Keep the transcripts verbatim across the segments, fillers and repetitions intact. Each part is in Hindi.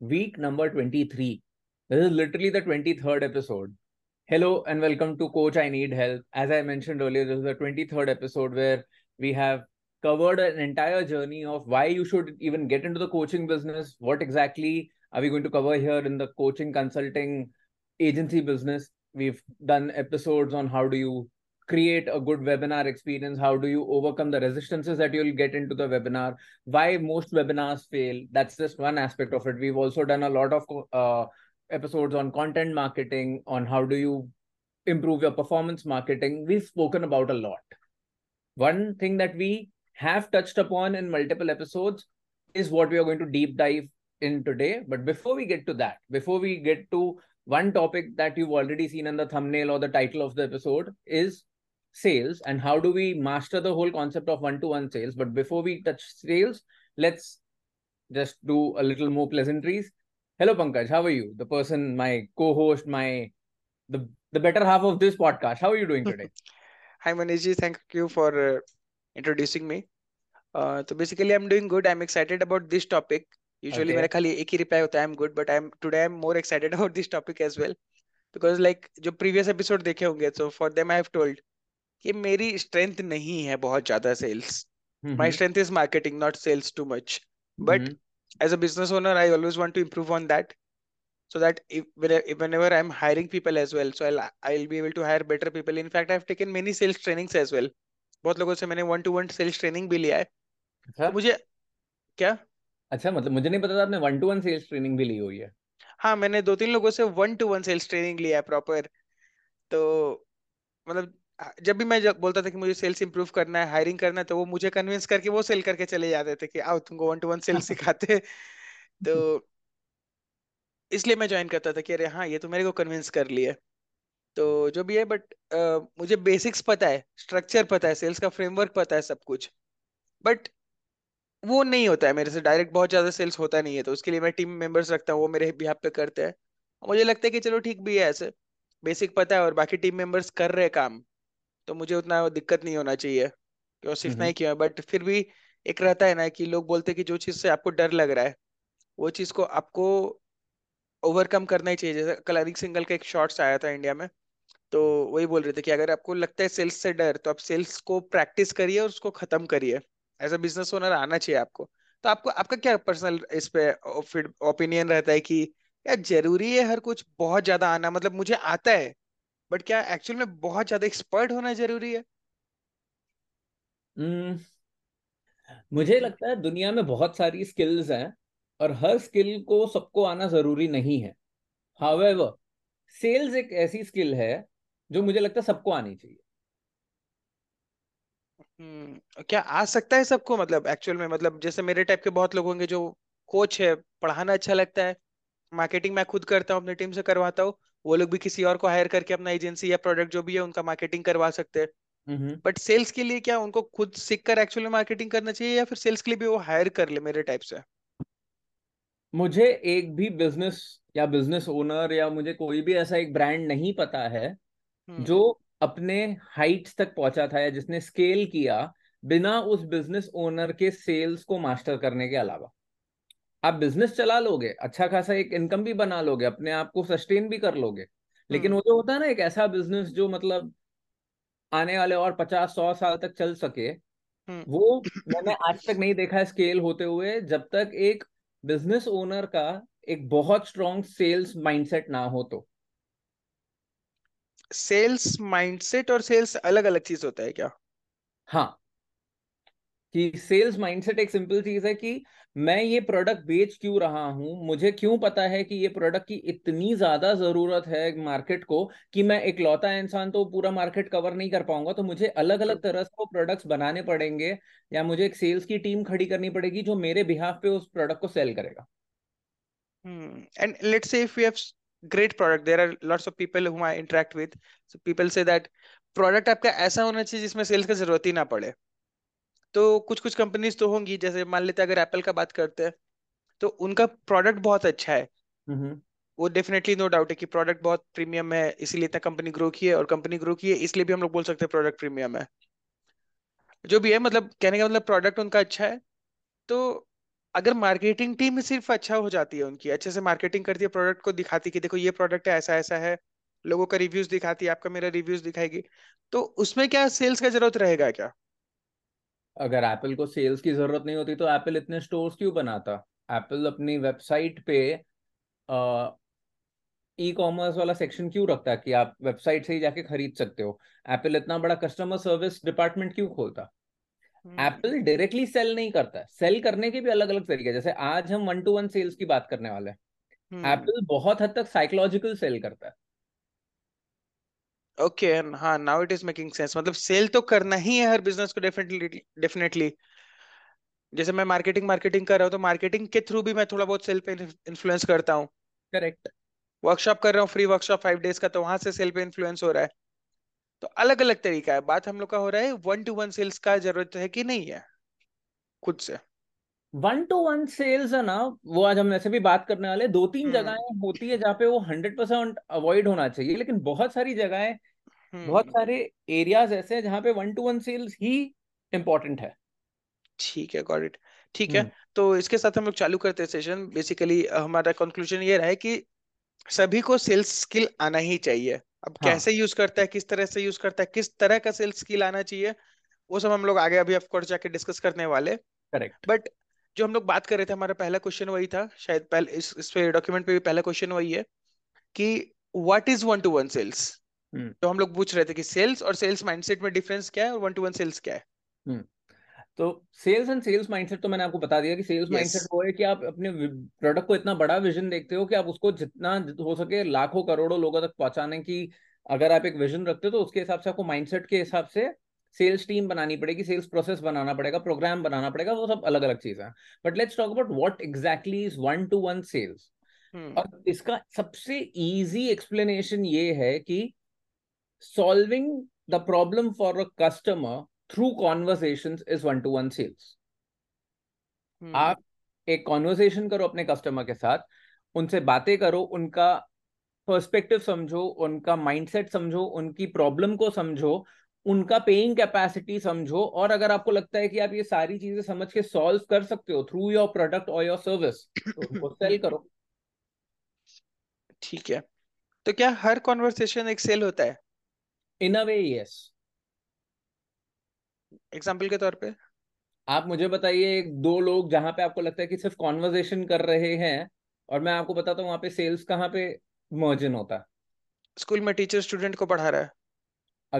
Week number twenty-three. This is literally the twenty-third episode. Hello and welcome to Coach I Need Help. As I mentioned earlier, this is the twenty-third episode where we have covered an entire journey of why you should even get into the coaching business. What exactly are we going to cover here in the coaching consulting agency business? We've done episodes on how do you create a good webinar experience, how do you overcome the resistances that you'll get into the webinar, why most webinars fail. That's just one aspect of it. We've also done a lot of uh, episodes on content marketing, on how do you improve your performance marketing. We've spoken about a lot. One thing that we have touched upon in multiple episodes is what we are going to deep dive in today. But before we get to that, before we get to one topic that you've already seen in the thumbnail or the title of the episode is sales and how do we master the whole concept of one-to-one sales. But before we touch sales, let's just do a little more pleasantries. Hello, Pankaj. How are you? The person, my co-host, my the, the better half of this podcast. How are you doing today? Hi, Manishji. Thank you for uh, introducing me. Uh, so basically, I'm doing good. I'm excited about this topic. Usually, okay. मेरा एक ही reply होता है, I'm good, but I'm today I'm more excited about this topic as well because like जो previous episode देखे होंगे, so for them I have told कि मेरी strength नहीं है बहुत ज़्यादा sales. Mm-hmm. My strength is marketing, not sales too much. But mm-hmm. as a business owner, I always want to improve on that so that if, whenever I'm hiring people as well, so I'll I'll be able to hire better people. In fact, I've taken many sales trainings as well. बहुत लोगों से मैंने one to one sales training भी लिया है. तो मुझे क्या अच्छा मतलब मुझे नहीं पता था आपने one to one sales training भी ली हुई है. हाँ, मैंने दो तीन लोगों से one to one sales training लिया है प्रॉपर. तो मतलब जब भी मैं जब बोलता था कि मुझे सेल्स इंप्रूव करना है, हायरिंग करना है, तो वो मुझे कन्विंस करके वो सेल करके चले जाते थे कि आओ तुमको वन टू वन सेल्स सिखाते. तो इसलिए मैं ज्वाइन करता था कि अरे हाँ ये तो मेरे को कन्विंस कर लिया. तो जो भी है बट uh, मुझे बेसिक्स पता है, स्ट्रक्चर पता है, सेल्स का फ्रेमवर्क पता है, सब कुछ. बट वो नहीं होता है मेरे से डायरेक्ट, बहुत ज्यादा सेल्स होता नहीं है. तो उसके लिए मैं टीम मेंबर्स रखता हूँ, वो मेरे बिहाफ पे करते हैं. मुझे लगता है कि चलो ठीक भी है, ऐसे बेसिक पता है और बाकी टीम मेंबर्स कर रहे हैं काम, तो मुझे उतना दिक्कत नहीं होना चाहिए कि और सीखना ही क्यों है. बट फिर भी एक रहता है ना कि लोग बोलते हैं कि जो चीज़ से आपको डर लग रहा है वो चीज़ को आपको ओवरकम करना ही चाहिए. जैसे कल अरिक सिंगल का एक शॉर्ट्स आया था इंडिया में, तो वही बोल रहे थे कि अगर आपको लगता है सेल्स से डर तो आप सेल्स को प्रैक्टिस करिए और उसको खत्म करिए. एज अ बिजनेस ओनर आना चाहिए आपको. तो आपको आपका क्या पर्सनल इस पे ओपिनियन रहता है कि क्या जरूरी है हर कुछ बहुत ज्यादा आना? मतलब मुझे आता है बट क्या एक्चुअल में बहुत ज्यादा एक्सपर्ट होना जरूरी है? hmm. मुझे लगता है दुनिया में बहुत सारी स्किल्स हैं और हर स्किल को सबको आना जरूरी नहीं है. हाउएवर सेल्स एक ऐसी स्किल है जो मुझे लगता है सबको आनी चाहिए. हम्म क्या आ सकता है सबको? मतलब एक्चुअल में मतलब जैसे मेरे टाइप के बहुत लोग होंगे जो कोच है, पढ़ाना अच्छा लगता है, मार्केटिंग मैं खुद करता हूँ, अपने टीम से करवाता हूँ, वो लोग भी किसी और को हायर करके अपना एजेंसी या प्रोडक्ट जो भी है उनका मार्केटिंग करवा सकते हैं. बट सेल्स के लिए क्या उनको खुद सीख कर एक्चुअल में मार्केटिंग करना चाहिए या फिर सेल्स के लिए भी वो हायर कर ले मेरे टाइप से? मुझे एक भी बिजनेस या बिजनेस ओनर या मुझे कोई भी ऐसा एक ब्रांड नहीं पता है जो अपने हाइट्स तक पहुंचा था या जिसने स्केल किया बिना उस बिजनेस ओनर के सेल्स को मास्टर करने के अलावा. आप बिजनेस चला लोगे, अच्छा खासा एक इनकम भी बना लोगे, अपने आप को सस्टेन भी कर लोगे, लेकिन वो जो होता है ना एक ऐसा बिजनेस जो मतलब आने वाले और पचास सौ साल तक चल सके, वो मैंने आज तक नहीं देखा है स्केल होते हुए जब तक एक बिजनेस ओनर का एक बहुत स्ट्रॉन्ग सेल्स माइंडसेट ना हो. तो सेल्स माइंडसेट और सेल्स अलग अलग चीज होता है क्या? हाँ, कि सेल्स माइंडसेट एक सिंपल चीज है कि मैं ये प्रोडक्ट बेच क्यों रहा हूं, मुझे क्यों पता है कि ये प्रोडक्ट की इतनी ज्यादा जरूरत है मार्केट को कि मैं इकलौता इंसान तो पूरा मार्केट कवर नहीं कर पाऊंगा, तो मुझे अलग अलग तरह से वो प्रोडक्ट्स बनाने पड़ेंगे या मुझे एक सेल्स की टीम खड़ी करनी पड़ेगी जो मेरे बिहाफ पे उस प्रोडक्ट को सेल करेगा. And let's say if you have great product, there are lots of people whom I interact with, so people say that product आपका ऐसा होना चाहिए जिसमें sales का जरूरत ही ना पड़े. तो कुछ कुछ कंपनीज तो होंगी, जैसे मान लेते अगर एप्पल का बात करते हैं तो उनका प्रोडक्ट बहुत अच्छा है. mm-hmm. वो डेफिनेटली नो डाउट है कि प्रोडक्ट बहुत प्रीमियम है, इसीलिए इतना कंपनी ग्रो की है और कंपनी ग्रो की है इसलिए भी हम लोग बोल सकते हैं प्रोडक्ट प्रीमियम है. जो भी है मतलब कहने का मतलब प्रोडक्ट उनका अच्छा है. तो अगर मार्केटिंग टीम सिर्फ अच्छा हो जाती है, उनकी अच्छे से मार्केटिंग करती है, प्रोडक्ट को दिखाती कि देखो ये प्रोडक्ट है, ऐसा ऐसा है, लोगों का रिव्यूज दिखाती है, आपका मेरा रिव्यूज दिखाएगी, तो उसमें क्या सेल्स का जरूरत रहेगा क्या? अगर एप्पल को सेल्स की जरूरत नहीं होती तो एप्पल इतने स्टोर्स क्यों बनाता? एप्पल अपनी वेबसाइट पे ई कॉमर्स वाला सेक्शन क्यों रखता कि आप वेबसाइट से ही जाके खरीद सकते हो? एप्पल इतना बड़ा कस्टमर सर्विस डिपार्टमेंट क्यों खोलता? एप्पल डायरेक्टली सेल नहीं करता है। सेल करने के भी अलग अलग तरीके, जैसे आज हम वन टू वन सेल्स की बात करने वाले हैं। एप्पल बहुत हद तक साइकोलॉजिकल सेल करता है। ओके, हाँ, now it is making sense. मतलब सेल तो करना ही है हर बिजनेस को, डेफिनेटली डेफिनेटली। जैसे मैं मार्केटिंग मार्केटिंग कर रहा हूँ तो मार्केटिंग के थ्रू भी मैं थोड़ा बहुत सेल पे इन्फ्लुएंस करता हूँ। करेक्ट। वर्कशॉप कर रहा हूँ, फ्री वर्कशॉप फाइव डेज का, तो वहां से सेल पे इन्फ्लुएंस हो रहा है। तो अलग अलग तरीका है। बात हम लोग का हो रहा है वन टू वन सेल्स का जरूरत है कि नहीं है खुद से। वन टू वन सेल्स है ना, वो आज हम ऐसे भी बात करने वाले। दो तीन जगह होती है जहाँ पे वो हंड्रेड परसेंट अवॉइड होना चाहिए, लेकिन बहुत सारी जगह, बहुत सारे एरियाज ऐसे हैं जहाँ पे वन टू वन सेल्स ही इम्पोर्टेंट है। ठीक है, गॉट इट। ठीक है, तो इसके साथ हम लोग चालू करते हैं सेशन। बेसिकली हमारा कंक्लूजन ये रहा है कि सभी को सेल्स स्किल आना ही चाहिए। अब हाँ। कैसे यूज करता है, किस तरह से यूज करता है, किस तरह का सेल्स स्किल आना चाहिए, वो सब हम लोग आगे अभी ऑफ कोर्स जाके डिस्कस करने वाले। करेक्ट। बट जो हम लोग बात कर रहे थे, हमारा पहला क्वेश्चन वही था, शायद पहले इस, इस पे डॉक्यूमेंट पे भी पहला क्वेश्चन वही है कि what is one to one sales. तो हम लोग पूछ रहे थे कि सेल्स और सेल्स माइंडसेट में डिफरेंस क्या है और वन टू वन सेल्स क्या है। तो सेल्स एंड सेल्स माइंडसेट तो मैंने आपको बता दिया कि सेल्स माइंडसेट yes. वो है कि आप अपने प्रोडक्ट को इतना बड़ा विजन देखते हो कि आप उसको जितना हो सके लाखों करोड़ों लोगों तक पहुंचाने की अगर आप एक विजन रखते हो तो उसके हिसाब से आपको माइंडसेट के हिसाब से सेल्स टीम बनानी पड़ेगी, सेल्स प्रोसेस बनाना पड़ेगा, प्रोग्राम बनाना पड़ेगा, वो सब अलग अलग चीज है। But let's talk about what exactly is one to one sales. और इसका सबसे ईजी एक्सप्लेनेशन ये है कि solving the problem for a customer through conversations is one-to-one sales. hmm. आप एक कॉन्वर्सेशन करो अपने कस्टमर के साथ, उनसे बातें करो, उनका पर्सपेक्टिव समझो, उनका माइंडसेट समझो, उनकी प्रॉब्लम को समझो, उनका पेइंग कैपेसिटी समझो, और अगर आपको लगता है कि आप ये सारी चीजें समझ के सॉल्व कर सकते हो थ्रू योर प्रोडक्ट और योर सर्विस, तो उनको सेल करो। ठीक है, तो क्या हर कॉन्वर्सेशन एक सेल होता है? इन अ वे यस। एग्जाम्पल के तौर पे आप मुझे बताइए दो लोग जहां पे आपको लगता है कि सिर्फ कॉन्वर्सेशन कर रहे हैं, और मैं आपको बताता हूँ वहां पे सेल्स कहाँ पे मर्जिन होता है। स्कूल में टीचर स्टूडेंट को पढ़ा रहा है।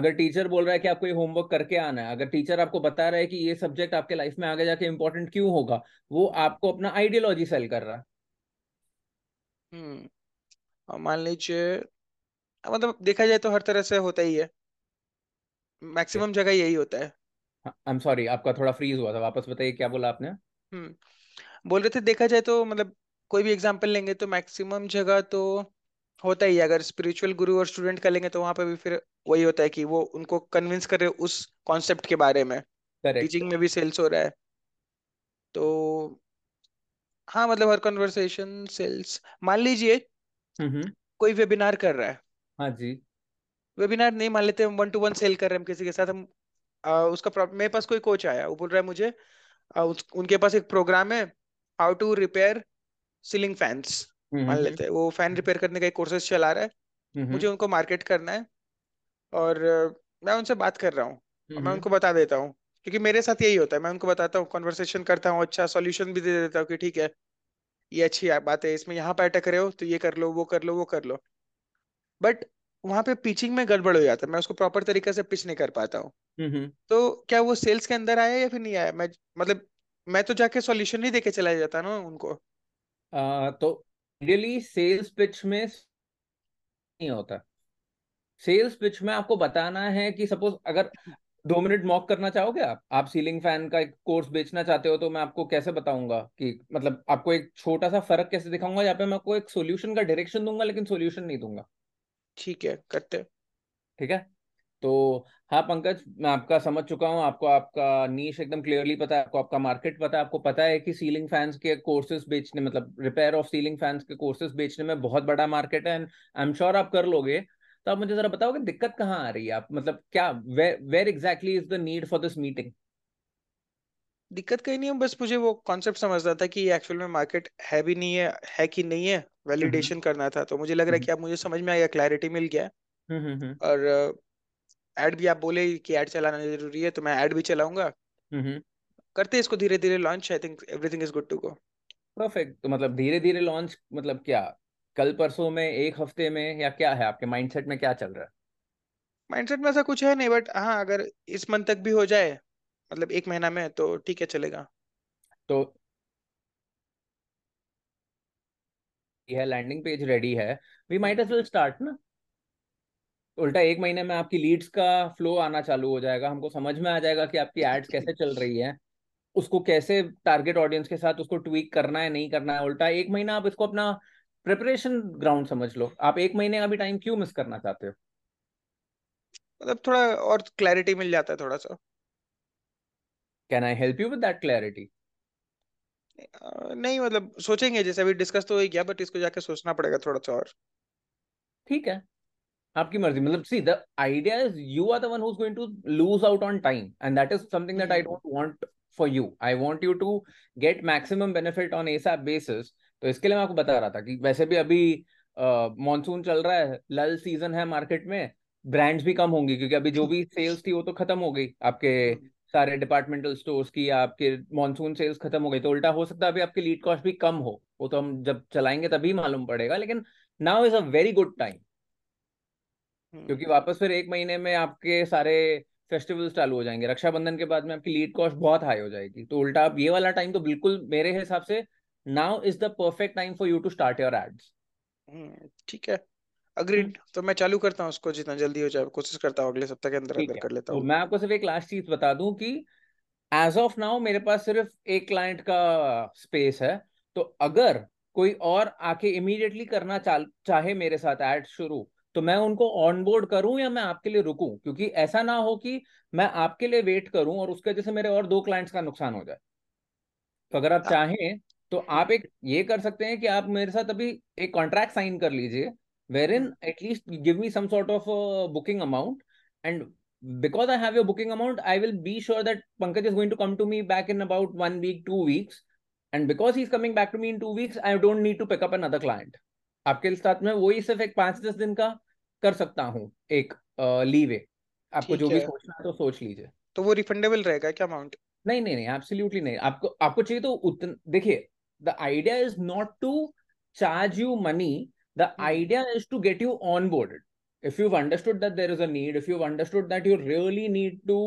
अगर टीचर बोल रहा है कि आपको ये होमवर्क करके आना है, अगर टीचर आपको बता रहा है कि ये सब्जेक्ट आपके लाइफ में आगे जाके इम्पोर्टेंट क्यों होगा, वो आपको अपना आइडियोलॉजी सेल कर रहा है। हम्म, मान लीजिए, मतलब देखा जाए तो हर तरह से होता ही है, मैक्सिमम जगह यही होता है। I'm sorry, आपका थोड़ा फ्रीज हुआ था, वापस बताइए क्या बोला आपने। हम्म, बोल रहे थे देखा जाए तो, मतलब कोई भी एग्जांपल लेंगे तो मैक्सिमम जगह तो होता ही है। अगर स्पिरिचुअल गुरु और स्टूडेंट का लेंगे तो वहां पे भी फिर वही होता है कि वो उनको कन्विंस कर रहे उस कॉन्सेप्ट के बारे में। टीचिंग में भी सेल्स हो रहा है। तो हाँ, मतलब हर कन्वर्सेशन सेल्स। मान लीजिए कोई वेबिनार कर रहा है। हाँ जी, वेबिनार नहीं मान लेते हम वन टू वन सेल कर रहे हैं किसी के साथ। हम Uh, उसका प्रॉब्लम, मेरे पास कोई कोच आया, वो बोल रहा है मुझे uh, उस, उनके पास एक प्रोग्राम है how to repair ceiling fans, मान लेते हैं वो फैन रिपेयर करने का एक कोर्सेज चला रहा है। मुझे उनको मार्केट करना है और uh, मैं उनसे बात कर रहा हूँ, मैं उनको बता देता हूँ, क्योंकि मेरे साथ यही होता है। मैं उनको बताता हूँ, कॉन्वर्सेशन करता हूँ, अच्छा सॉल्यूशन भी दे देता हूँ कि ठीक है ये अच्छी बात है, इसमें यहाँ पे अटक रहे हो तो ये कर लो, वो कर लो, वो कर लो। बट वहां पे पिचिंग में गड़बड़ हो जाता है, मैं उसको प्रॉपर तरीके से पिच नहीं कर पाता हूँ। तो क्या वो सेल्स के अंदर आया या फिर नहीं आया? मैं मतलब मैं तो जाके सॉल्यूशन ही देके चला जाता ना उनको। आ, तो रियली सेल्स पिच में नहीं होता। सेल्स पिच में आपको बताना है कि सपोज अगर दो मिनट मॉक करना चाहोगे आप आप सीलिंग फैन का एक कोर्स बेचना चाहते हो, तो मैं आपको कैसे बताऊंगा कि मतलब आपको एक छोटा सा फर्क कैसे दिखाऊंगा, यहाँ पे मैं आपको एक सोल्यूशन का डायरेक्शन दूंगा लेकिन सोल्यूशन नहीं दूंगा। ठीक है, करते ठीक है। तो हाँ पंकज, मैं आपका समझ चुका हूँ, आपको आपका नीश एकदम क्लियरली पता है, आपको आपका मार्केट पता है, आपको पता है कि सीलिंग फैंस के कोर्सेज बेचने, मतलब रिपेयर ऑफ सीलिंग फैंस के कोर्सेज बेचने में बहुत बड़ा मार्केट है, एंड आई एम श्योर आप कर लोगे। तो आप मुझे जरा बताओगे दिक्कत कहाँ आ रही है, आप मतलब क्या, where exactly is the need for this meeting? दिक्कत कहीं नहीं है, बस मुझे वो कॉन्सेप्ट समझता था कि एक्चुअल में मार्केट है भी नहीं है, है कि नहीं है, वैलिडेशन करना था। तो मुझे लग रहा है कि अब मुझे समझ में आ गया, क्लैरिटी मिल गया। और एड भी आप बोले कि एड चलाना जरूरी है, तो मैं एड भी चलाऊंगा, करते हैं इसको धीरे धीरे launch. I think everything is good to go. Perfect. तो मतलब धीरे धीरे लॉन्च मतलब क्या, कल परसों में, एक हफ्ते में, या क्या है आपके माइंडसेट में, क्या चल रहा है? माइंडसेट में ऐसा कुछ है नहीं, बट हाँ अगर इस मंथ तक भी हो जाए, मतलब एक महीना में, तो ठीक है चलेगा। तो यह लैंडिंग पेज रेडी है, we might as well start ना। उल्टा एक महीने में आपकी लीड्स का फ्लो आना चालू हो जाएगा, हमको समझ में आ जाएगा कि आपकी एड्स कैसे चल रही है, उसको कैसे टारगेट ऑडियंस के साथ उसको ट्वीक करना है, नहीं करना है। उल्टा एक महीना आप इसको अपना प्रिपरेशन ग्राउंड समझ लो। आप एक महीने का भी टाइम क्यों मिस करना चाहते हो? मतलब थोड़ा और क्लैरिटी मिल जाता है थोड़ा सा। Can I help you with that clarity? नहीं मतलब सोचेंगे, जैसे अभी डिस्कस तो हो गया, बट इसको जाके सोचना पड़ेगा थोड़ा सा और। ठीक है, आपकी मर्जी। मतलब see the idea is you are the one who is going to lose out on time, and that is something that I don't want for you. I want you to get maximum benefit on ASAP basis. तो इसके लिए मैं आपको बता रहा था कि वैसे भी अभी मॉनसून uh, चल रहा है, लल सीजन है मार्केट में, ब्रांड्स भी कम होंगी क्योंकि अभी जो भी सेल्स थी वो तो खत्म हो गई, आपके सारे डिपार्टमेंटल स्टोर्स की आपके मॉनसून सेल्स खत्म हो गई। तो उल्टा हो सकता है अभी आपकी लीड कॉस्ट भी कम हो, वो तो हम जब चलाएंगे तभी मालूम पड़ेगा, लेकिन now is a very good time क्योंकि वापस फिर एक महीने में आपके सारे फेस्टिवल्स चालू हो जाएंगे। रक्षाबंधन के बाद में आपकी लीड कॉस्ट बहुत हाई हो जाएगी, तो उल्टा आप ये वाला टाइम तो बिल्कुल मेरे हिसाब से now is the perfect time for you to start your ads. ठीक है, अग्रीड। तो मैं चालू करता हूँ उसको, जितना जल्दी हो जाए कोशिश करता हूँ अगले सप्ताह के अंदर अंदर कर लेता हूँ। तो मैं आपको सिर्फ एक लास्ट चीज बता दूं कि एज ऑफ नाउ मेरे पास सिर्फ एक क्लाइंट का स्पेस है, तो अगर कोई और आके इमीडिएटली करना चाहे मेरे साथ एड शुरू, तो मैं उनको ऑनबोर्ड करूं या मैं आपके लिए रुकूं? क्योंकि ऐसा ना हो कि मैं आपके लिए वेट करूं और उसके वजह से मेरे और दो क्लाइंट्स का नुकसान हो जाए। तो अगर आप चाहें तो आप एक ये कर सकते हैं कि आप मेरे साथ अभी एक कॉन्ट्रैक्ट साइन कर लीजिए, wherein at least give me some sort of booking amount, and because I have your booking amount I will be sure that Pankaj is going to come to me back in about one week two weeks and because he is coming back to me in two weeks I don't need to pick up another client. आपके साथ में वही सिर्फ एक पांच दस दिन का कर सकता हूँ एक लीवे। आपको जो भी सोचना है तो सोच लीजिए। तो वो रिफंडेबल रहेगा क्या अमाउंट? नहीं नहीं नहीं एब्सोल्युटली नहीं। आपको आपको चाहिए तो उतना देखिए, the idea is not to charge you money, the idea is to get you onboarded. If you understood that there is a need, if you understood that you really need to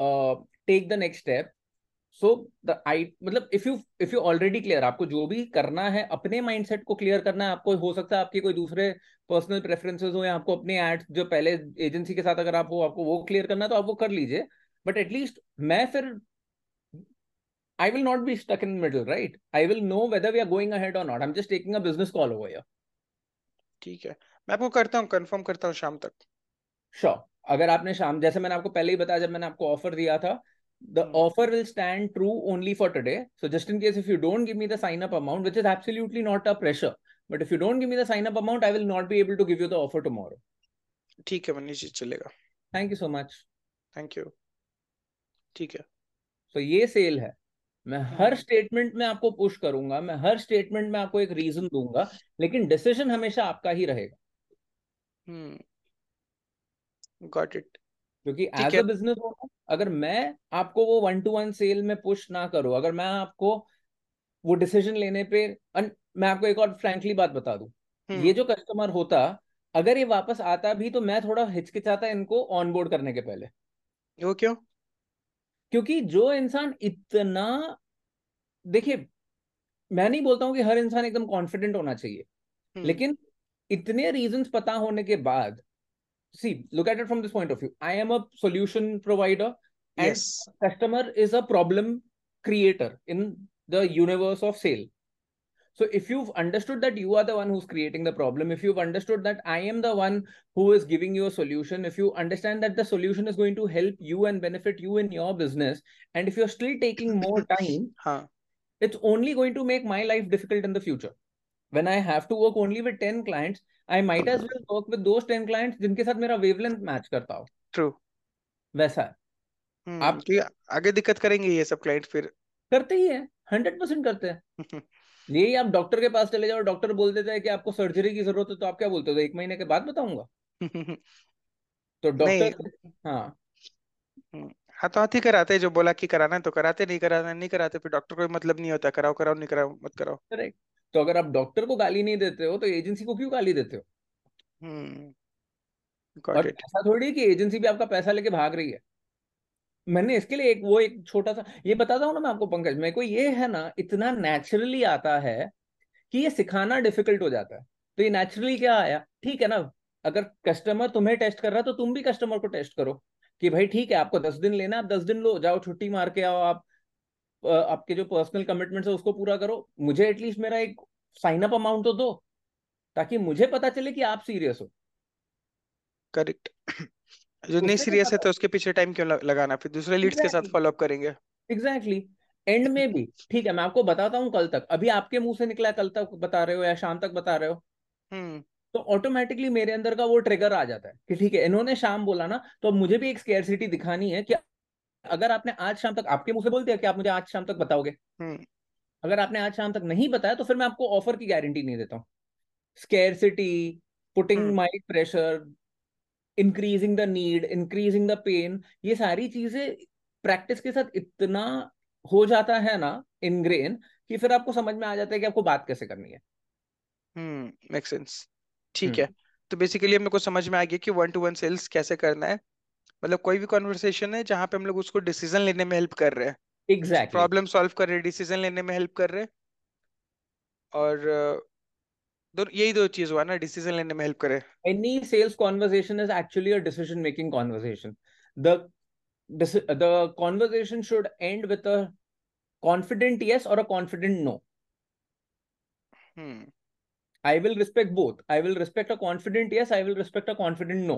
take the next step, so the I मतलब if you if you already clear, आपको जो भी करना है अपने माइंडसेट को क्लियर करना है। आपको हो सकता है आपके कोई दूसरे पर्सनल प्रेफरेंसेस हो, या आपको अपने एड्स जो पहले एजेंसी के साथ अगर आप हो आपको वो क्लियर करना है तो आप वो कर लीजिए, बट एटलीस्ट मैं फिर I will not be stuck in the middle, right? I will know whether we are going ahead or not. I'm just taking a business call over here. ठीक है, मैं आपको करता हूँ, कंफर्म करता हूँ शाम तक। Sure. अगर आपने शाम, जैसे मैंने आपको पहले ही बताया जब मैंने आपको ऑफर दिया था, the hmm. offer will stand true only for today. So just in case if you don't give me the sign up amount, which is absolutely not a pressure, but if you don't give me the sign up amount, I will not be able to give you the offer tomorrow. ठीक है मनीष जी, चलेगा। Thank you so much. Thank you. ठीक है। So ये सेल है, मैं हर स्टेटमेंट में आपको पुश करूंगा, मैं हर स्टेटमेंट में आपको एक रीजन दूंगा, लेकिन डिसीजन हमेशा आपका ही रहेगा। Hmm, got it. क्योंकि एज अ बिजनेस ओनर अगर मैं आपको वो वन टू वन सेल में पुश ना करूं, अगर मैं आपको वो डिसीजन लेने पे, मैं आपको एक और फ्रैंकली बात बता दूं, ये जो कस्टमर होता अगर ये वापस आता भी तो मैं थोड़ा हिचकिचाता इनको ऑनबोर्ड करने के पहले। वो क्यों? क्योंकि जो इंसान इतना, देखिए मैं नहीं बोलता हूं कि हर इंसान एकदम कॉन्फिडेंट होना चाहिए, लेकिन इतने रीजंस पता होने के बाद, see look at it from this point of view, I am a solution provider and customer is a problem creator in the universe of sale. So if you understood that you are the one who is creating the problem, if you understood that I am the one who is giving you a solution, if you understand that the solution is going to help you and benefit you in your business, and if you are still taking more time, हां, it's only going to make my life difficult in the future. When I have to work only with ten clients, I might as well work with those ten clients जिनके साथ मेरा वेवलेंथ मैच करता हो। ट्रू, वैसा हम्म, आप तो आगे दिक्कत करेंगे ये सब क्लाइंट फिर करते ही है, हंड्रेड परसेंट करते हैं। यही आप डॉक्टर के पास चले जाओ, डॉक्टर बोल देता है कि आपको सर्जरी की जरूरत है, तो आप क्या बोलते हो एक महीने के बाद बताऊंगा। तो डॉक्टर हाँ हाथों हाथ ही कराते हैं, जो बोला कि कराना है तो कराते, नहीं कराना नहीं कराते फिर डॉक्टर को मतलब नहीं होता, कराओ कराओ नहीं कराओ मत कराओ। करेक्ट। तो अगर आप डॉक्टर को गाली नहीं देते हो तो एजेंसी को क्यों गाली देते हो? हम्म। और ऐसा थोड़ी कि एजेंसी भी आपका पैसा लेके भाग रही है। मैंने इसके लिए एक वो एक छोटा सा ये बताता हूँ ना मैं आपको पंकज, मेरे को ये है ना इतना नेचुरली आता है कि ये सिखाना डिफिकल्ट हो जाता है। तो ये नेचुरली क्या आया, ठीक है ना, अगर कस्टमर तुम्हें टेस्ट कर रहा है तो तुम भी कस्टमर को टेस्ट करो कि भाई ठीक है आपको दस दिन लेना, आप दस दिन लो, जाओ छुट्टी मार के आओ, आप आपके जो पर्सनल कमिटमेंट्स है उसको पूरा करो, मुझे एटलीस्ट मेरा एक साइन अप अमाउंट तो दो ताकि मुझे पता चले कि आप सीरियस हो। करेक्ट। जो नहीं सीरियस है तो उसके पीछे टाइम क्यों लगाना, फिर दूसरे लीड्स exactly. के साथ फॉलो अप करेंगे। Exactly exactly. एंड में भी ठीक है मैं आपको बताता हूँ कल तक, अभी आपके मुंह से निकला कल तक बता रहे हो या शाम तक बता रहे हो। hmm. तो ऑटोमेटिकली मेरे अंदर का वो ट्रिगर आ जाता है कि ठीक है इन्होंने शाम बोला ना तो अब मुझे भी एक स्कैरसिटी दिखानी है कि अगर आपने आज शाम तक, आपके मुंह से बोल दिया कि आप मुझे आज शाम तक बताओगे, अगर आपने आज शाम तक नहीं बताया तो फिर मैं आपको ऑफर की गारंटी नहीं देता हूँ। Scarcity, putting my pressure, increasing the need, increasing the pain, ये सारी चीजें प्रैक्टिस के साथ इतना हो जाता है ना इनग्रेन कि फिर आपको समझ में आ जाता है कि आपको बात कैसे करनी है। Hmm, make sense. ठीक है, तो बेसिकली हमको समझ में आ गया कि वन टू वन सेल्स कैसे करना है, मतलब कोई भी कॉन्वर्सेशन है जहाँ पे हम लोग उसको डिसीजन लेने में हेल्प कर रहे हैं। एग्जैक्टली, प्रॉब्लम सॉल्व कर रहे हैं, डिसीजन लेने में हेल्प कर रहे हैं, और दो यही दो चीज हुआ ना, डिसीजन लेने में हेल्प करे। Any sales conversation is actually a decision making conversation. The the conversation should end with a confident yes और a confident no. Hmm, I will respect both, I will respect a confident yes, I will respect a confident no.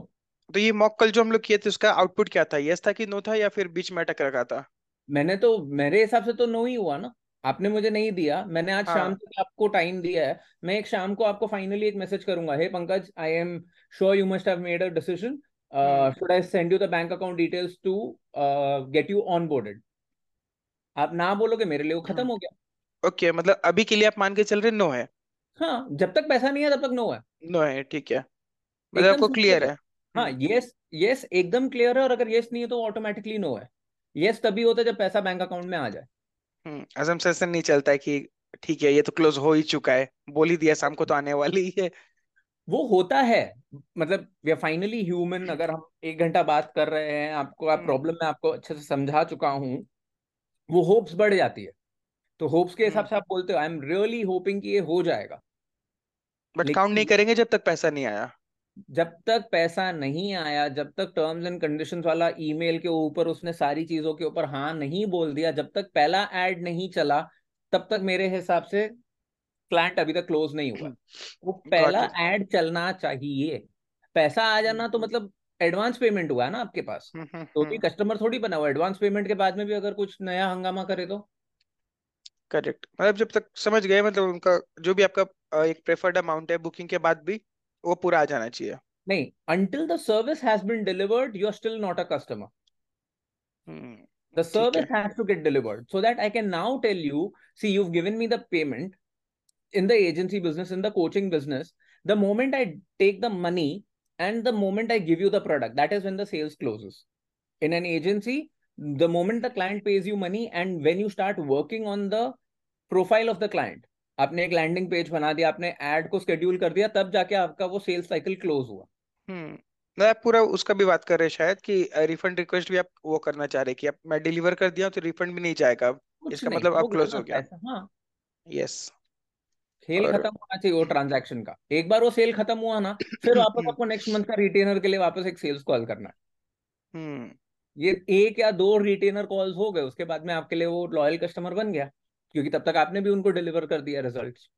तो ये मॉक कल जो हम लोग किए थे उसका आउटपुट क्या था, यस था कि नो था या फिर बीच में अटक रखा था? मैंने तो मेरे हिसाब से तो नो ही हुआ ना, आपने मुझे नहीं दिया, मैंने आज हाँ. शाम तक आपको टाइम दिया है, मैं एक शाम को आपको फाइनली एक मैसेज करूंगा, hey Pankaj I am sure you must have made a decision, should I send you the bank account details to get you onboarded. आप ना बोलोगे मेरे लिए वो खत्म हो गया। ओके okay, मतलब अभी के लिए आप मान के चल रहे नो है। हाँ, जब तक पैसा नहीं है तब तक नो है। नो है, ठीक है, मतलब आपको क्लियर है। हाँ, यस यस एकदम क्लियर है, और अगर यस नहीं है तो ऑटोमेटिकली नो है। यस तभी होता है जब पैसा बैंक अकाउंट में आ जाए। असम्पशन नहीं चलता है कि ठीक है ये तो क्लोज हो ही चुका है, बोल ही दिया शाम को तो आने वाली है। वो होता है, मतलब वी आर फाइनली ह्यूमन। अगर हम एक घंटा बात कर रहे हैं, आपको आप प्रॉब्लम मैं आपको अच्छे से समझा चुका हूँ, वो होप्स बढ़ जाती है, तो होप्स के हिसाब से आप बोलते हो आई एम रियली होपिंग कि ये हो जाएगा, बट काउंट नहीं करेंगे जब तक पैसा नहीं आया। जब तक पैसा नहीं आया, जब तक टर्म्स एंड कंडीशंस वाला ईमेल के ऊपर उसने सारी चीजों के ऊपर हाँ नहीं बोल दिया, जब तक पहला ऐड नहीं चला, तब तक मेरे हिसाब से क्लाइंट अभी तक क्लोज नहीं हुआ। वो पहला ऐड चलना चाहिए। पैसा आ जाना तो मतलब एडवांस पेमेंट हुआ ना आपके पास, तो भी कस्टमर थोड़ी बना हुआ, एडवांस पेमेंट के बाद में भी अगर कुछ नया हंगामा करे तो। करेक्ट, मतलब जब तक समझ गए, मतलब उनका जो भी आपका एक प्रेफर्ड अमाउंट है बुकिंग के बाद भी वो पूरा आ जाना चाहिए। नहीं, until the service has been delivered, you are still not a customer. Hmm. The service has to get delivered so that I can now tell you, see, you've given me the payment in the agency business, in the coaching business. The moment I take the money and the moment I give you the product, that is when the sales closes. In an agency, the moment the client pays you money and when you start working on the profile of the client, आपने एक लैंडिंग पेज बना दिया, आपने एड को शेड्यूल कर दिया, तब जाके आपका वो सेल्स साइकिल क्लोज हुआ। हम्म, मैं पूरा उसका भी बात कर रहे हैं शायद कि रिफंड रिक्वेस्ट भी आप वो करना चाह रहे कि आप मैं डिलीवर कर दिया तो रिफंड भी नहीं जाएगा, इसका नहीं, मतलब आप क्लोज हो गया। हाँ, यस, सेल खत्म होना चाहिए वो ट्रांजैक्शन का। एक बार वो सेल खत्म हुआ ना, फिर वापस आपको नेक्स्ट मंथ का रिटेनर के लिए वापस एक सेल्स कॉल करना है। हम्म, ये एक या दो रिटेनर कॉल्स हो गए, उसके बाद में आपके लिए वो लॉयल कस्टमर बन गया, क्योंकि तब तक आपने भी उनको डिलीवर कर दिया results.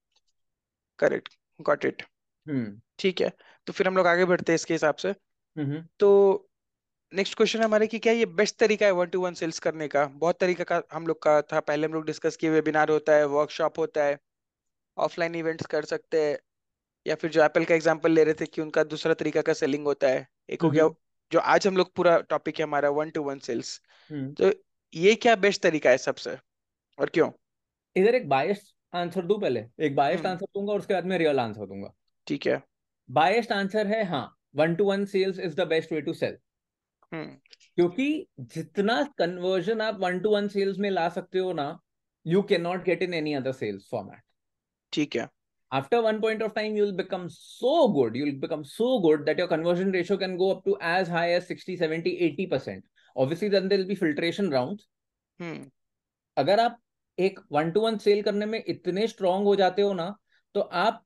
Correct, got it. Hmm, ठीक है, तो फिर हम लोग आगे बढ़ते हैं इसके हिसाब से। हम्म, तो नेक्स्ट क्वेश्चन हमारे कि क्या ये बेस्ट तरीका है वन टू वन सेल्स करने का? बहुत तरीका का हम लोग का था पहले, हम लोग डिस्कस किए, वेबिनार होता है, वर्कशॉप होता है, ऑफलाइन इवेंट्स कर सकते हैं, या फिर जो एप्पल का एग्जाम्पल ले रहे थे कि उनका दूसरा तरीका का सेलिंग होता है, एक हो गया जो आज हम लोग पूरा टॉपिक है हमारा वन टू वन सेल्स, तो ये क्या बेस्ट तरीका है सबसे और क्यों? इधर एक बायस आंसर दूं, पहले एक बायस आंसर दूंगा और उसके बाद में रियल आंसर दूंगा, ठीक है? बायस आंसर है हाँ, one to one sales is the best way to sell, क्योंकि जितना कन्वर्जन आप वन टू वन सेल्स में ला सकते हो ना, you can not get in any other sales format, ठीक है? After one point of time, you'll become so good. You'll become so good that your conversion ratio can go up to as high as sixty, seventy, eighty percent. Obviously, then there'll be filtration rounds. Hmm. अगर आप एक one to one sale करने में इतने strong हो जाते हो ना, तो आप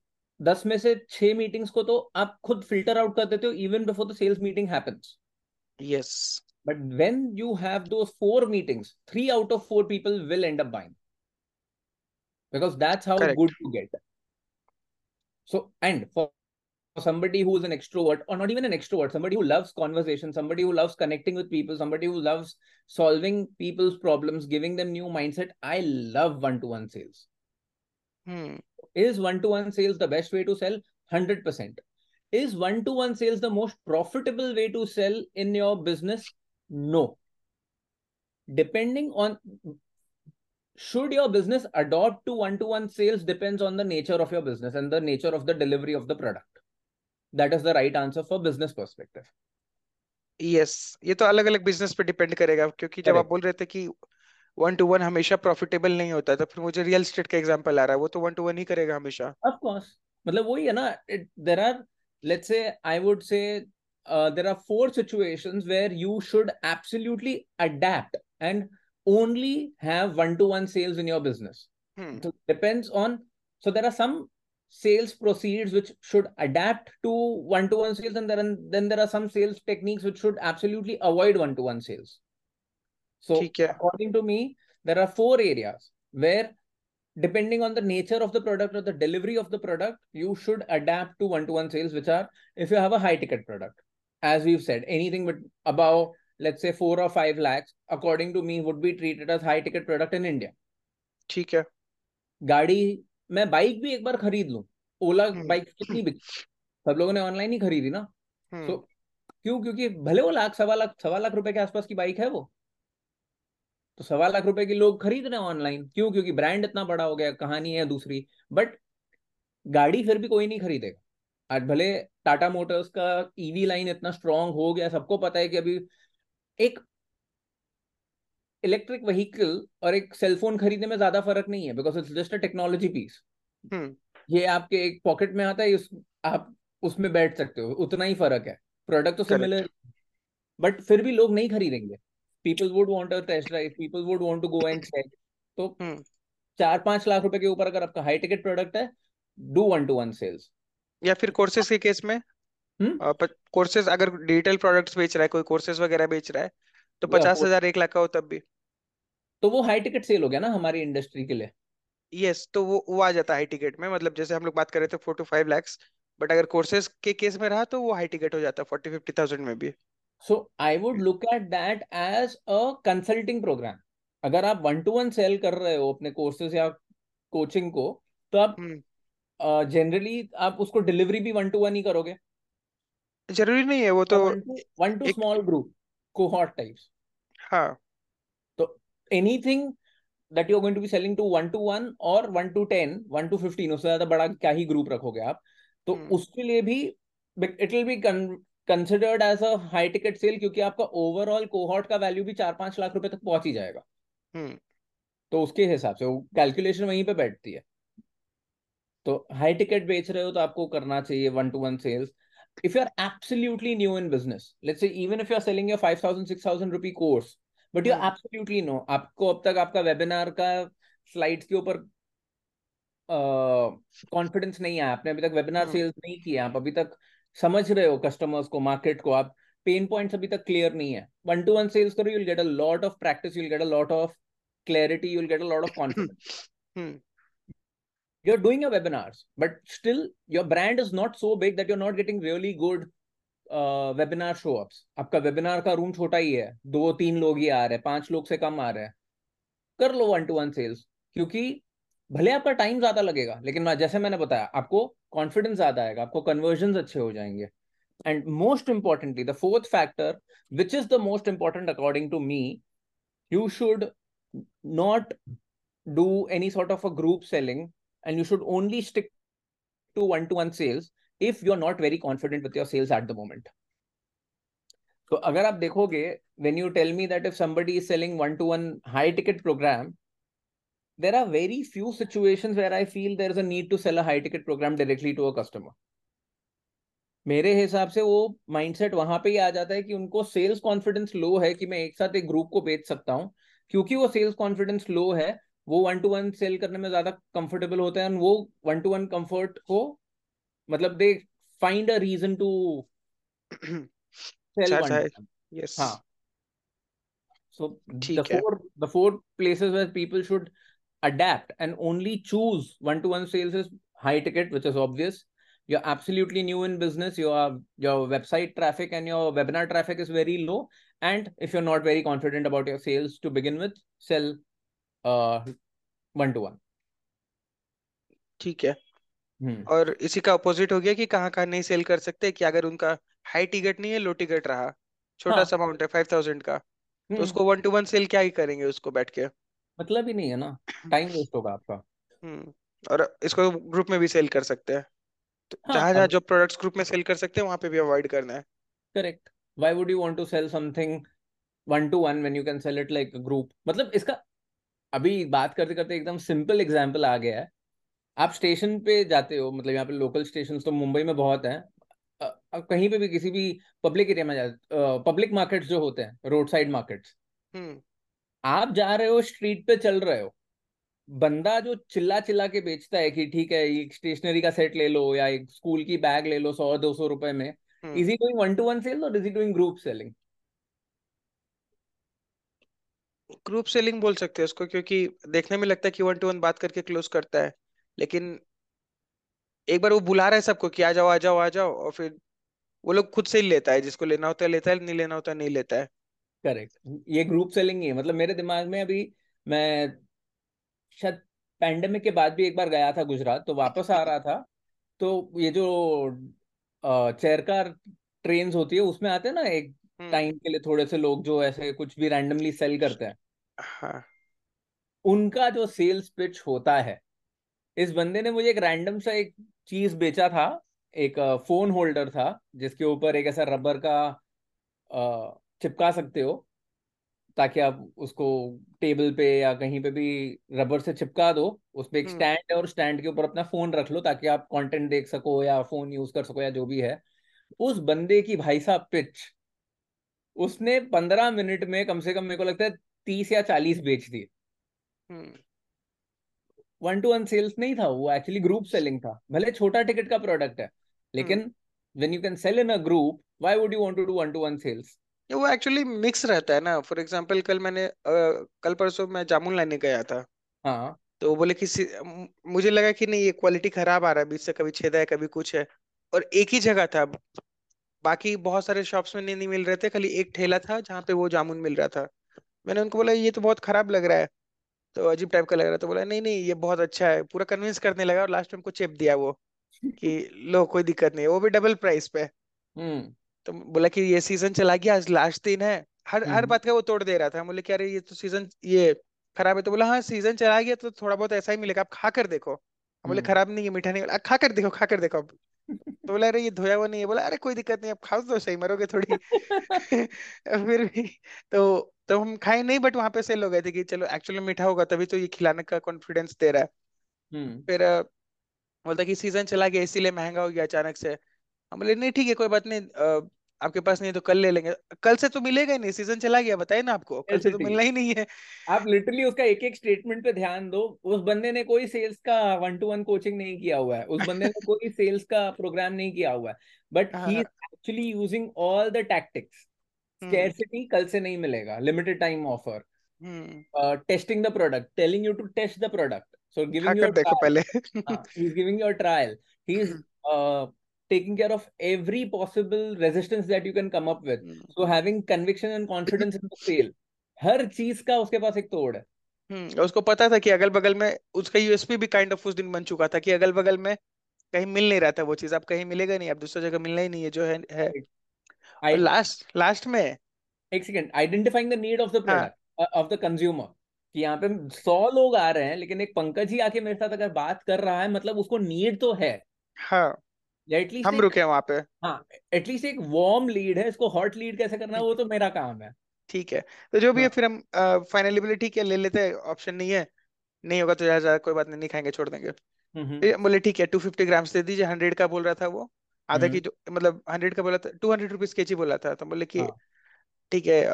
दस में से छह meetings को तो आप खुद filter out कर देते हो even before the sales meeting happens. Yes. But when you have those four meetings, three out of four people will end up buying. Because that's how Correct. Good you get. So, and for somebody who is an extrovert or not even an extrovert, somebody who loves conversation, somebody who loves connecting with people, somebody who loves solving people's problems, giving them new mindset, I love one-to-one sales. Hmm. Is one-to-one sales the best way to sell? one hundred percent. Is one-to-one sales the most profitable way to sell in your business? No. Depending on, should your business adopt to one-to-one sales depends on the nature of your business and the nature of the delivery of the product. That is the right answer for business perspective. Yes, ये तो अलग-अलग business पे depend करेगा, क्योंकि जब आप बोल रहे थे कि one-to-one हमेशा profitable नहीं होता, तो फिर मुझे real estate का example आ रहा है, वो तो one-to-one ही करेगा हमेशा. Of course, मतलब वही है ना. It, there are, let's say, I would say, uh, there are four situations where you should absolutely adapt and only have one-to-one sales in your business. Hmm. So it depends on, so there are some sales proceeds which should adapt to one-to-one sales, and then, then there are some sales techniques which should absolutely avoid one-to-one sales. So according to me, there are four areas where depending on the nature of the product or the delivery of the product, you should adapt to one-to-one sales, which are if you have a high ticket product, as we've said, anything but about, let's say four or five lakhs, according to me, would be treated as high ticket product in India. ठीक है. गाड़ी, मैं बाइक भी एक बार खरीद लूं, ओला बाइक कितनी बिकी, सब लोगों ने ऑनलाइन ही खरीदी ना, तो क्यों? क्योंकि भले वो लाख सवा लाख सवा लाख रुपए के आसपास की बाइक है, वो तो सवा लाख रुपए की लोग खरीद रहे हैं ऑनलाइन, क्यों? क्योंकि ब्रांड इतना बड़ा हो गया. कहानी है दूसरी, बट गाड़ी फिर भी कोई नहीं खरीदेगा आज, भले टाटा मोटर्स का ईवी लाइन इतना स्ट्रॉन्ग हो गया, सबको पता है कि अभी एक इलेक्ट्रिक व्हीकल और एक सेलफोन खरीदने में ज्यादा फर्क नहीं है, because it's just a technology piece. ये आपके एक पॉकेट में आता है, उस, आप उसमें बैठ सकते हो, उतना ही फर्क है, प्रोडक्ट तो सिमिलर, बट फिर भी लोग नहीं खरीदेंगे. People would want a test drive, people would want to go and check. तो चार पांच लाख रुपए के ऊपर अगर आपका हाई टिकट प्रोडक्ट है, do one to one sales. या फिर कोर्सेज के केस में कोर्सेज, uh, अगर डिजिटल प्रोडक्ट्स बेच रहा है, कोई कोर्सेज वगैरह बेच रहा है, तो पचास हजार एक लाख का हो तब भी तो वो हाई टिकट सेल हो गया ना हमारी इंडस्ट्री के लिए. यस, तो वो वो आ जाता है हाई टिकट में. मतलब जैसे हम लोग बात कर रहे थे four to five lakhs, but अगर कोर्सेज के केस में रहा तो वो हाई टिकट हो जाता है फोर्टी फिफ्टी थाउजेंड में भी. So I would look at that as a consulting program. अगर आप वन टू वन सेल कर रहे हो अपने कोर्सेज या कोचिंग को, तो आप जनरली uh, आप उसको डिलीवरी भी वन टू वन ही करोगे. जरूरी नहीं है वो, तो one to small group cohort types. हाँ, तो anything that you are going to be selling to one to one और one to ten, one to fifteen, उससे ज्यादा बड़ा क्या ही ग्रुप रखोगे आप, तो hmm. उसके लिए भी it will be considered as a high ticket sale, क्योंकि आपका ओवरऑल कोहॉर्ट का वैल्यू भी चार पांच लाख रुपए तक पहुंच ही जाएगा. hmm. तो उसके हिसाब से वो कैलकुलेशन वहीं पे बैठती है. तो हाई टिकट बेच रहे हो तो आपको करना चाहिए one to one sales. If you're absolutely new in business, let's say even if you're selling your five thousand, six thousand rupee course, but you're hmm. absolutely new, आपको अब तक आपका वेबिनार का स्लाइड्स के ऊपर कॉन्फिडेंस uh, नहीं है, आपने अभी तक वेबिनार सेल्स hmm. नहीं किया, आप अभी तक समझ रहे हो कस्टमर्स को, मार्केट को, आप पेन पॉइंट्स अभी तक क्लियर नहीं है, वन टू वन सेल्स करो, you'll get a lot of practice, you'll get a lot of clarity, you'll get a lot of confidence. hmm. You're doing your webinars, but still your brand is not so big that you're not getting really good uh, webinar show-ups. आपका वेबिनार का रूम छोटा ही है, दो तीन लोग ही आ रहे हैं, पांच लोग से कम आ रहे हैं, कर लो वन टू वन सेल्स, क्योंकि भले आपका टाइम ज्यादा लगेगा, लेकिन जैसे मैंने बताया आपको कॉन्फिडेंस ज्यादा आएगा, आपको कन्वर्जन अच्छे हो जाएंगे. And most importantly, the fourth factor, which is the most important according to me, you should not do any sort of a group selling, and you should only stick to one-to-one sales if you're not very confident with your sales at the moment. So agar aap dekhoge, when you tell me that if somebody is selling one-to-one high-ticket program, there are very few situations where I feel there is a need to sell a high-ticket program directly to a customer. मेरे हिसाब से वो माइंडसेट वहां पे ही आ जाता है कि उनको सेल्स कॉन्फिडेंस लो है कि मैं एक साथ एक ग्रुप को बेच सकता हूँ, क्योंकि वो सेल्स कॉन्फिडेंस लो है, वो वन टू वन सेल करने में ज्यादा कंफर्टेबल होते हैं, और वो वन टू वन कंफर्ट को मतलब दे find a reason to sell one. Yes, हां, so the four the four places where people should adapt and only choose one to one sales is high ticket, which is obvious. You're absolutely new in business. Your, your website traffic and your webinar traffic is very low. And if you're not very confident about your sales to begin with, sell uh, one-to-one. ठीक है. hmm. और इसी का opposite हो गया कि कहाँ कहाँ नहीं sell कर सकते, कि अगर उनका high ticket नहीं है, low ticket रहा, छोटा सा amount है five thousand का, hmm. तो उसको one-to-one sell क्या ही करेंगे, उसको बैठ के मतलब ही नहीं है ना, time waste होगा आपका. हम्म और इसको group में भी sell कर सकते हैं. जहाँ जहाँ जो प्रोडक्ट्स ग्रुप में सेल कर सकते हैं वहाँ पे भी अवॉइड करना है. Correct. Why would you want to sell something one to one when you can sell it like group. मतलब इसका अभी बात करते करते एकदम सिंपल एग्जांपल आ गया है. आप स्टेशन पे जाते हो, मतलब यहाँ पे लोकल स्टेशन तो मुंबई में बहुत हैं, आप कहीं पे भी किसी भी पब्लिक एरिया में जाते, पब्लिक मार्केट्स जो होते हैं, रोड साइड मार्केट्स, आप जा रहे हो, स्ट्रीट पे चल रहे हो, बंदा जो चिल्ला चिल्ला के बेचता है कि ठीक है एक स्टेशनरी का सेट ले लो या एक स्कूल की बैग ले लो सौ दो सौ रुपए में, is he doing one to one sales और is he doing group selling? Group selling बोल सकते हैं उसको, क्योंकि देखने में लगता है कि वन टू वन बात करके क्लोज करता है, लेकिन एक बार वो बुला रहा है सबको कि आ जाओ आ जाओ आ जाओ, और फिर वो लोग खुद से ही लेता है, जिसको लेना होता है लेता है, नहीं लेना होता है नहीं लेता है. करेक्ट. ये ग्रुप सेलिंग ही है. मतलब मेरे दिमाग में अभी, मैं शायद पैंडेमिक के बाद भी एक बार गया था गुजरात, तो वापस आ रहा था, तो ये जो चेयरकार ट्रेन्स होती है उसमें आते हैं ना एक टाइम के लिए थोड़े से लोग जो ऐसे कुछ भी रैंडमली सेल करते हैं, हाँ. उनका जो सेल्स पिच होता है, इस बंदे ने मुझे एक रैंडम सा एक चीज बेचा था, एक फोन होल्डर था जिसके ऊपर एक ऐसा रबर का चिपका सकते हो ताकि आप उसको टेबल पे या कहीं पे भी रबर से चिपका दो, उस पे एक स्टैंड है और स्टैंड के ऊपर अपना फोन रख लो ताकि आप कंटेंट देख सको या फोन यूज कर सको या जो भी है. उस बंदे की भाई साहब पिच, उसने पंद्रह मिनट में कम से कम मेरे को लगता है तीस या चालीस बेच दिए. वन टू वन सेल्स नहीं था वो, एक्चुअली ग्रुप सेलिंग था. भले छोटा टिकट का प्रोडक्ट है, लेकिन when you can sell in a group, why would you want to do one to one sales? वो एक्चुअली मिक्स रहता है ना. फॉर एग्जांपल कल मैंने आ, कल परसों मैं जामुन लाने गया था, हाँ. तो बोले कि मुझे लगा कि नहीं ये क्वालिटी खराब आ रहा है, बीच से कभी छेदा है कभी कुछ है, और एक ही जगह था, बाकी बहुत सारे शॉप्स में नहीं, नहीं मिल रहे थे, खाली एक ठेला था जहाँ पे वो जामुन मिल रहा था. मैंने उनको बोला ये तो बहुत खराब लग रहा है, तो अजीब टाइप का लग रहा था. बोला नहीं नहीं ये बहुत अच्छा है, पूरा कन्विंस करने लगा, और लास्ट में उनको चेप दिया वो कि लो कोई दिक्कत नहीं, वो भी डबल प्राइस पे. तो बोला कि ये सीजन चला गया, आज लास्ट दिन है, हर हर बात का वो तोड़ दे रहा था. बोले कि अरे ये तो सीजन ये खराब है, तो बोला हाँ सीजन चला गया तो थोड़ा बहुत ऐसा ही मिलेगा, आप खा कर देखो. बोले खराब नहीं है, मीठा नहीं, खा कर देखो खा कर देखो अब. तो बोला अरे ये धोया हुआ नहीं है. बोला अरे कोई दिक्कत नहीं, आप खाओ तो सही, मरोगे थोड़ी. फिर भी तो तो हम खाए नहीं, बट वहां पे सेल हो गए थे कि चलो एक्चुअली मीठा होगा तभी तो ये खिलाने का कॉन्फिडेंस दे रहा है. फिर बोलता कि सीजन चला गया इसीलिए महंगा हो गया अचानक से. हम बोले नहीं ठीक है कोई बात नहीं, आ, आपके पास नहीं तो कल ले लेंगे. कल से तो मिलेगा ही नहीं, सीजन चला गया, बताइए ना आपको, कल से तो मिलना ही नहीं है. आप लिटरली उसका एक एक स्टेटमेंट पे ध्यान दो. उस बंदे ने कोई सेल्स का वन टू वन कोचिंग नहीं किया हुआ है, उस बंदे ने कोई सेल्स का प्रोग्राम नहीं किया हुआ है, but he is actually using all the tactics. Scarcity, कल से नहीं मिलेगा, limited time offer, testing the product, telling you to test the product, so giving you देखो पहले, he is giving your trial, he is taking care of every possible resistance that you can come up with. Mm. So having conviction and confidence in the sale. हर चीज का उसके पास एक तोड़ है. हम्म, उसको पता था कि अगल बगल में उसका यूएसपी भी काइंड ऑफ उस दिन बन चुका था कि अगल बगल में कहीं मिल नहीं रहा था वो चीज, आप कहीं मिलेगा नहीं, आप दूसरी जगह मिलना ही नहीं है जो है, है. I, लास्ट लास्ट में एक second, identifying the need of the product of the consumer, कि यहाँ पे सौ लोग आ रहे हैं लेकिन एक पंकज ही आके मेरे साथ अगर बात कर रहा है मतलब उसको नीड तो है. हाँ, एटलीस्ट हम रुके वहाँ पे. हाँ, एटलीस्ट एक वार्म लीड है, इसको हॉट लीड कैसे करना है वो तो मेरा काम है. ठीक है, तो जो भी है फिर हम फाइनली बोले ठीक है ले लेते हैं, ऑप्शन नहीं है, नहीं होगा तो ज्यादा कोई बात नहीं, नहीं खाएंगे छोड़ देंगे. बोले ठीक है दो सौ पचास ग्राम्स दे दीजिए, हंड्रेड का बोल रहा था वो, आधा की जो मतलब हंड्रेड का बोला था, टू हंड्रेड रुपीज के जी बोला था. तो बोले कि ठीक है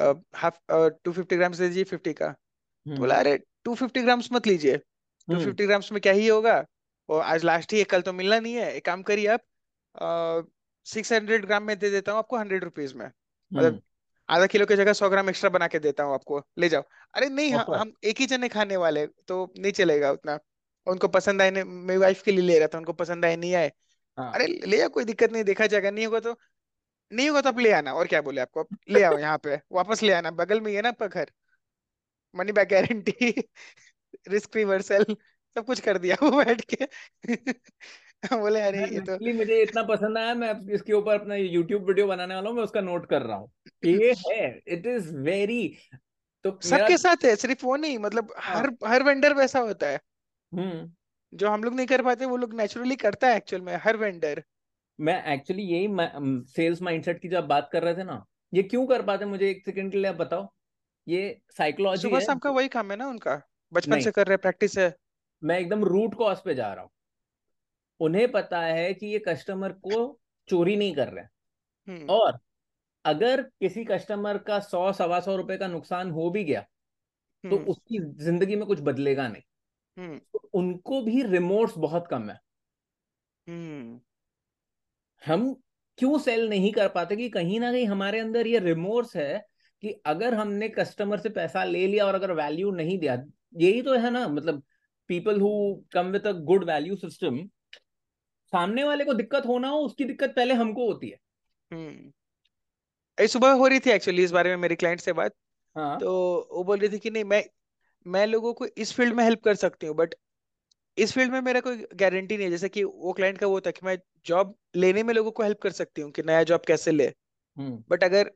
हाफ टू फिफ्टी ग्राम्स दे दीजिए फिफ्टी का. तो बोला अरे टू फिफ्टी ग्राम्स मत लीजिए, टू फिफ्टी ग्राम्स में क्या ही होगा, और आज लास्ट ही है, कल तो मिलना नहीं है, एक काम करिए आप सिक्स हंड्रेड ग्राम में दे देता हूँ आपको हंड्रेड रुपीज में, मतलब आधा किलो की जगह सौ ग्राम एक्स्ट्रा बना के देता हूँ आपको, ले जाओ. अरे नहीं हम, हम एक ही जने खाने वाले तो नहीं चलेगा उतना, उनको पसंद आए, मेरी वाइफ के लिए ले रहा था, उनको पसंद आए नहीं आए, अरे ले जाओ कोई दिक्कत नहीं, देखा जाएगा, नहीं होगा तो नहीं होगा तो आप ले आना, और क्या बोले आपको, ले आओ यहाँ पे वापस ले आना, बगल में ही है ना आपका घर, money back guarantee, risk reversal, सब कुछ कर दिया वो बैठ के. बोले अरे ये तो मुझे इतना पसंद आया, मैं इसके ऊपर अपना YouTube वीडियो बनाने वाला हूँ, मैं उसका नोट कर रहा हूँ. ये है, it is very, तो सबके साथ है, सिर्फ वो नहीं, मतलब हर हर वेंडर वैसा होता है. हम्म, जो हम लोग नहीं कर पाते वो लोग नेचुरली करता है एक्चुअल में, हर वेंडर. मैं एक्चुअली यही सेल्स माइंडसेट की जब बात कर रहे थे ना, ये क्यों कर पाते मुझे एक सेकंड के लिए आप बताओ, ये साइकोलॉजी. सुबह शाम का वही काम है ना उनका, बचपन से कर रहे, प्रैक्टिस है. मैं एकदम रूट कॉज पे जा रहा हूँ, उन्हें पता है कि ये कस्टमर को चोरी नहीं कर रहे, और अगर किसी कस्टमर का सौ सवा सौ रुपए का नुकसान हो भी गया तो उसकी जिंदगी में कुछ बदलेगा नहीं, तो उनको भी रिमोर्स बहुत कम है. हम क्यों सेल नहीं कर पाते कि कहीं ना कहीं हमारे अंदर ये रिमोर्स है कि अगर हमने कस्टमर से पैसा ले लिया और अगर वैल्यू नहीं दिया, यही तो है ना, मतलब people who come with a good value system, सामने वाले को दिक्कत होना हो, उसकी दिक्कत पहले हमको होती है. हम्म, इस सुबह हो रही थी एक्चुअली इस बारे में मेरी क्लाइंट से बात. हाँ. तो वो बोल रही थी कि नहीं मैं मैं लोगों को इस फील्ड में हेल्प कर सकती हूँ, बट इस फील्ड में मेरा कोई गारंटी नहीं है. जैसे कि वो क्लाइंट का वो था कि मैं जॉब लेने में लोगों को हेल्प कर सकती हूँ कि नया जॉब कैसे ले, बट अगर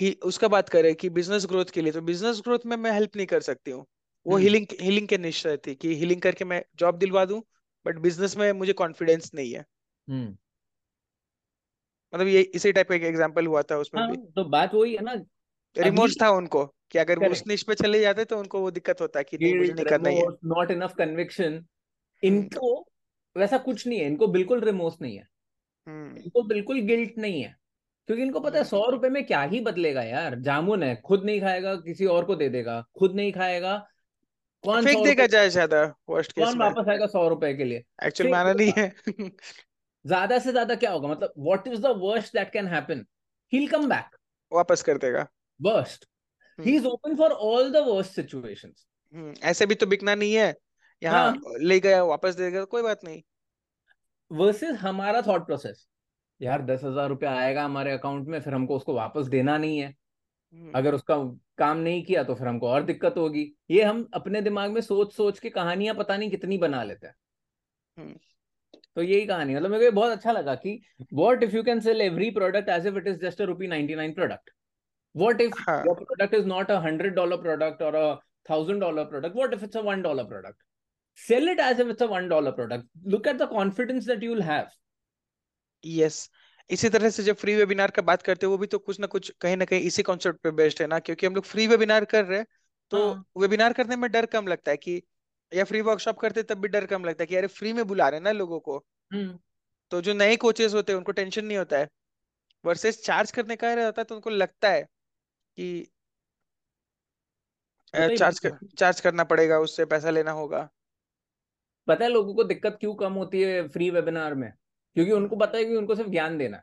ही उसका बात करे कि बिजनेस ग्रोथ के लिए, तो बिजनेस ग्रोथ में मैं हेल्प नहीं कर सकती हूँ. वो हीलिंग हीलिंग के निश्चय थी कि हीलिंग करके मैं जॉब दिलवा दूं, बट बिजनेस में मुझे कॉन्फिडेंस नहीं है. हम्म, मतलब ये इसी टाइप का एक एग्जांपल हुआ था उसमें. हाँ, भी तो बात वही है ना, रिमोर्स था उनको कि अगर उस निश पे चले जाते तो उनको वो दिक्कत होता कि नहीं मुझे नहीं करना है, नॉट इनफ कन्विक्शन. इनको वैसा कुछ नहीं है, इनको बिल्कुल रिमोर्स नहीं है, इनको बिल्कुल गिल्ट नहीं है, क्योंकि इनको पता है सौ रुपए में क्या ही बदलेगा यार, जामुन है, खुद नहीं खाएगा किसी और को दे देगा, खुद नहीं खाएगा कौन फेंक देगा, जाए ज्यादा वर्स्ट केस कौन वापस आएगा सौ रुपए के लिए, एक्चुअली माना नहीं है. ज्यादा से ज्यादा क्या होगा, मतलब what is the worst that can happen, he will come back, वापस कर देगा. Worst, he is open for all the worst situations. ऐसे भी तो बिकना नहीं है यहाँ. हाँ. ले गया वापस दे देगा कोई बात नहीं, वर्सेस हमारा थॉट प्रोसेस, यार दस हजार रुपया आएगा हमारे अकाउंट में फिर हमको उसको वापस देना नहीं है, अगर उसका काम नहीं किया तो फिर हमको और दिक्कत होगी. ये हम अपने दिमाग में सोच सोच के कहानियां पता नहीं कितनी बना लेते हैं. तो यही कहानी, मतलब मेरे को बहुत अच्छा लगा कि what if you can sell every product as if it is just a rupee ninety nine product, what if your product is not a hundred dollar product और a thousand dollar product, what if it's a one dollar product, sell it as if it's a one dollar product, look at the confidence that you will have. Yes, इसी तरह से जब फ्री वेबिनार का बात करते हैं वो भी तो कुछ ना कुछ कहीं ना कहीं इसी कॉन्सेप्ट पे बेस्ड है ना, क्योंकि हम लोग फ्री वेबिनार कर रहे हैं तो हाँ. वेबिनार करने में डर कम लगता है कि, या फ्री वर्कशॉप करते तब भी डर कम लगता है कि अरे फ्री में बुला रहे हैं ना लोगों को. हुँ. तो जो नए कोचेस होते हैं उनको टेंशन नहीं होता है, वर्सेस चार्ज करने का रहता है तो उनको लगता है कि चार्ज कर, चार्ज करना पड़ेगा, उससे पैसा लेना होगा. पता है लोगों को दिक्कत क्यों कम होती है फ्री वेबिनार में, क्योंकि उनको पता है कि उनको सिर्फ ज्ञान देना.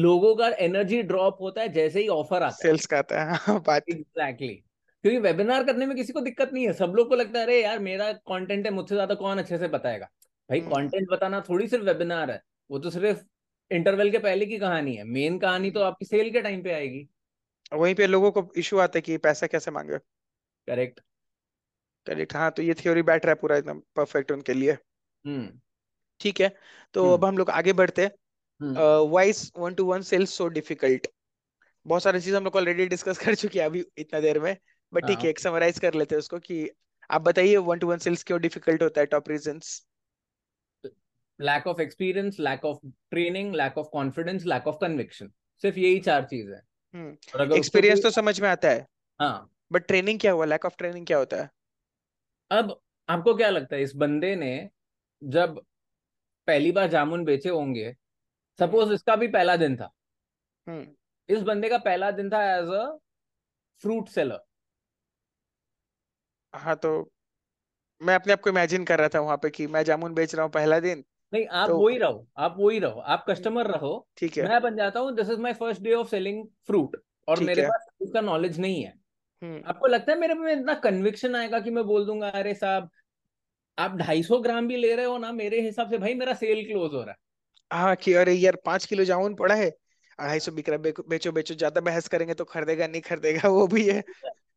लोगों का एनर्जी ड्रॉप होता है जैसे ही ऑफर आता है, सेल्स का आता है. बात एग्जैक्टली, क्योंकि वेबिनार करने में किसी को दिक्कत नहीं है, सब लोग को लगता है अरे यार मेरा कंटेंट है, मुझसे ज्यादा कौन अच्छे से बताएगा. भाई कंटेंट बताना थोड़ी सिर्फ वेबिनार है, वो तो सिर्फ इंटरवल के पहले की कहानी है, मेन कहानी तो आपकी सेल के टाइम पे आएगी. वहीं पे लोगों को इश्यू आता है कि पैसा कैसे मांगे. Correct correct. हाँ, तो ये थ्योरी बैठ रहा है पूरा एकदम परफेक्ट उनके लिए. हम्म, ठीक है, तो अब हम लोग आगे बढ़ते हैं. Why one to one sales so difficult, बहुत सारी चीज हम लोग ऑलरेडी डिस्कस कर चुके हैं अभी इतना देर में, बट ठीक है एक समराइज कर लेते हैं उसको कि आप बताइए वन टू वन सेल्स क्यों डिफिकल्ट होता है. Top reasons: lack of experience, lack of training, lack of confidence, lack of conviction. सिर्फ यही चार चीज है. एक्सपीरियंस तो समझ में आता है हाँ, बट ट्रेनिंग क्या हुआ, लैक ऑफ ट्रेनिंग क्या होता है? अब आपको क्या लगता है इस बंदे ने जब पहली बार जामुन बेचे होंगे, सपोज इसका भी पहला दिन था, इस बंदे का पहला दिन था एज अ फ्रूट सेलर. हाँ, तो मैं अपने आप को इमेजिन कर रहा था वहां पे कि मैं जामुन बेच रहा हूँ पहला दिन. नहीं, आप तो... वही रहो, आप वही रहो, आप कस्टमर रहो. ठीक है, मैं बन जाता हूँ this is my first day of selling fruit, और मेरे पास उसका नॉलेज नहीं है. आपको लगता है मेरे में इतना कन्विक्शन आएगा कि मैं बोल दूंगा अरे साहब आप ढाई सौ ग्राम भी ले रहे हो ना, मेरे हिसाब से भाई मेरा सेल क्लोज हो रहा है. हाँ, कि अरे यार पांच किलो जामुन पड़ा है, ढाई सौ बिक रहा, बेचो बेचो. ज्यादा बहस करेंगे तो खरीदेगा नहीं खरीदेगा, वो भी है.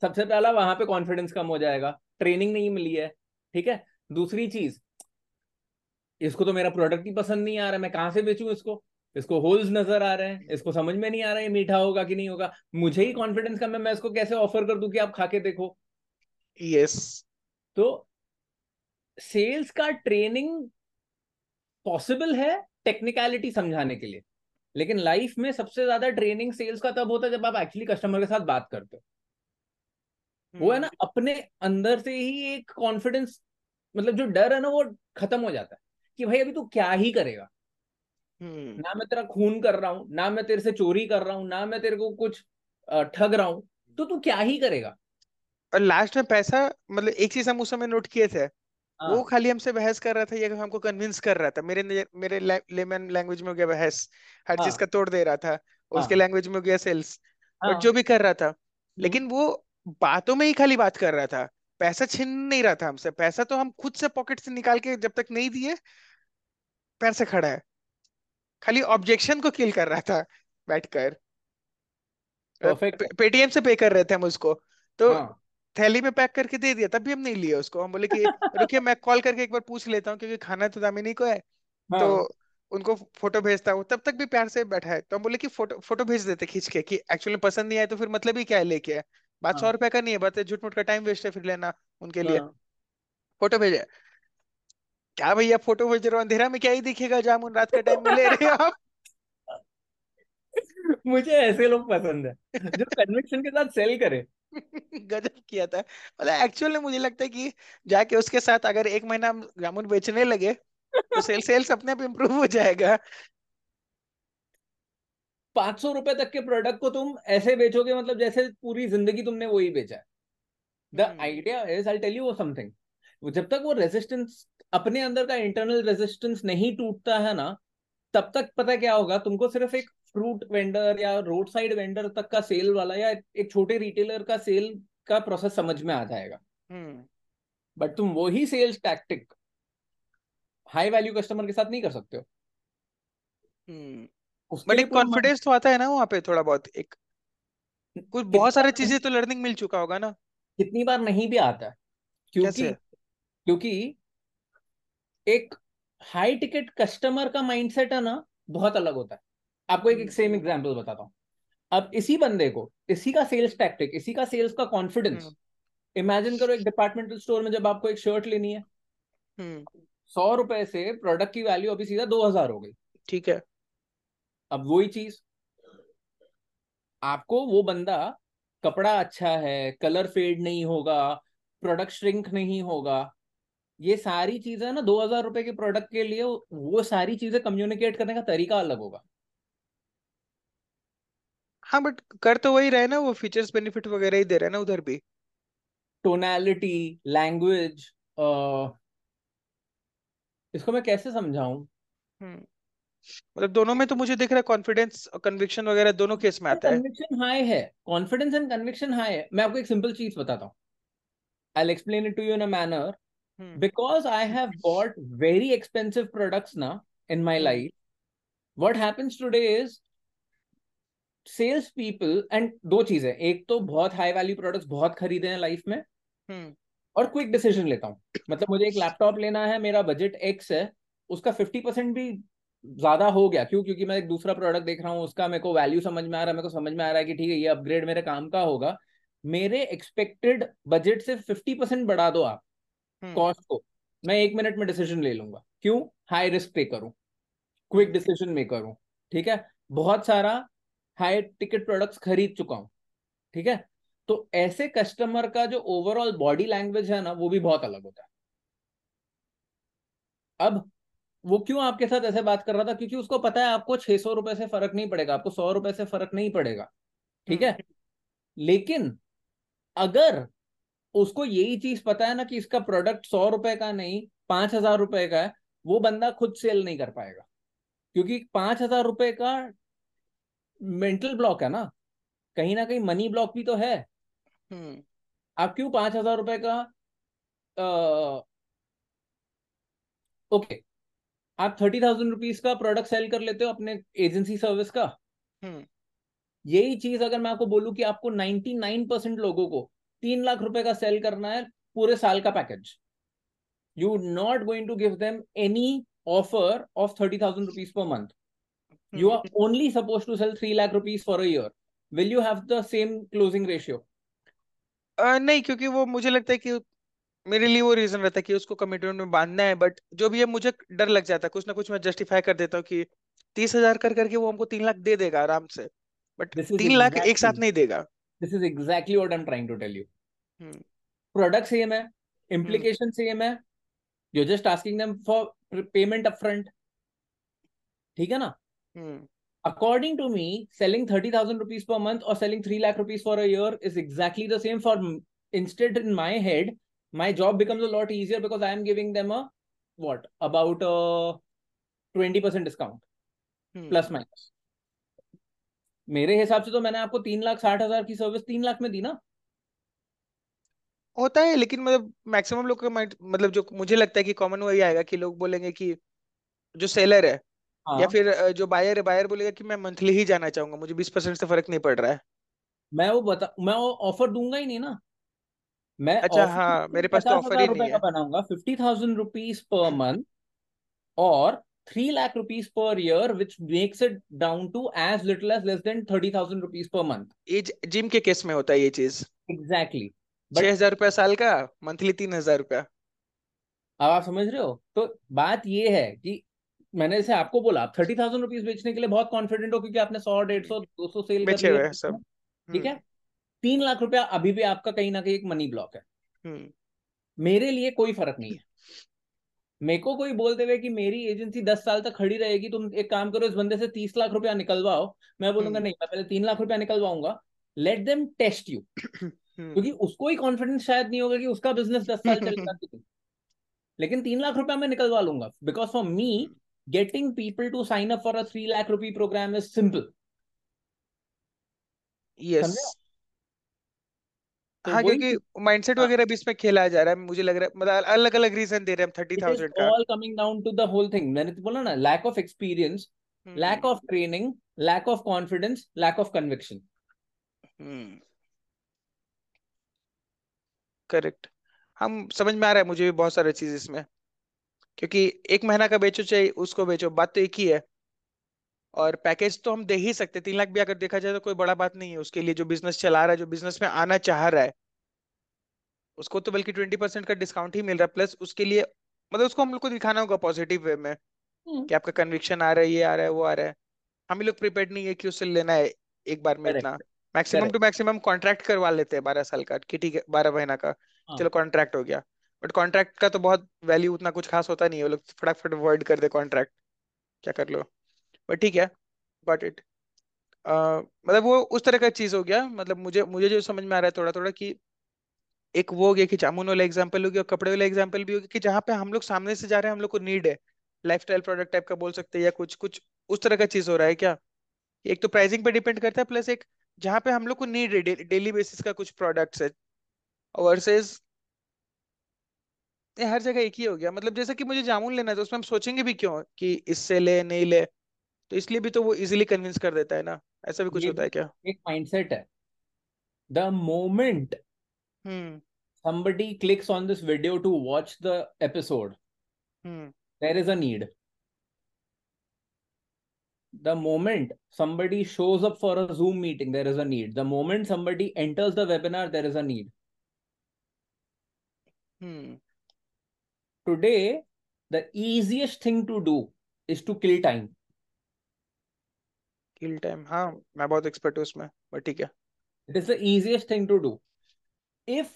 सबसे पहला वहां पे कॉन्फिडेंस कम हो जाएगा, ट्रेनिंग नहीं मिली है. ठीक है, दूसरी चीज, इसको तो मेरा प्रोडक्ट ही पसंद नहीं आ रहा, मैं कहाँ से बेचूं इसको, इसको होल्स नजर आ रहे हैं, इसको समझ में नहीं आ रहा है ये मीठा होगा कि नहीं होगा, मुझे ही कॉन्फिडेंस कम है, मैं इसको कैसे ऑफर कर दूं कि आप खा के देखो. यस, तो सेल्स का ट्रेनिंग पॉसिबल है टेक्निकलिटी समझाने के लिए, लेकिन लाइफ में सबसे ज्यादा ट्रेनिंग सेल्स का तब होता है जब आप एक्चुअली कस्टमर के साथ बात करते हो. वो है ना, अपने अंदर से ही एक कॉन्फिडेंस, मतलब जो डर है ना वो खत्म हो जाता है कि भाई अभी तू क्या ही करेगा, ना मैं तेरा खून कर रहा हूँ, ना मैं तेरे से चोरी कर रहा हूँ, ना मैं तेरे को कुछ ठग रहा हूँ, तो तू क्या ही करेगा. और लास्ट में पैसा, मतलब एक चीज हम उस समय नोट किए थे, वो खाली हमसे बहस कर रहा था या हमको कन्विंस कर रहा था. मेरे मेरे लेमन लैंग्वेज में हो गया बहस, हर चीज का तोड़ दे रहा था, उसके लैंग्वेज में हो गया सेल्स, बट जो भी कर रहा था लेकिन वो बातों में ही खाली बात कर रहा था, पैसा छीन नहीं रहा था हमसे. पैसा तो हम खुद से पॉकेट से निकाल के जब तक नहीं दिए पैर से खड़ा है, खाली ऑब्जेक्शन को किल कर रहा था बैठकर. पेटीएम से पे कर रहे थे हम उसको, तो हाँ. थैली में पैक करके दे दिया, तब भी हम नहीं लिए उसको. हम बोले कि रुकिए मैं कॉल करके एक बार पूछ लेता हूँ, क्योंकि खाना तो दामिनी को है हाँ. तो उनको फोटो भेजता हूँ, तब तक भी प्यार से बैठा है. तो हम बोले कि फोटो फोटो भेज देते खींच के कि एक्चुअली पसंद नहीं आया तो फिर मतलब ही क्या है लेके, बात सौ रुपए का नहीं है, बात है झूठ मूठ का टाइम वेस्ट है फिर लेना उनके लिए. फोटो भेजा, क्या भैया फोटो भेज रहे हो अंधेरा में, क्या ही दिखेगा जामुन रात का टाइम में ले रहे हो आप. मुझे ऐसे लोग पसंद है जो कन्विक्शन के साथ सेल करे. गजब किया था, मतलब एक्चुअली मुझे लगता है कि जाके उसके साथ अगर एक महीना हम जामुन बेचने लगे तो सेल सेल्स अपने आप इम्प्रूव हो जाएगा. पांच सौ रुपए तक के प्रोडक्ट को तुम ऐसे बेचोगे मतलब जैसे पूरी जिंदगी तुमने वही बेचा है. The idea is, I tell you something, जब तक वो रेजिस्टेंस, अपने अंदर का इंटरनल रेजिस्टेंस नहीं टूटता है ना, तब तक पता क्या होगा, तुमको सिर्फ एक फ्रूट वेंडर या रोड साइड वेंडर तक का सेल वाला या एक छोटे रिटेलर का सेल का प्रोसेस समझ में आ जाएगा. बट तुम वो ही sales tactic high value customer के साथ नहीं कर सकते हो. hmm. बट एक कॉन्फिडेंस तो आता है ना वहाँ पे थोड़ा बहुत, एक कुछ बहुत सारी चीजें तो लर्निंग मिल चुका होगा ना. कितनी बार नहीं भी आता है, क्योंकि क्योंकि एक हाई टिकट कस्टमर का माइंडसेट है ना बहुत अलग होता है. आपको एक, एक सेम एग्जांपल बताता हूँ. अब इसी बंदे को, इसी का सेल्स टैक्टिक, इसी का सेल्स का कॉन्फिडेंस, इमेजिन करो एक डिपार्टमेंटल स्टोर में जब आपको एक शर्ट लेनी है, सौ रुपए से प्रोडक्ट की वैल्यू अभी सीधा दो हजार हो गई. ठीक है, अब वही चीज आपको, वो बंदा कपड़ा अच्छा है, कलर फेड नहीं होगा, प्रोडक्ट श्रिंक नहीं होगा, ये सारी चीजें ना दो हजार रुपए के प्रोडक्ट के लिए वो सारी चीजें कम्युनिकेट करने का तरीका अलग होगा. हाँ, बट कर तो वही रहे ना, वो फीचर्स बेनिफिट वगैरह ही दे रहे ना उधर भी. टोनैलिटी, लैंग्वेज, इसको मैं कैसे समझाऊं, मतलब दोनों में तो मुझे दिख रहा है कॉन्फिडेंस और कन्विक्शन वगैरह दोनों केस में आता है. कन्विक्शन हाई है, कॉन्फिडेंस एंड कन्विक्शन हाई है. मैं आपको एक सिंपल चीज बताता हूँ, I will explain it to you in a manner, because I have bought very expensive products ना in my life. What happens today is sales people, and दो चीजें, एक तो बहुत हाई वैल्यू प्रोडक्ट्स बहुत खरीदे हैं लाइफ में, hmm. और क्विक डिसीजन लेता हूँ, मतलब मुझे एक लैपटॉप लेना है, मेरा बजट एक्स है, उसका फिफ्टी परसेंट भी ज्यादा हो गया। क्यों? क्योंकि मैं एक दूसरा प्रोडक्ट देख रहा हूँ, उसका मेरे को वैल्यू समझ में आ रहा है, मेरे को समझ में आ रहा है कि ठीक है ये अपग्रेड मेरे काम का होगा। मेरे एक्सपेक्टेड बजट से फिफ्टी परसेंट बढ़ा दो आप कॉस्ट को, मैं एक मिनट में डिसीजन ले लूंगा। क्यों? हाई रिस्क पे करूँ, क्विक डिसीजन मेकर हूँ, ठीक है, बहुत सारा हाई टिकट प्रोडक्ट्स खरीद चुका हूँ, ठीक है। तो ऐसे कस्टमर का जो ओवरऑल बॉडी लैंग्वेज है ना, वो भी बहुत अलग होता है। अब वो क्यों आपके साथ ऐसे बात कर रहा था? क्योंकि उसको पता है आपको छह सौ रुपए से फर्क नहीं पड़ेगा, आपको सौ रुपए से फर्क नहीं पड़ेगा, ठीक है। लेकिन अगर उसको यही चीज पता है ना कि इसका प्रोडक्ट सौ रुपए का नहीं पांच हजार रुपए का है, वो बंदा खुद सेल नहीं कर पाएगा, क्योंकि पांच हजार रुपए का मेंटल ब्लॉक है ना, कहीं ना कहीं मनी ब्लॉक भी तो है। आप क्यों पांच हजार रुपए का आ, ओके आप थर्टी थाउजेंड रुपीज का प्रोडक्ट सेल कर लेते हो अपने एजेंसी सर्विस का। यही चीज अगर मैं आपको बोलूं कि आपको नाइनटी नाइन परसेंट लोगों को तीन लाख रुपए का सेल करना है पूरे साल का package, you not going to give them any offer of thirty thousand rupees per month. You are only supposed to sell three lakh rupees for a year. Will you have the same closing ratio? Uh, नहीं, क्योंकि वो मुझे लगता है कि मेरे लिए वो रीजन रहता है कि उसको कमिटमेंट में बांधना है, बट जो भी है मुझे डर लग जाता है, कुछ ना कुछ मैं जस्टिफाई कर देता हूँ कि तीस हजार कर करके वो हमको तीन लाख दे देगा आराम से, बट तीन लाख एक साथ नहीं देगा। This is exactly what I'm trying to tell you. Product same है, implication same है, you're just asking them for payment upfront, ठीक है ना। According to me selling thirty thousand rupees per month और selling three lakh rupees for a year is exactly the same for instead in my head my job becomes a lot easier because I am giving them a what about twenty percent discount plus minus. मेरे हिसाब से तो मैंने आपको तीन लाख साठ हजार की सर्विस तीन लाख में दी ना, होता है। लेकिन मतलब मैक्सिमम लोग का मतलब जो मुझे लगता है कि कॉमन वही आएगा कि लोग बोलेंगे कि जो सेलर है हाँ। या फिर जो बायर है, बायर बोलेगा कि मैं मंथली ही जाना चाहूंगा, मुझे बीस परसेंट से फर्क नहीं पड़ रहा है। मैं वो बता मैं वो ऑफर दूंगा ही नहीं ना, मैं अच्छा हाँ मेरे पास तो ऑफर ही नहीं है। बनाऊंगा fifty thousand rupees per month और three lakh rupees per year which makes it down to as little as less than thirty thousand rupees per month. Gym के केस में होता है ये चीज एग्जैक्टली छह हजार रुपया साल का, मंथली तीन हजार रुपया। अब आप समझ रहे हो? तो बात ये है कि मैंने जैसे आपको बोला आप थर्टी थाउजेंड रुपीज बेचने के लिए बहुत कॉन्फिडेंट हो क्योंकि आपने सौ डेढ़ सौ दो सौ सेल बेचे हुए हैं सब, ठीक है। तीन लाख रुपया अभी भी आपका कहीं ना कहीं एक मनी ब्लॉक है। मेरे लिए कोई फर्क नहीं है, मेरे को कोई बोलते हुए कि मेरी एजेंसी दस साल तक खड़ी रहेगी, तुम एक काम करो इस बंदे से तीस लाख रुपया निकलवाओ, मैं बोलूंगा नहीं मैं पहले तीन लाख रुपया निकलवाऊंगा। लेट देम टेस्ट यू, क्योंकि उसको ही कॉन्फिडेंस शायद नहीं होगा कि उसका बिजनेस दस साल चलेगा, लेकिन तीन लाख रुपया मैं निकलवा लूंगा। Because for me getting people to sign up for a three lakh rupee program is simple. Yes हाँ, क्योंकि माइंडसेट वगैरह भी इसमें खेला जा रहा है मुझे लग रहा है, मतलब अलग अलग रीजन दे रहे हैं थर्टी थाउजेंड का। All coming down to the whole thing, मैंने तो बोला ना, lack of experience, lack of training, lack of confidence, lack of conviction. Correct, हम समझ में आ रहा है मुझे भी बहुत सारी चीज इसमें, क्योंकि एक महीना का बेचो चाहिए उसको बेचो, बात तो एक ही है। और पैकेज तो हम दे ही सकते, तीन लाख भी अगर देखा जाए तो कोई बड़ा बात नहीं है उसके लिए जो बिजनेस चला रहा है, जो बिजनेस में आना चाह रहा है उसको तो बल्कि ट्वेंटी परसेंट का डिस्काउंट ही मिल रहा है। प्लस उसके लिए मतलब उसको हम लोग को दिखाना होगा पॉजिटिव वे में कि आपका कन्विक्शन आ रहा है, ये आ रहा है, वो आ रहा है। हम लोग प्रिपेयर्ड नहीं है कि उससे लेना है एक बार में इतना, मैक्सिमम टू मैक्सिमम कॉन्ट्रैक्ट करवा लेते हैं बारह साल का कि ठीक है बारह महीना का हाँ। चलो कॉन्ट्रैक्ट हो गया, बट कॉन्ट्रैक्ट का तो बहुत वैल्यू उतना कुछ खास होता नहीं है, वो लोग फटाफट अवॉइड कर दे कॉन्ट्रैक्ट, क्या कर लो, बट ठीक है गॉट इट। मतलब वो उस तरह का चीज हो गया। मतलब मुझे मुझे जो समझ में आ रहा है थोड़ा थोड़ा कि एक वो हो गया कि जामुन वाला एग्जाम्पल होगी और कपड़े वाला एग्जाम्पल भी होगी कि जहाँ पे हम लोग सामने से जा रहे हैं, हम लोग को नीड है, लाइफस्टाइल प्रोडक्ट टाइप का बोल सकते हैं या कुछ कुछ उस तरह का चीज हो रहा है क्या। एक तो प्राइसिंग पे डिपेंड करता है, प्लस एक जहाँ पे हम लोग को नीड है डेली बेसिस का कुछ प्रोडक्ट्स है वर्सेस ये हर जगह एक ही हो गया। मतलब जैसे कि मुझे जामुन लेना है तो उसमें हम सोचेंगे भी क्यों कि इससे ले नहीं ले, तो इसलिए भी तो वो इजीली कन्विंस कर देता है ना। ऐसा भी कुछ होता है क्या? एक माइंडसेट है। The moment somebody clicks on this video to watch the episode, there is a need. the moment somebody shows up for a Zoom meeting, there is a need. The moment somebody enters the webinar, there is a need. Hmm. Today, the easiest thing to do is to kill time. Kill time. हाँ, मैं बहुत expert हूँ उसमें, but ठीक है. It is the easiest thing to do. If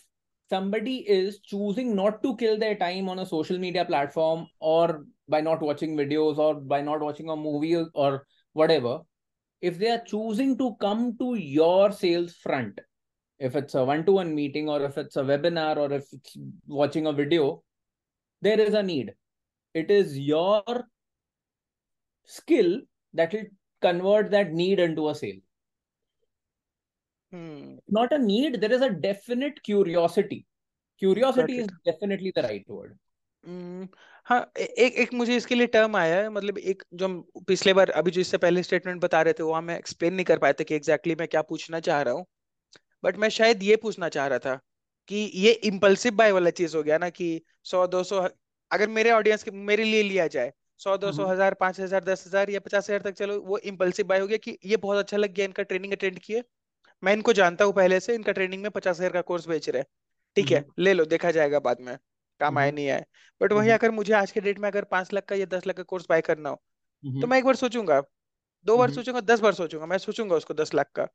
somebody is choosing not to kill their time on a social media platform or by not watching videos or by not watching a movie or whatever, if they are choosing to come to your sales front, if it's a one-to-one meeting or if it's a webinar or if it's watching a video, there is a need. It is your skill that will convert that need into a sale. Hmm. Not a need, there is a definite curiosity. Curiosity is definitely the right word. Hmm. हाँ, एक एक मुझे इसके लिए टर्म आया है, मतलब एक जो हम पिछले बार अभी जो इससे पहले स्टेटमेंट बता रहे थे वो हमें एक्सप्लेन नहीं कर पाए थे कि एग्जैक्टली मैं क्या पूछना चाह रहा हूँ, बट मैं शायद ये पूछना चाह रहा था कि ये इम्पल्सिव बाय वाला चीज हो गया ना, कि सौ दो सौ अगर मेरे ऑडियंस के मेरे लिए लिया जाए सौ दो सौ हजार पांच हजार दस हजार या पचास हजार तक, चलो वो इम्पल्सिव बाय हो गया कि ये बहुत अच्छा लग गया, इनका ट्रेनिंग अटेंड किए, मैं इनको जानता हूँ पहले से, इनका ट्रेनिंग में पचास हजार का कोर्स बेच रहे हैं, ठीक है ले लो, देखा जाएगा बाद में काम आए नहीं आए, बट वही अगर मुझे आज के डेट में अगर पांच लाख का या दस लाख का कोर्स बाय करना हो तो मैं एक बार सोचूंगा, दो बार सोचूंगा, दस बार सोचूंगा, मैं सोचूंगा उसको दस लाख का,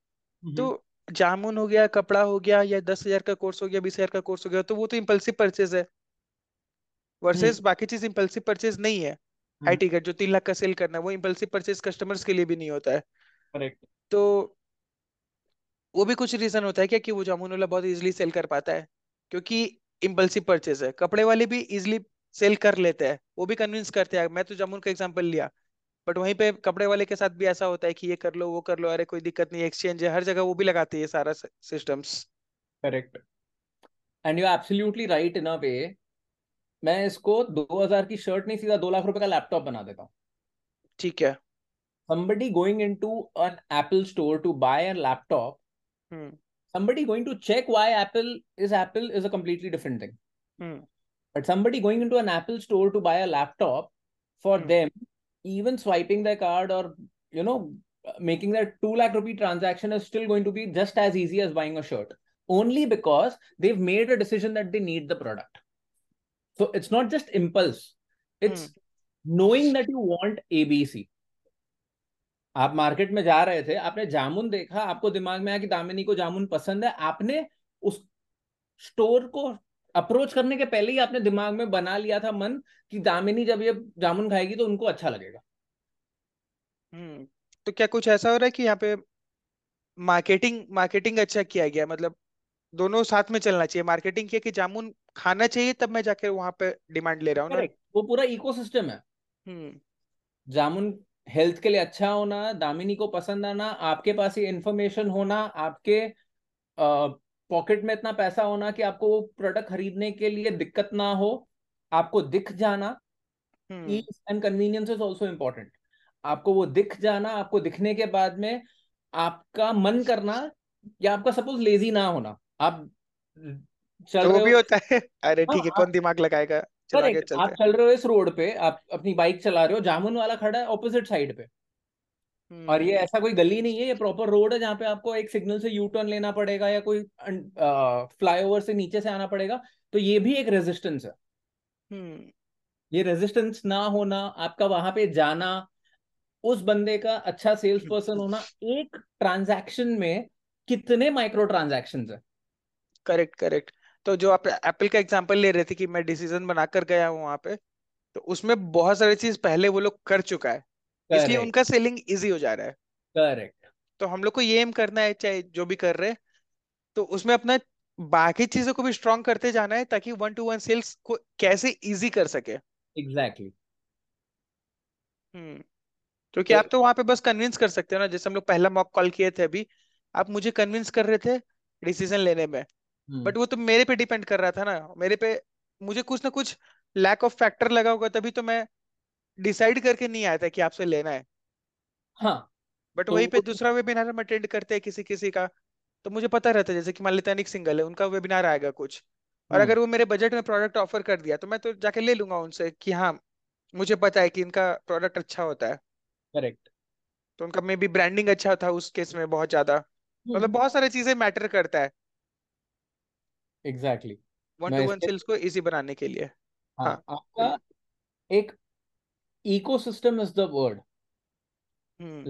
तो जामुन हो गया, कपड़ा हो गया, या दस हजार का कोर्स हो गया, बीस हजार का कोर्स हो गया, तो वो तो इम्पल्सिव परचेज है वर्सेस बाकी चीज इम्पल्सिव परचेज नहीं है। हाई टिकट जो तीन लाख का सेल करना है वो इम्पल्सिव परचेज कस्टमर्स के लिए भी नहीं होता है। करेक्ट। तो वो भी कुछ रीजन होता है क्या कि वो जामुन वाला बहुत इजीली सेल कर पाता है क्योंकि इम्पल्सिव परचेज है, कपड़े वाले भी इजीली सेल कर लेते हैं, वो भी कन्विंस करते हैं। मैं तो जामुन का एग्जांपल लिया, बट वहीं पे कपड़े वाले के साथ भी ऐसा होता है कि ये कर लो वो कर लो, अरे कोई दिक्कत नहीं, एक्सचेंज है, हर जगह वो भी लगाते हैं सारा systems. Correct, and you are absolutely right in a way. मैं इसको दो हज़ार की शर्ट नहीं, सीधा दो लाख रुपए का लैपटॉप बना देता हूँ। ठीक है, somebody going into an Apple store to buy a laptop, hmm. somebody going to check why Apple is Apple is a completely different thing, hmm. but somebody going into an Apple store to buy a laptop, for hmm. them even swiping their card or, you know, making that two lakh rupee transaction is still going to be just as easy as buying a shirt, only because they've made a decision that they need the product. So it's not just impulse. It's hmm. knowing that you want A B C. आप मार्केट में जा रहे थे, आपने जामुन देखा, आपको दिमाग में आया कि दामिनी को जामुन पसंद है, आपने उस स्टोर को अप्रोच करने के पहले ही आपने दिमाग में बना लिया था मन कि दामिनी जब ये जामुन खाएगी तो उनको अच्छा लगेगा। हम्म, तो क्या कुछ ऐसा हो रहा है कि यहाँ पे मार्केटिंग मार्केटिंग अच्छा किया गया, मतलब दोनों साथ में चलना चाहिए, मार्केटिंग किया कि जामुन खाना चाहिए तब मैं जाकर वहां पे डिमांड ले रहा हूँ। वो पूरा इकोसिस्टम है, जामुन हेल्थ के लिए अच्छा होना, दामिनी को पसंद आना, आपके पास ये इन्फॉर्मेशन होना, आपके आ, पॉकेट में इतना पैसा होना कि आपको वो प्रोडक्ट खरीदने के लिए दिक्कत ना हो, आपको दिख जाना, ease and convenience is also important, आपको वो दिख जाना, आपको दिखने के बाद में आपका मन करना या आपका सपोज लेजी ना होना, आप चल तो रहे भी हो, होता है, अरे ठीक है कौन दिमाग लगाएगा, चल आगे चलते हैं, आप चल रहे हो इस रोड पे, आप अपनी बाइक चला रहे हो, जामुन वाला खड़ा है ऑपोजिट साइड पे, और ये ऐसा कोई गली नहीं है, ये प्रॉपर रोड है जहाँ पे आपको एक सिग्नल से यू टर्न लेना पड़ेगा या कोई फ्लाईओवर से नीचे से आना पड़ेगा, तो ये भी एक रेजिस्टेंस है। हम्म, ये रेजिस्टेंस ना होना, आपका वहां पे जाना, उस बंदे का अच्छा सेल्स पर्सन होना, एक ट्रांजैक्शन में कितने माइक्रो ट्रांजैक्शंस है। Correct correct. तो जो आप एप्पल का एग्जाम्पल ले रहे थे कि मैं डिसीजन बनाकर गया हूँ वहां पे, तो उसमें बहुत सारी चीज पहले वो लोग कर चुका है, इसलिए उनका सेलिंग इजी हो जा रहा है। करेक्ट। तो हम लोग को ये एम करना है, चाहे जो भी कर रहे, तो उसमें अपना बाकी चीजों को भी स्ट्रॉन्ग करते जाना है ताकि वन टू वन सेल्स को कैसे इजी कर सके। एग्जैक्टली। हम्म, क्योंकि आप तो वहां पे बस कन्विंस कर सकते हो ना, जैसे हम लोग पहला मॉक कॉल किए थे, अभी आप मुझे कन्विंस कर रहे थे डिसीजन लेने में, बट वो तो मेरे पे डिपेंड कर रहा था ना, मेरे पे मुझे कुछ ना कुछ लैक ऑफ फैक्टर लगा होगा, तभी तो मैं डिसाइड करके नहीं आया था कि आपसे लेना है। हाँ, बट तो वहीं पे दूसरा वेबिनार हम अटेंड करते हैं किसी किसी का, तो मुझे पता रहता है, जैसे कि मान लेते हैं निक सिंगल है, उनका वेबिनार आएगा कुछ, और अगर वो मेरे बजट में प्रोडक्ट ऑफर कर दिया तो मैं तो जाके ले लूंगा उनसे कि हाँ मुझे पता है कि इनका प्रोडक्ट अच्छा होता है। करेक्ट। तो उनका मे बी ब्रांडिंग अच्छा था उस केस में बहुत ज्यादा, मतलब बहुत सारी चीजें मैटर करता है exactly one to one sales को इजी बनाने के लिए. हाँ, आपका एक ecosystem is the word,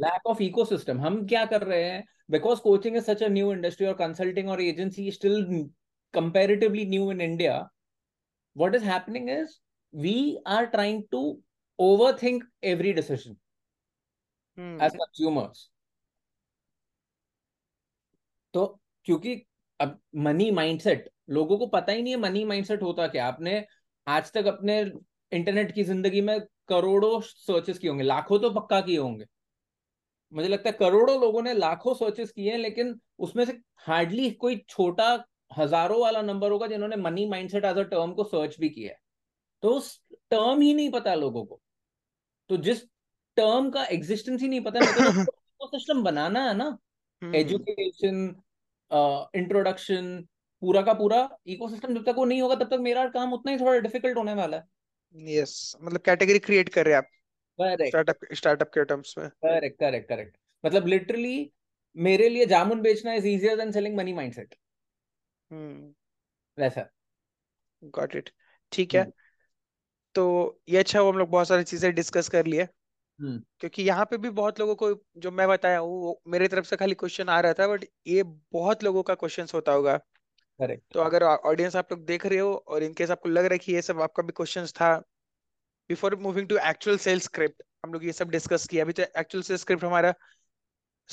lack of ecosystem. हम क्या कर रहे हैं, because coaching is such a new industry और कंसल्टिंग और agency still comparatively new in India, what is happening is we are trying to overthink every decision as consumers. तो क्योंकि अब मनी माइंडसेट, लोगों को पता ही नहीं है मनी माइंडसेट होता क्या. आपने आज तक अपने इंटरनेट की जिंदगी में करोड़ों सर्चेस किए होंगे, लाखों तो पक्का किए होंगे. मुझे लगता है करोड़ों लोगों ने लाखों सर्चेस किए हैं, लेकिन उसमें से हार्डली कोई छोटा हजारों वाला नंबर होगा जिन्होंने money mindset as a term को सर्च भी किया है. तो उस टर्म ही नहीं पता लोगों को, तो जिस टर्म का एग्जिस्टेंस ही नहीं पता, मतलब तो सिस्टम बनाना है ना, एजुकेशन, इंट्रोडक्शन, पूरा का पूरा इकोसिस्टम जब तक वो नहीं होगा तब तक मेरा काम उतना ही थोड़ा डिफिकल्ट होने वाला है. यस yes, मतलब कैटेगरी क्रिएट कर रहे हैं आप स्टार्टअप स्टार्टअप के टर्म्स में. करेक्ट करेक्ट करेक्ट मतलब लिटरली मेरे लिए जामुन बेचना is easier than selling money mindset. Hmm वैसा. Got it. ठीक है, तो ये अच्छा वो हम लोग बहुत सारी चीजें डिस्कस कर लिए. Hmm. क्योंकि यहाँ पे भी बहुत लोगों को जो मैं बताया हूँ मेरे तरफ से खाली क्वेश्चन आ रहा था, बट ये बहुत लोगों का क्वेश्चन होता होगा. करेक्ट. तो अगर ऑडियंस आप लोग देख रहे हो और इनकेस आपको लग रहा है कि ये सब आपका भी क्वेश्चन था, before moving to actual sales script हम लोग ये सब डिस्कस किया. अभी तो एक्चुअल सेल्स स्क्रिप्ट हमारा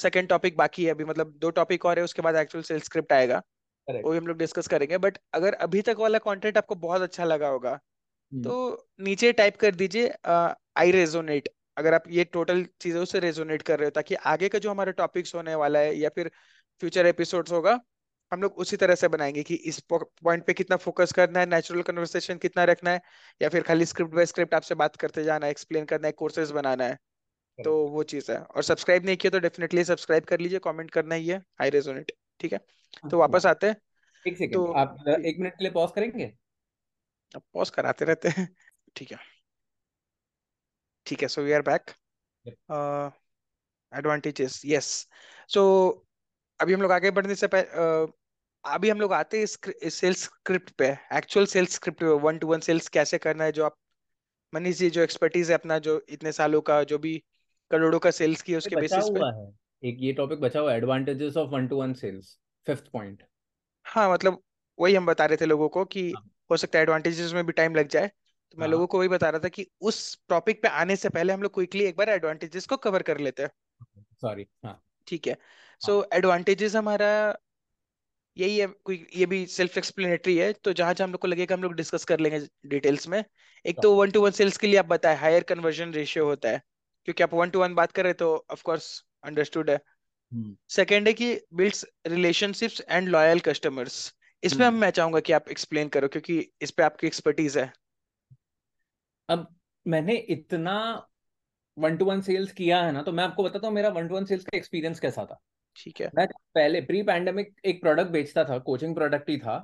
सेकेंड टॉपिक बाकी है अभी, मतलब दो टॉपिक और है, उसके बाद एक्चुअल सेल्स स्क्रिप्ट आएगा, वो भी हम लोग डिस्कस करेंगे. बट अगर अभी तक वाला कॉन्टेंट आपको बहुत अच्छा लगा होगा तो नीचे टाइप कर दीजिए आई रेजोनेट, अगर आप ये टोटल चीजों से रेजोनेट कर रहे हो, ताकि आगे का जो हमारे टॉपिक्स होने वाला है या फिर फ्यूचर एपिसोड्स होगा हम लोग उसी तरह से बनाएंगे कि इस पॉइंट पे कितना फोकस करना है, नेचुरल कन्वर्सेशन कितना रखना है, या फिर खाली स्क्रिप्ट बाय स्क्रिप्ट आपसे बात करते जाना है, एक्सप्लेन करना है, कोर्सेज बनाना है. तो वो चीज़ है. और सब्सक्राइब नहीं किया तो डेफिनेटली सब्सक्राइब कर लीजिए, कॉमेंट करना ही है आई रेजोनेट. ठीक है, तो वापस आते हैं. तो आप एक मिनट के लिए पॉज करेंगे, पॉज कराते रहते हैं. ठीक है ठीक है. So we are back. Advantages. Yes, so अभी हम लोग आगे बढ़ने से पहले uh, अभी हम लोग आते हैं इस, इस सेल्स स्क्रिप्ट पे, एक्चुअल सेल्स स्क्रिप्ट पे. वन टू वन सेल्स कैसे करना है, जो आप मनीष जी जो एक्सपर्टीज है अपना, जो इतने सालों का, जो भी करोड़ों का सेल्स की उसके बेसिस पे है. एक ये टॉपिक बचा हुआ है, advantages of one to one sales, fifth point. हाँ, मतलब वही हम बता रहे थे लोगों को कि हाँ. हो सकता है एडवांटेजेस में भी टाइम लग जाए, तो मैं लोगों को वही बता रहा था कि उस टॉपिक पे आने से पहले हम लोग क्विकली एक बार एडवांटेजेस को कवर कर लेते हैं. सॉरी. हाँ ठीक है. सो एडवांटेजेस हमारा यही है, ये भी सेल्फ एक्सप्लेनेटरी है, तो जहां जहां हम लोग को लगेगा हम लोग डिस्कस कर लेंगे डिटेल्स में. एक तो वन टू वन सेल्स के लिए आप बताए हायर कन्वर्जन रेशियो होता है, क्योंकि आप वन टू वन बात कर रहे तो ऑफकोर्स अंडरस्टूड है. सेकेंड है कि builds relationships and loyal customers. इसमें हम मैं चाहूंगा कि आप एक्सप्लेन करो, क्योंकि इस पे आपकी एक्सपर्टीज है. अब मैंने इतना वन टू वन सेल्स किया है ना, तो मैं आपको बताता हूँ मेरा वन टू वन सेल्स का एक्सपीरियंस कैसा था. ठीक है. मैं पहले प्री पैंडेमिक एक प्रोडक्ट बेचता था, कोचिंग प्रोडक्ट ही था.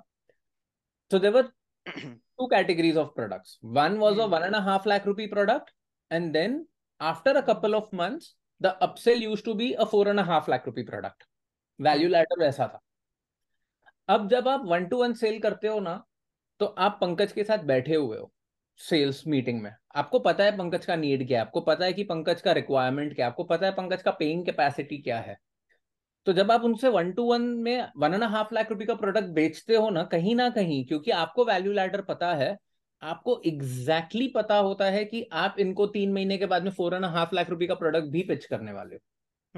So there were two categories of products. One was a one and half lakh rupee product, and then after a couple of months the upsell used to be a four and half lakh rupee product. Value ladder वैसा था. अब जब आप वन टू वन सेल करते हो ना, तो आप पंकज के साथ बैठे हुए हो सेल्स मीटिंग में. आपको पता है पंकज का नीड क्या है, आपको पता है कि पंकज का रिक्वायरमेंट क्या है, आपको पता है पंकज का पेइंग कैपेसिटी क्या है. तो जब आप उनसे वन टू वन में वन एंड हाफ लाख रुपए का प्रोडक्ट बेचते हो ना, कहीं ना कहीं क्योंकि आपको वैल्यू लैडर पता है, आपको एग्जैक्टली exactly पता होता है कि आप इनको तीन महीने के बाद में फोर एंड हाफ लाख रुपए का प्रोडक्ट भी पिच करने वाले हो.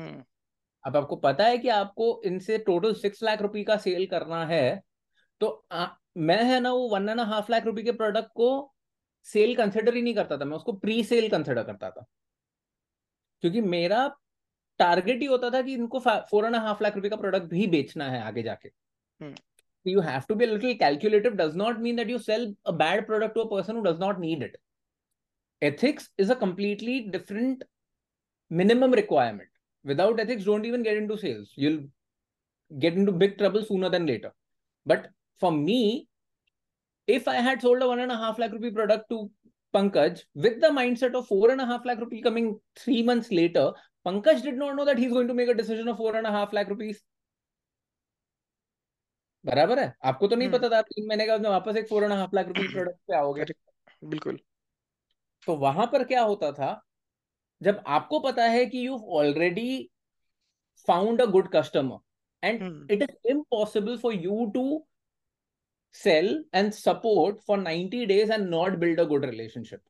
hmm. अब आपको पता है कि आपको इनसे टोटल सिक्स लाख रुपए का सेल करना है, तो आ, मैं है ना वो वन एंड हाफ लाख रुपए के प्रोडक्ट को सेल कंसिडर ही नहीं करता था, मैं उसको प्री सेल कंसिडर करता था, क्योंकि मेरा टारगेट ही होता था कि इनको फोर एंड हाफ लाख रुपए का प्रोडक्ट भी बेचना है आगे जाके. You have to be a little calculative. Does not mean that you sell a bad product to a person who does not need it. Ethics is a completely different minimum requirement. Without ethics don't even get into sales. You will get into big trouble sooner than later. But for me, if I had sold a one and a half lakh rupee product to Pankaj with the mindset of four and a half lakh rupee coming three months later, Pankaj did not know that he's going to make a decision of four and a half lakh rupees. बराबर है, आपको तो नहीं पता था, तीन महीने का वापस एक four and half lakh rupees product पे आओगे. बिल्कुल. तो वहां पर क्या होता था, जब आपको पता है कि you already found a good customer and it is impossible for you to sell and support for ninety days and not build a good relationship.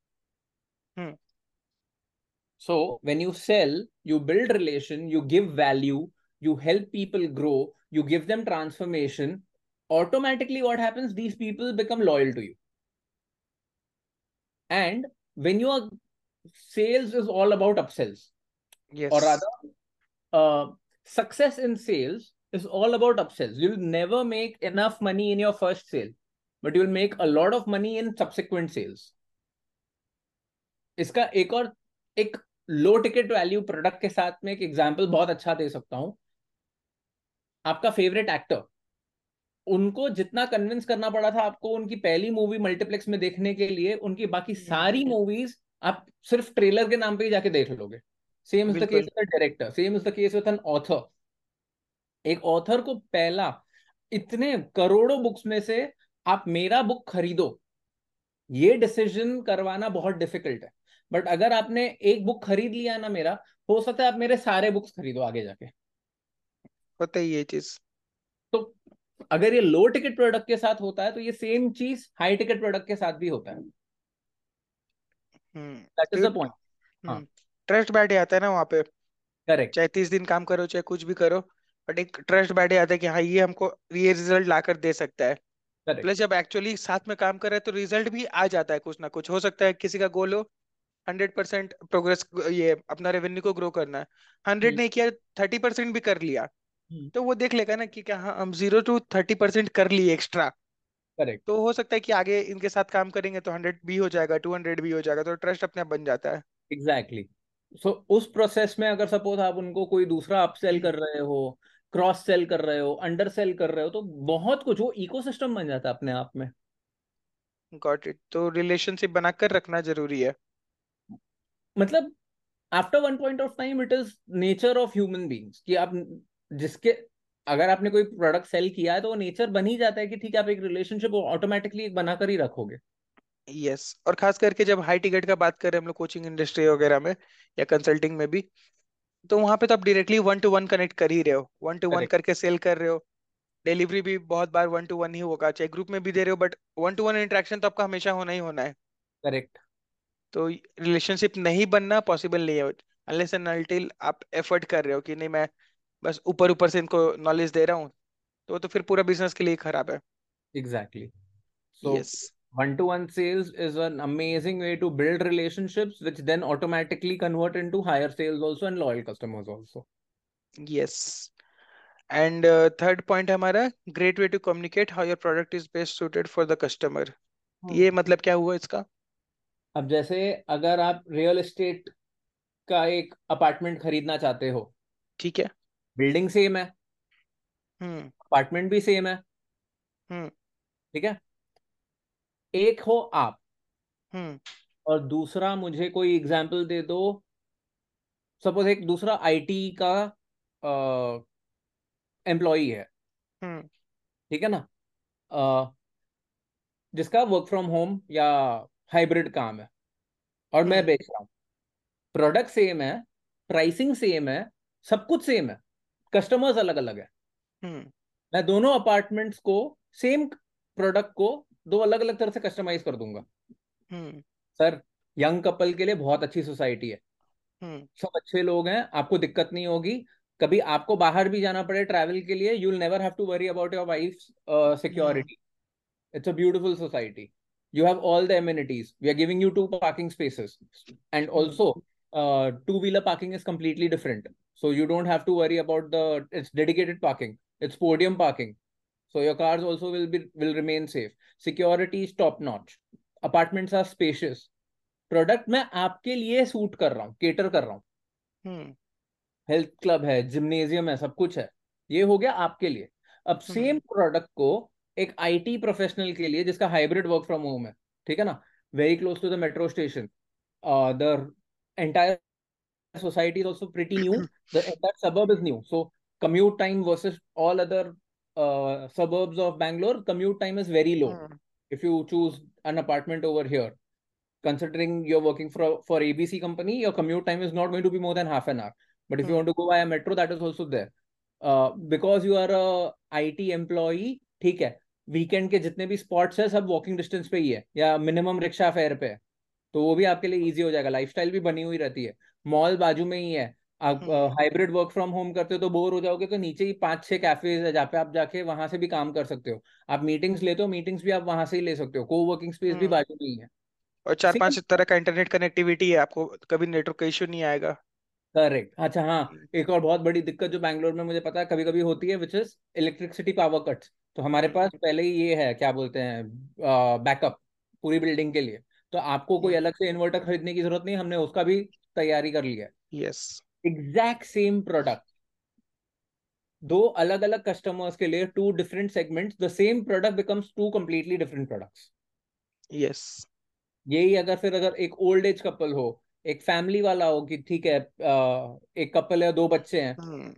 So when you sell, you build relation, you give value, you help people grow, you give them transformation, automatically what happens, these people become loyal to you. And when your sales is all about upsells, yes, or rather uh, success in sales is all about upsells. You'll never make enough money in your first sale, but you'll make a lot of money in subsequent sales. Iska ek aur ek low ticket value product ke saath mein ek example bahut acha de sakta hu. आपका फेवरेट एक्टर, उनको जितना कन्विंस करना पड़ा था आपको उनकी पहली मूवी मल्टीप्लेक्स में देखने के लिए, उनकी बाकी सारी मूवीज आप सिर्फ ट्रेलर के नाम पे ही जाके देख लोगे. Same is the case with director, same is the case with an author. एक ऑथर को पहला इतने करोड़ों बुक्स में से आप मेरा बुक खरीदो ये डिसीजन करवाना बहुत डिफिकल्ट है, बट अगर आपने एक बुक खरीद लिया ना मेरा, हो सकता है आप मेरे सारे बुक्स खरीदो आगे जाके. पता ही ये चीज. तो अगर ये लो टिकट प्रोडक्ट के साथ होता है तो ये सेम चीज हाई टिकट प्रोडक्ट के साथ भी होता है. Hmm, that is the point. Trust बैठे आता है ना वहां पे. करेक्ट. चाहे तीस दिन काम करो, चाहे कुछ भी करो, बट एक ट्रस्ट बैठे आता है कि हाँ ये हमको ये रिजल्ट लाकर दे सकता है. प्लस जब एक्चुअली साथ में काम कर रहे हैं तो रिजल्ट भी आ जाता है. कुछ ना कुछ हो सकता है, किसी का गोल हो हंड्रेड परसेंट प्रोग्रेस, ये अपना रेवेन्यू को ग्रो करना है, हंड्रेड नहीं किया थर्टी परसेंट भी कर लिया, तो वो देख लेगा ना कि क्या हम जीरो टू थर्टी परसेंट कर लिए एक्स्ट्रा. करेक्ट. तो हो सकता है कि आगे इनके साथ काम करेंगे तो हंड्रेड भी हो जाएगा, टू हंड्रेड भी हो जाएगा, तो ट्रस्ट अपने आप बन जाता है. एग्जैक्टली. exactly. सो so, उस प्रोसेस में अगर सपोज आप उनको कोई दूसरा अपसेल कर रहे हो, क्रॉस सेल कर रहे हो, अंडर सेल कर रहे हो, तो बहुत कुछ वो इकोसिस्टम बन जाता है अपने आप में. Got it. तो रिलेशनशिप बनाकर रखना जरूरी है. मतलब after one point of time it is nature of human beings कि आप जिसके अगर आपने कोई प्रोडक्ट सेल किया है तो वो नेचर बन ही जाता है कि ठीक है आप एक रिलेशनशिप ऑटोमेटिकली बनाकर ही रखोगे. Yes yes. और खास करके जब हाई टिकट का बात करें हम लोग कोचिंग इंडस्ट्री वगैरह में या कंसल्टिंग में भी, तो वहां पे तो आप directly one to one connect कर ही रहे हो, वन टू वन करके सेल कर रहे हो, डिलीवरी भी बहुत बार वन टू वन ही होगा, चाहे ग्रुप में भी दे रहे हो, but one to one interaction तो आपका हमेशा होना ही होना है. करेक्ट. तो रिलेशनशिप नहीं बनना पॉसिबल नहीं है अनलेस एंड अनटिल आप एफर्ट कर रहे हो कि नहीं मैं बस ऊपर ऊपर से इनको नॉलेज दे रहा हूँ, तो तो फिर पूरा बिजनेस के लिए खराब है. Exactly. So one to one sales is an amazing way to build relationships which then automatically convert into higher sales also and loyal customers also. Yes. And third point हमारा, great way to communicate how your product is best suited for the customer. ये मतलब क्या हुआ इसका? अब जैसे अगर आप रियल एस्टेट का एक अपार्टमेंट खरीदना चाहते हो, ठीक है, बिल्डिंग सेम है, अपार्टमेंट भी सेम है, ठीक है, एक हो आप और दूसरा, मुझे कोई एग्जांपल दे दो, सपोज एक दूसरा आईटी का एम्प्लॉई है, ठीक है ना, आ, जिसका वर्क फ्रॉम होम या हाइब्रिड काम है और मैं बेच रहा हूँ, प्रोडक्ट सेम है, प्राइसिंग सेम है, सब कुछ सेम है, कस्टमर्स अलग अलग है. hmm. मैं दोनों अपार्टमेंट्स को, सेम प्रोडक्ट को दो अलग अलग तरह से कस्टमाइज कर दूंगा. hmm. सर, यंग कपल के लिए बहुत अच्छी सोसाइटी है. hmm. सब अच्छे लोग हैं, आपको दिक्कत नहीं होगी, कभी आपको बाहर भी जाना पड़े ट्रैवल के लिए, you will never have to worry about your wife's security. It's a beautiful society, you have all the amenities, we are giving you two parking spaces and also two wheeler parking is completely different. So you don't have to worry about the, it's dedicated parking, it's podium parking. So your cars also will be, will remain safe. Security is top notch. Apartments are spacious. Product मैं आपके लिए सूट कर रहा हूँ, cater कर रहा हूँ. Hmm. Health club है, gymnasium है, सब कुछ है. ये हो गया आपके लिए. अब hmm. same product को एक I T professional के लिए जिसका hybrid work from home है, ठीक है ना? Very close to the metro station. Uh, the entire society is also pretty new. The entire suburb is new. So commute time versus all other uh, suburbs of Bangalore, commute time is very low. Mm. If you choose an apartment over here, considering you're working for, for A B C company, your commute time is not going to be more than half an hour. But if mm. you want to go via metro, that is also there. Uh, because you are a I T employee, ठीक है, वीकेंड के जितने भी स्पॉट्स है सब वॉकिंग डिस्टेंस पे ही है या मिनिमम रिक्शा फेयर पे है, तो वो भी आपके लिए इजी हो जाएगा. लाइफस्टाइल भी बनी हुई रहती है, मॉल बाजू में ही है. आप हाइब्रिड वर्क फ्रॉम होम करते हो तो बोर हो जाओगे, तो नीचे ही पांच छह कैफेज है जहाँ पे आप जाके वहां से भी काम कर सकते हो. आप मीटिंग्स लेते हो, मीटिंग्स भी आप वहां से ही ले सकते हो. को वर्किंग स्पेस भी बाजू में ही है और चार पांच तरह का इंटरनेट कनेक्टिविटी है, आपको कभी नेटवर्क का इश्यू नहीं आएगा. करेक्ट. अच्छा हाँ, एक और बहुत बड़ी दिक्कत जो बैंगलोर में मुझे पता है कभी कभी होती है, which is electricity power cuts. तो हमारे पास पहले ही ये है, क्या बोलते हैं, बैकअप पूरी बिल्डिंग के लिए. तो आपको कोई अलग से इन्वर्टर खरीदने की जरूरत नहीं, हमने उसका भी तैयारी कर लिया. यस, एग्जैक्ट सेम प्रोडक्ट, दो अलग अलग कस्टमर्स के लिए, two different segments, the same product becomes two completely different products. Yes, यही अगर फिर अगर एक ओल्ड एज कपल हो, एक फैमिली वाला हो कि ठीक है एक कपल है, दो बच्चे हैं,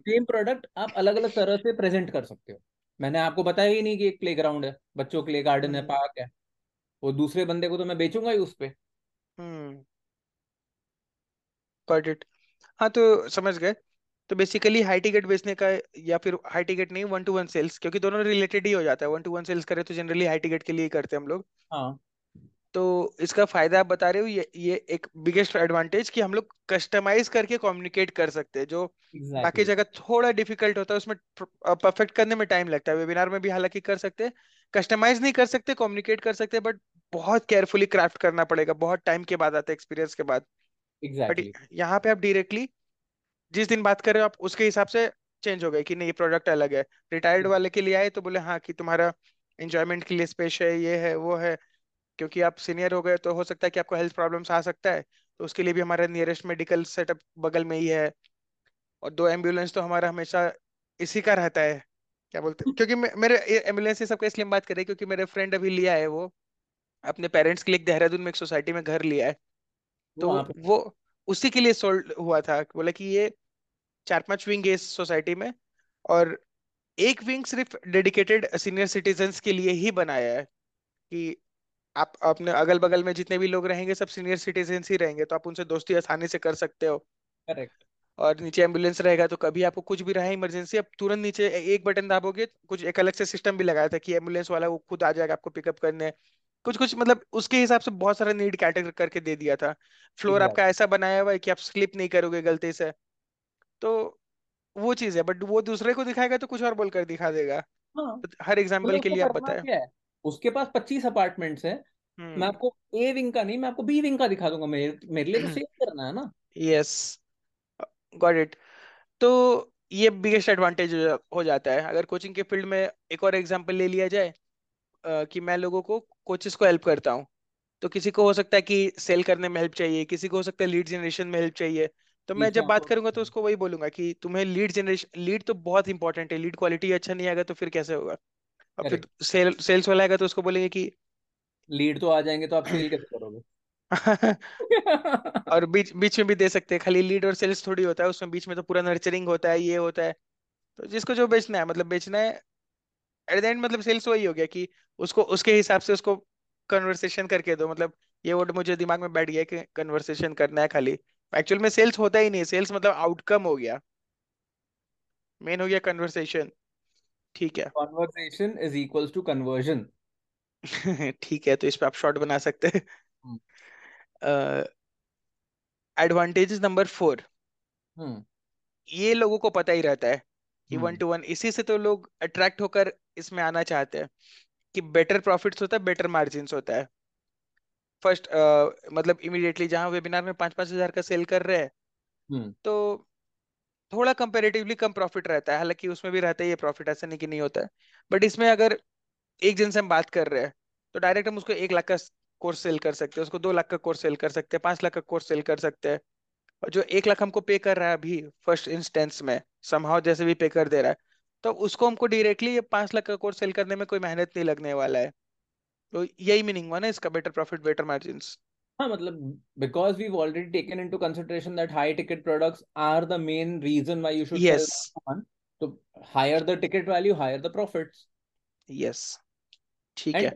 सेम प्रोडक्ट आप अलग अलग तरह से प्रेजेंट कर सकते हो. मैंने आपको बताया ही नहीं कि एक प्लेग्राउंड है बच्चों के लिए, गार्डन है, पार्क है, वो दूसरे बंदे को तो मैं बेचूंगा ही उस पे. Got it. हाँ, तो समझ गए. तो बेसिकली हाई टिकट बेचने का, या फिर हाई टिकट नहीं, वन टू वन सेल्स, क्योंकि दोनों रिलेटेड ही हो जाता है. वन टू वन सेल्स करें तो जनरली हाई टिकट के लिए करते हैं हम लोग. हाँ, तो इसका फायदा आप बता रहे हो, ये ये एक बिगेस्ट एडवांटेज कि हम लोग कस्टमाइज करके कम्युनिकेट कर सकते हैं, जो exactly. बाकी जगह थोड़ा डिफिकल्ट होता है, उसमें परफेक्ट करने में टाइम लगता है. वेबिनार में भी हालांकि कर सकते हैं, कस्टमाइज नहीं कर सकते, कम्युनिकेट कर सकते, बट बहुत केयरफुली क्राफ्ट करना पड़ेगा, बहुत टाइम के बाद आता है, एक्सपीरियंस के बाद. exactly. बट यहाँ पे आप डायरेक्टली जिस दिन बात कर रहे हो आप उसके हिसाब से चेंज हो गए कि नहीं, ये प्रोडक्ट अलग है. रिटायर्ड वाले के लिए आए तो बोले हाँ कि तुम्हारा एंजॉयमेंट के लिए स्पेस है, ये है, वो है, क्योंकि आप सीनियर हो गए तो हो सकता है कि आपको हेल्थ प्रॉब्लम्स आ सकता है, तो उसके लिए भी हमारा नियरेस्ट मेडिकल सेटअप बगल में ही है, और दो एम्बुलेंस तो हमारा हमेशा इसी का रहता है, क्या बोलते हैं, क्योंकि मे, मेरे एम्बुलेंस से सबका इसलिए बात कर रहे हैं क्योंकि मेरे फ्रेंड अभी लिया है, वो अपने पेरेंट्स के लिए देहरादून में एक सोसाइटी में घर लिया है, तो वो, वो उसी के लिए सोल्ड हुआ था. बोला कि ये चार पांच विंग है इस सोसाइटी में, और एक विंग सिर्फ डेडिकेटेड सीनियर सिटीजन्स के लिए ही बनाया है कि आप अपने अगल बगल में जितने भी लोग रहेंगे सब सीनियर सिटीजन्स ही रहेंगे, तो आप उनसे दोस्ती आसानी से कर सकते हो. करेक्ट. और नीचे एम्बुलेंस रहेगा, तो कभी आपको कुछ भी रहे इमरजेंसी, आप तुरंत नीचे एक बटन दाबोगे. कुछ एक अलग से सिस्टम भी लगाया था कि एम्बुलेंस वाला वो खुद आ जाएगा आपको पिकअप करने, कुछ कुछ मतलब उसके हिसाब से बहुत सारा नीड कैटेगरी करके दे दिया था. फ्लोर आपका ऐसा बनाया हुआ है कि आप स्लिप नहीं करोगे गलती से, तो वो चीज है. बट वो दूसरे को दिखाएगा तो कुछ और बोलकर दिखा देगा. हर एग्जाम्पल के लिए आप बताए, उसके पास पच्चीस अपार्टमेंट्स हैं, मैं आपको ए विंग का नहीं, मैं आपको बी विंग का दिखा दूंगा, मेरे मेरे लिए तो सेव करना है ना. Yes, got it. तो ये बिगेस्ट एडवांटेज हो जाता है. अगर कोचिंग के फील्ड में एक और एग्जांपल ले लिया जाए कि मैं लोगों को, कोचेस को हेल्प करता हूँ, तो किसी को हो सकता है कि सेल करने में हेल्प चाहिए, किसी को हो सकता है लीड जनरेशन में हेल्प चाहिए, तो मैं जब बात करूंगा तो उसको वही बोलूंगा कि तुम्हें लीड जनरेशन, लीड तो बहुत इंपॉर्टेंट है, लीड क्वालिटी अच्छा नहीं आएगा तो फिर कैसे होगा. अब फिर सेल, सेल्स वाला आएगा तो उसको बोलेंगे कि लीड तो आ जाएंगे तो आप सेल कैसे करोगे. और बीच बीच में भी दे सकते हैं, खाली लीड और सेल्स थोड़ी होता है, उसमें बीच में तो पूरा नर्चरिंग होता है, ये होता है. तो जिसको जो बेचना है, मतलब बेचना है एट द एंड, मतलब सेल्स वही हो गया कि उसको उसके हिसाब से उसको कन्वर्सेशन करके दो. मतलब ये वर्ड मुझे दिमाग में बैठ गया कि कन्वर्सेशन करना है खाली, एक्चुअल में सेल्स होता ही नहीं. सेल्स मतलब आउटकम हो गया, मेन हो गया कन्वर्सेशन. ठीक है, conversation is equals to conversion. ठीक है, तो इस पे आप शॉर्ट बना सकते हैं. एडवांटेज नंबर फोर, ये लोगों को पता ही रहता है कि वन टू वन, इसी से तो लोग अट्रैक्ट होकर इसमें आना चाहते हैं कि बेटर प्रॉफिट्स होता है, बेटर मार्जिन्स होता है. फर्स्ट uh, मतलब इमीडिएटली जहां वेबिनार में पांच पांच हजार का सेल कर रहे हैं, hmm. तो थोड़ा कंपेरेटिवली कम प्रॉफिट रहता है, हालांकि उसमें भी रहता है ये प्रॉफिट, ऐसा नहीं कि नहीं होता है. बट इसमें अगर एक जन से हम बात कर रहे हैं तो डायरेक्ट हम उसको एक लाख का कोर्स सेल कर सकते हैं, उसको दो लाख का कोर्स सेल कर सकते हैं, पांच लाख का कोर्स सेल कर सकते हैं. और जो एक लाख हमको पे कर रहा है अभी फर्स्ट इंस्टेंस में, समहाउ जैसे भी पे कर दे रहा है, तो उसको हमको डायरेक्टली ये पांच लाख का कोर्स सेल करने में कोई मेहनत नहीं लगने वाला है. तो यही मीनिंग हुआ ना इसका, बेटर प्रॉफिट बेटर मार्जिन. हाँ मतलब because we've already taken into consideration that high ticket products are the main reason why you should yes. sell someone. So higher the ticket value, higher the profits. Yes. ठीक है.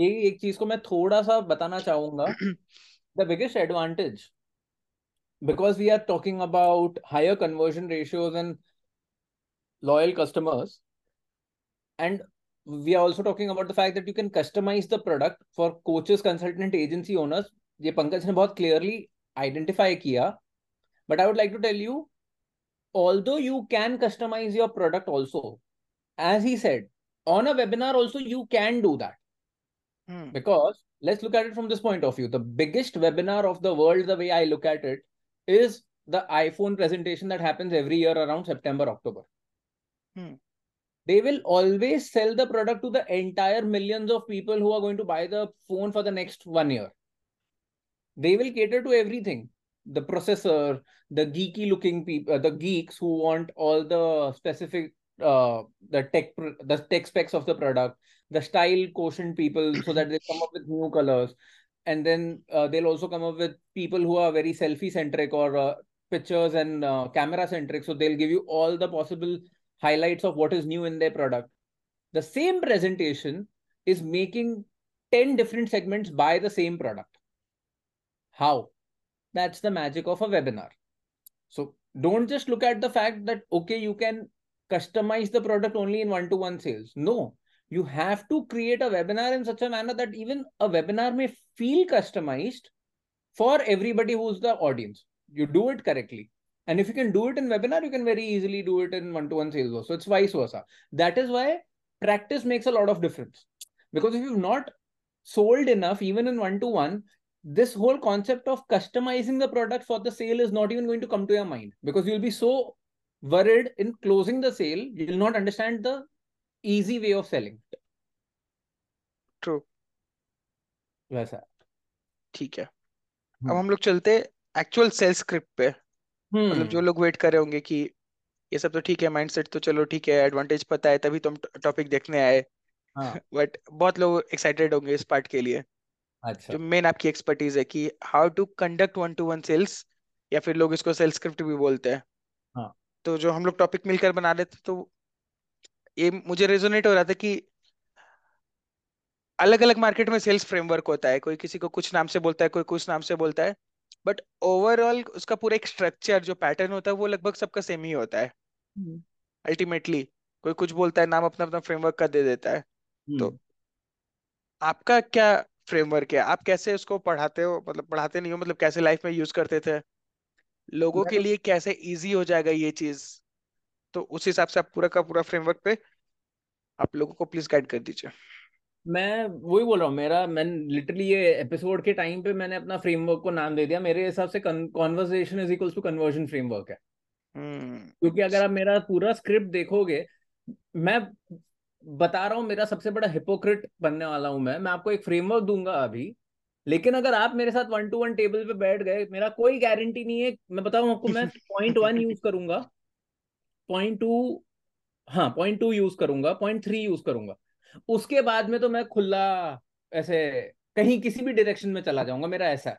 ये एक चीज को मैं थोड़ा सा बताना चाहूंगा. The biggest advantage, because we are talking about higher conversion ratios and loyal customers, and we are also talking about the fact that you can customize the product for coaches, consultant, agency owners. ये पंकज ने बहुत क्लियरली आइडेंटिफाई किया, but I would like to tell you, although you can customise your product also, as he said on a webinar also you can do that, because let's look at it from this point of view. The biggest webinar of the world, the way I look at it, is the iPhone presentation that happens every year around September October. They will always sell the product to the entire millions of people who are going to buy the phone for the next one year. They will cater to everything. The processor, the geeky looking people, the geeks who want all the specific, uh, the tech, the tech specs of the product, the style quotient people so that they come up with new colors. And then uh, they'll also come up with people who are very selfie centric or uh, pictures and uh, camera centric. So they'll give you all the possible highlights of what is new in their product. The same presentation is making ten different segments buy the same product. How? That's the magic of a webinar. So don't just look at the fact that, okay, you can customize the product only in one-to-one sales. No, you have to create a webinar in such a manner that even a webinar may feel customized for everybody who's the audience. You do it correctly. And if you can do it in webinar, you can very easily do it in one-to-one sales also. It's vice versa. That is why practice makes a lot of difference. Because if you've not sold enough, even in one-to-one, this whole concept of customizing the product for the sale is not even going to come to your mind. Because you'll be so worried in closing the sale, you will not understand the easy way of selling. True. वैसा. ठीक है. अब हम लोग चलते actual sales script पे. Hmm. मतलब जो लोग वेट कर रहे होंगे कि ये सब तो ठीक है, माइंडसेट तो चलो ठीक है, एडवांटेज पता है तभी तो हम टॉपिक देखने आए, बट हाँ. बहुत लोग एक्साइटेड होंगे इस पार्ट के लिए. अच्छा. जो मेन आपकी एक्सपर्टीज है कि how to conduct one to one sales, या फिर लोग इसको सेल्स स्क्रिप्ट भी बोलते हैं. हाँ. तो जो हम लोग टॉपिक मिलकर बना रहे थे, तो ये मुझे रेजोनेट हो रहा था कि अलग अलग मार्केट में सेल्स फ्रेमवर्क होता है, कोई किसी को कुछ नाम से बोलता है, कोई कुछ नाम से बोलता है, बट ओवरऑल उसका पूरा एक स्ट्रक्चर जो पैटर्न होता है वो लगभग सबका सेम ही होता है. अल्टीमेटली कोई कुछ बोलता है, नाम अपना अपना फ्रेमवर्क का दे देता है. तो आपका क्या फ्रेमवर्क है, आप कैसे उसको पढ़ाते हो, मतलब पढ़ाते नहीं हो, मतलब कैसे लाइफ में यूज करते थे, लोगों के लिए कैसे इजी हो जाएगा ये चीज, तो उस हिसाब से आप पूरा का पूरा फ्रेमवर्क पे आप लोगों को प्लीज गाइड कर दीजिए. मैं वही बोल रहा हूँ, मेरा मैं लिटरली ये एपिसोड के टाइम पे मैंने अपना फ्रेमवर्क को नाम दे दिया. मेरे हिसाब से conversation is equals to conversion framework है, क्योंकि अगर आप मेरा पूरा स्क्रिप्ट देखोगे, मैं बता रहा हूँ मेरा सबसे बड़ा हिपोक्रेट बनने वाला हूँ मैं. मैं आपको एक फ्रेमवर्क दूंगा अभी, लेकिन अगर आप मेरे साथ वन टू वन टेबल पे बैठ गए, मेरा कोई गारंटी नहीं है. मैं बताऊँ आपको, मैं पॉइंट वन यूज करूंगा, पॉइंट टू हाँ पॉइंट टू यूज करूंगा, पॉइंट थ्री यूज करूंगा, उसके बाद में तो मैं खुला ऐसे कहीं किसी भी डायरेक्शन में चला जाऊंगा. मेरा ऐसा है,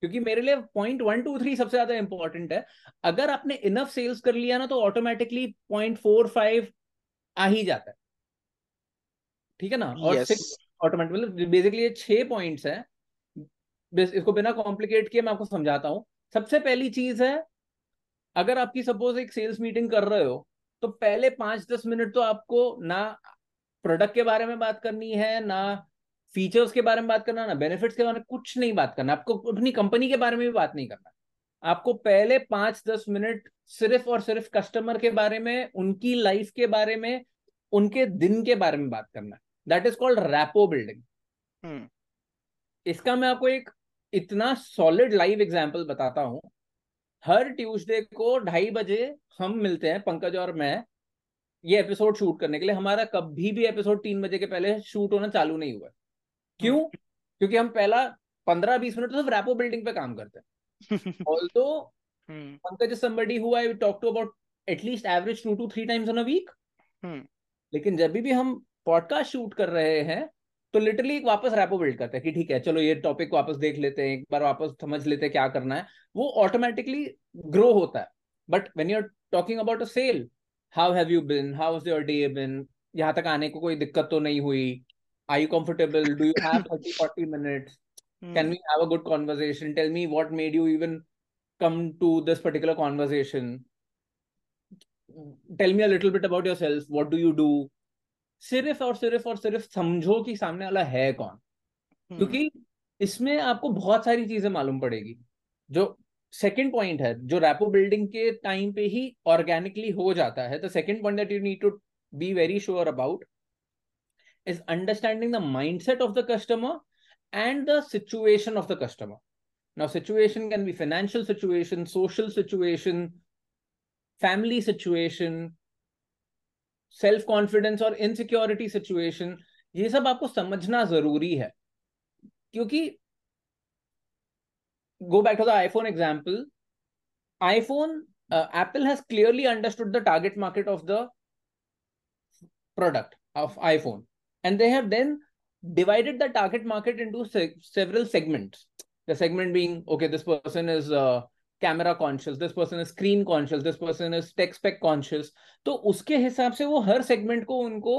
क्योंकि मेरे लिए पॉइंट वन टू थ्री सबसे ज्यादा इंपॉर्टेंट है. अगर आपने इनफ सेल्स कर लिया ना, तो ऑटोमेटिकली पॉइंट फोर फाइव आ ही जाता है, ठीक है ना. और yes. सिक्स ऑटोमेटिकली, बेसिकली ये छह पॉइंट्स हैं. इसको बिना कॉम्प्लिकेट किए मैं आपको समझाता हूँ. सबसे पहली चीज है, अगर आपकी सपोज एक सेल्स मीटिंग कर रहे हो, तो पहले पांच दस मिनट तो आपको ना प्रोडक्ट के बारे में बात करनी है, ना फीचर्स के बारे में बात करना, ना बेनिफिट्स के बारे में, कुछ नहीं बात करना. आपको अपनी कंपनी के बारे में भी बात नहीं करना. आपको पहले पांच दस मिनट सिर्फ और सिर्फ कस्टमर के बारे में, उनकी लाइफ के बारे में, उनके दिन के बारे में बात करना. That is called rapport building. इसका मैं आपको एक इतना सॉलिड लाइव एग्जाम्पल बताता हूँ. हर ट्यूसडे को ढाई बजे हम मिलते हैं, पंकज और मैं, ये एपिसोड शूट करने के लिए. हमारा कभी भी एपिसोड तीन बजे के पहले शूट होना चालू नहीं हुआ. क्यों? क्योंकि हम पहला पंद्रह बीस मिनट तो रैपो बिल्डिंग पे काम करते हैं. Although Pankaj is somebody who I talk to about at least average two two three times in a week, लेकिन जब भी हम पॉडकास्ट शूट कर रहे हैं, तो लिटरली एक वापस रैपो बिल्ड करते हैं कि ठीक है चलो ये टॉपिक वापस देख लेते हैं, एक बार वापस समझ लेते हैं क्या करना है, वो ऑटोमेटिकली ग्रो होता है. But when you are talking about a sale, how have you been, how was your day been, यहाँ तक आने को कोई दिक्कत तो नहीं हुई, are you comfortable, do you have thirty forty minutes, can we have a good conversation, tell me what made you even come to this particular conversation, tell me a little bit about yourself, what do you do. सिर्फ और सिर्फ और सिर्फ समझो कि सामने वाला है कौन, hmm. क्योंकि इसमें आपको बहुत सारी चीजें मालूम पड़ेगी. जो सेकंड पॉइंट है जो रैपो बिल्डिंग के टाइम पे ही ऑर्गेनिकली हो जाता है, the second point that you need to be very sure about is understanding the mindset of the customer and the situation of the customer. Now situation can be financial situation, social situation, family situation, self confidence और इनसिक्योरिटी सिचुएशन. ये सब आपको समझना जरूरी है, क्योंकि go back to the iPhone example, iPhone Apple has clearly understood the target market of the product of iPhone and they have then divided the target market into several segments, the segment being okay this person is camera conscious, this person is screen conscious, this person is tech spec conscious. तो उसके हिसाब से वो हर सेगमेंट को उनको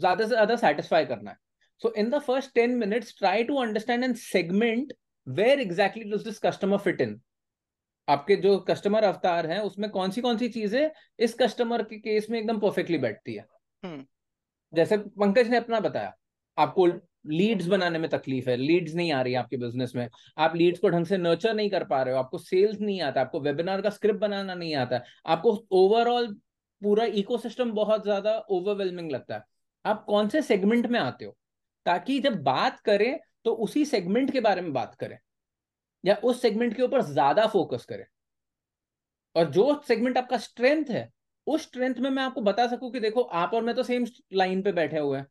ज्यादा से ज्यादा सेटिस्फाई करना है. So in the first ten minutes try to understand and segment where exactly does this customer fit in. आपके जो कस्टमर अवतार है उसमें कौन सी कौन सी चीजें इस कस्टमर के केस में एकदम परफेक्टली बैठती है. hmm. जैसे पंकज ने अपना बताया, आपको लीड्स बनाने में तकलीफ है, लीड्स नहीं आ रही है आपके बिजनेस में, आप लीड्स को ढंग से नर्चर नहीं कर पा रहे हो, आपको सेल्स नहीं आता, आपको वेबिनार का स्क्रिप्ट बनाना नहीं आता, आपको ओवरऑल पूरा इकोसिस्टम बहुत ज्यादा ओवरवेलमिंग लगता है. आप कौन से सेगमेंट में आते हो, ताकि जब बात करें तो उसी सेगमेंट के बारे में बात करें या उस सेगमेंट के ऊपर ज्यादा फोकस करें. और जो सेगमेंट आपका स्ट्रेंथ है उस स्ट्रेंथ में मैं आपको बता सकूं कि देखो आप और मैं तो सेम लाइन पे बैठे हुए हैं,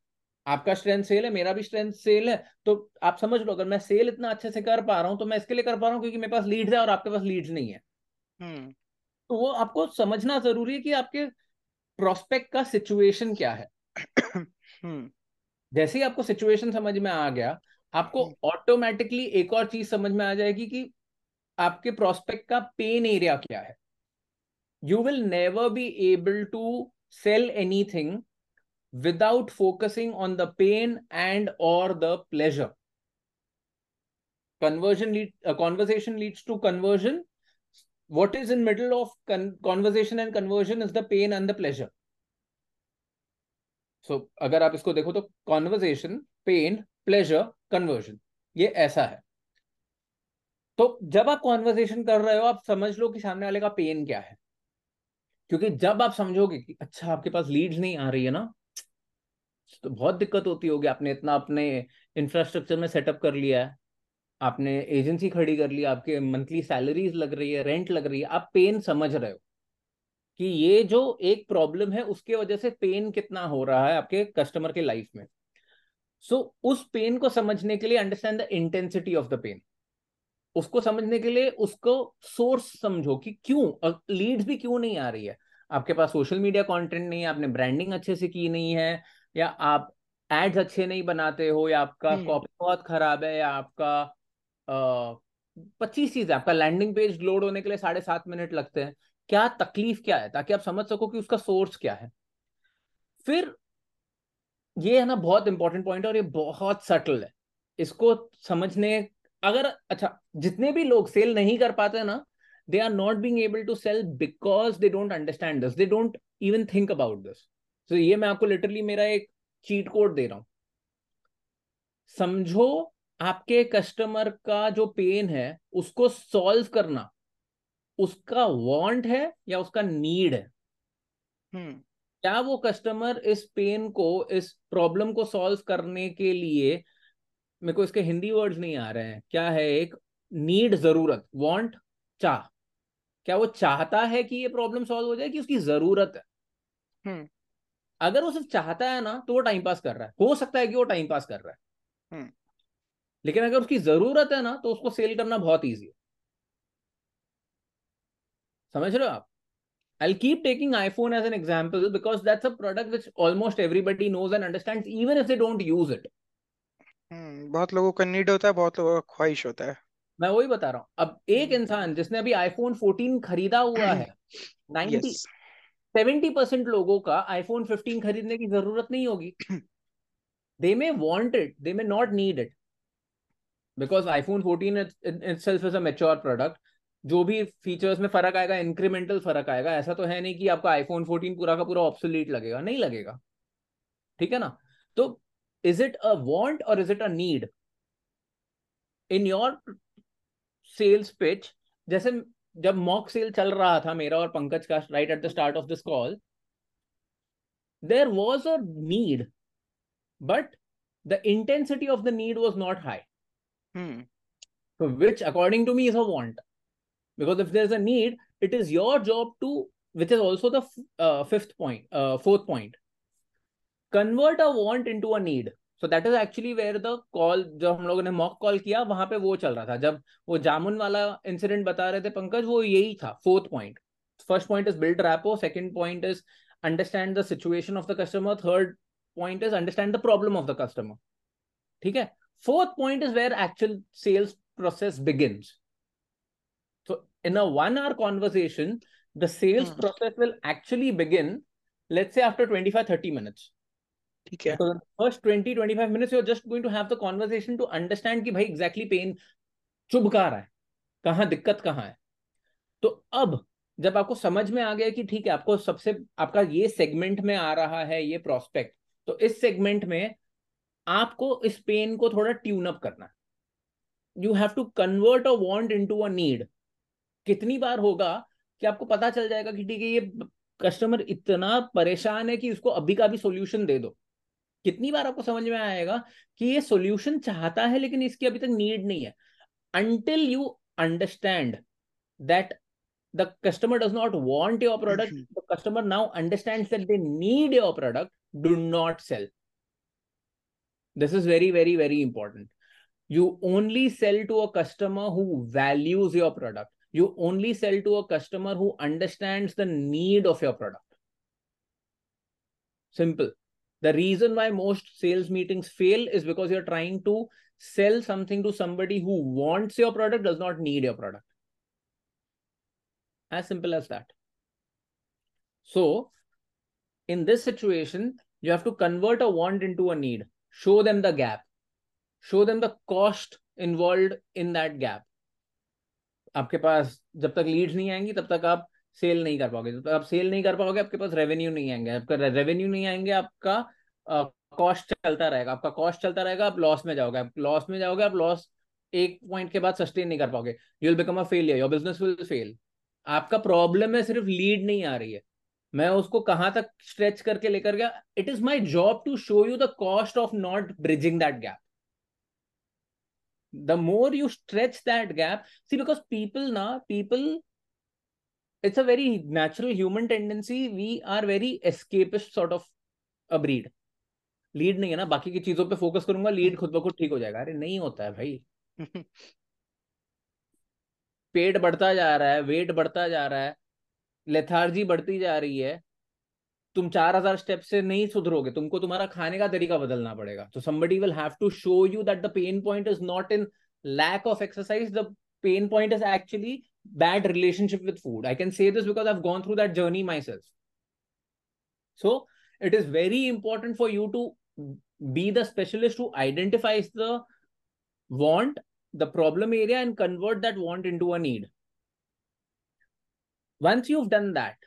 आपका स्ट्रेंथ सेल है, मेरा भी स्ट्रेंथ सेल है, तो आप समझ लो अगर मैं सेल इतना अच्छे से कर पा रहा हूं तो मैं इसके लिए कर पा रहा हूं क्योंकि मेरे पास लीड्स है और आपके पास लीड्स नहीं है. hmm. तो वो आपको समझना जरूरी है कि आपके प्रोस्पेक्ट का सिचुएशन क्या है. hmm. जैसे ही आपको सिचुएशन समझ में आ गया, आपको ऑटोमेटिकली hmm. एक और चीज समझ में आ जाएगी कि आपके प्रोस्पेक्ट का पेन एरिया क्या है. You will never be able to sell anything without focusing on the pain and or the pleasure. Conversion lead, uh, conversation leads to conversion. What is in middle of con- conversation and conversion is the pain and the pleasure. So, अगर आप इसको देखो तो conversation, pain, pleasure, conversion, ये ऐसा है. तो जब आप conversation कर रहे हो आप समझ लो कि सामने वाले का pain क्या है, क्योंकि जब आप समझोगे कि अच्छा आपके पास leads नहीं आ रही है ना, तो बहुत दिक्कत होती होगी, आपने इतना अपने इंफ्रास्ट्रक्चर में सेटअप कर लिया है, आपने एजेंसी खड़ी कर ली, आपके मंथली सैलरीज लग रही है, रेंट लग रही है, आप पेन समझ रहे हो कि ये जो एक प्रॉब्लम है उसके वजह से पेन कितना हो रहा है आपके कस्टमर के लाइफ में. सो so, उस पेन को समझने के लिए understand the intensity of the pain. उसको समझने के लिए उसको सोर्स समझो कि क्यों लीड्स भी क्यों नहीं आ रही है. आपके पास सोशल मीडिया कॉन्टेंट नहीं है, आपने ब्रांडिंग अच्छे से की नहीं है, या आप एड्स अच्छे नहीं बनाते हो, या आपका कॉपी बहुत खराब है, या आपका पच्चीस चीज है, आपका लैंडिंग पेज लोड होने के लिए साढ़े सात मिनट लगते हैं. क्या तकलीफ क्या है, ताकि आप समझ सको कि उसका सोर्स क्या है. फिर ये है ना बहुत इंपॉर्टेंट पॉइंट, और ये बहुत सटल है, इसको समझने अगर अच्छा जितने भी लोग सेल नहीं कर पाते ना, they are not being able to sell because they don't understand this, they don't even think about this. तो so, ये मैं आपको लिटरली मेरा एक चीट कोड दे रहा हूं. समझो आपके कस्टमर का जो पेन है उसको सॉल्व करना उसका वांट है या उसका नीड है. hmm. क्या वो कस्टमर इस पेन को, इस प्रॉब्लम को सॉल्व करने के लिए, मेरे को इसके हिंदी वर्ड्स नहीं आ रहे हैं, क्या है एक नीड, जरूरत, वांट, चाह, क्या वो चाहता है कि ये प्रॉब्लम सॉल्व हो जाए कि उसकी जरूरत है. hmm. अगर वो सिर्फ चाहता है ना तो वो टाइम पास कर रहा है, हो सकता है कि वो टाइम पास कर रहा है. hmm. लेकिन अगर उसकी जरूरत है ना तो उसको सेल करना बहुत इजी है. समझ रहे हो आप. I will keep taking iPhone as an example because that's a product which almost everybody knows and understands even if they don't use it. Hmm बहुत लोगों का नीड होता है, बहुत लोगों का ख्वाहिश होता है। मैं वही बता रहा हूँ। अब एक इंसान जिसने अभी आईफोन फोर्टीन खरीदा हुआ है, नाइंटी सेवेंटी परसेंट लोगों का आईफोन फिफ्टीन खरीदने की जरूरत नहीं होगी। They may want it, they may not need it, because iPhone fourteen itself is a mature product. जो भी फीचर्स में फर्क आएगा, इंक्रीमेंटल फर्क आएगा। ऐसा तो है नहीं कि आपका आईफोन फोर्टीन पूरा का पूरा ऑब्सोलीट लगेगा, नहीं लगेगा, ठीक है ना। तो इज इट अ वांट और is it a need in your sales pitch? जैसे जब मॉक सेल चल रहा था मेरा और पंकज का right at the start of this call, there was a need but the intensity of the need was not high, which according to me is a want, because if there's a need, it is your job to, which is also the uh, fifth point, uh, fourth point, convert a want into a need. So that is actually where the call, जब हम लोगों ने mock call किया, वहां पे वो चल रहा था। जब वो जामुन वाला incident बता रहे थे पंकज, वो यही था fourth point. First point is build rapport. Second point is understand the situation of the customer. Third point is understand the problem of the customer. ठीक है? Fourth point is where actual sales process begins. In a one-hour conversation, the sales hmm. process will actually begin, let's say after twenty-five to thirty minutes. Okay. Because in the first twenty to twenty-five minutes, you're just going to have the conversation to understand कि भाई exactly pain चुभ कहाँ रहा है, कहाँ दिक्कत कहाँ है। तो अब जब आपको समझ में आ गया कि ठीक है, आपको सबसे आपका ये सेगमेंट में आ रहा है ये प्रोस्पेक्ट, तो इस सेगमेंट में आपको इस पेन को थोड़ा ट्यून अप करना है। You have to convert a want into a need. कितनी बार होगा कि आपको पता चल जाएगा कि ठीक है ये कस्टमर इतना परेशान है कि उसको अभी का भी सॉल्यूशन दे दो। कितनी बार आपको समझ में आएगा कि ये सॉल्यूशन चाहता है लेकिन इसकी अभी तक नीड नहीं है। Until you understand that the customer does not want your product, the customer now understands that they need your product, do not sell. This is very, very, very important. You only sell to a customer who values your product. You only sell to a customer who understands the need of your product. Simple. The reason why most sales meetings fail is because you're trying to sell something to somebody who wants your product, does not need your product. As simple as that. So, in this situation, you have to convert a want into a need. Show them the gap. Show them the cost involved in that gap. आपके पास जब तक लीड्स नहीं आएंगी तब तक आप सेल नहीं कर पाओगे। जब तक आप सेल नहीं कर पाओगे आपके पास रेवेन्यू नहीं आएंगे। आपका रेवेन्यू नहीं आएंगे, आपका कॉस्ट चलता रहेगा, आपका कॉस्ट चलता रहेगा, आप लॉस में जाओगे, आप लॉस में जाओगे, आप लॉस एक पॉइंट के बाद सस्टेन नहीं कर पाओगे। You will become a failure, your business will fail. आपका प्रॉब्लम है सिर्फ लीड नहीं आ रही है, मैं उसको कहाँ तक स्ट्रेच करके लेकर गया। It is my job to show you the cost of not bridging that gap. The more you stretch that gap, see, because people now, people, it's a very natural human tendency. We are very escapist sort of a breed. Lead नहीं है ना, बाकी की चीजों पे focus करूंगा, lead खुद ब खुद ठीक हो जाएगा। अरे नहीं होता है भाई। पेट बढ़ता जा रहा है, वेट बढ़ता जा रहा है, लेथार्जी बढ़ती जा रही है, तुम चार हजार स्टेप से नहीं सुधरोगे, तुमको तुम्हारा खाने का तरीका बदलना पड़ेगा। तो somebody will have to show you that the pain point is not in lack of exercise, the pain point is actually bad relationship with food. I can say this because I've gone through that journey myself. So it is very important for you to be the specialist who identifies the want, the problem area, and convert that want into a need. Once you've done that,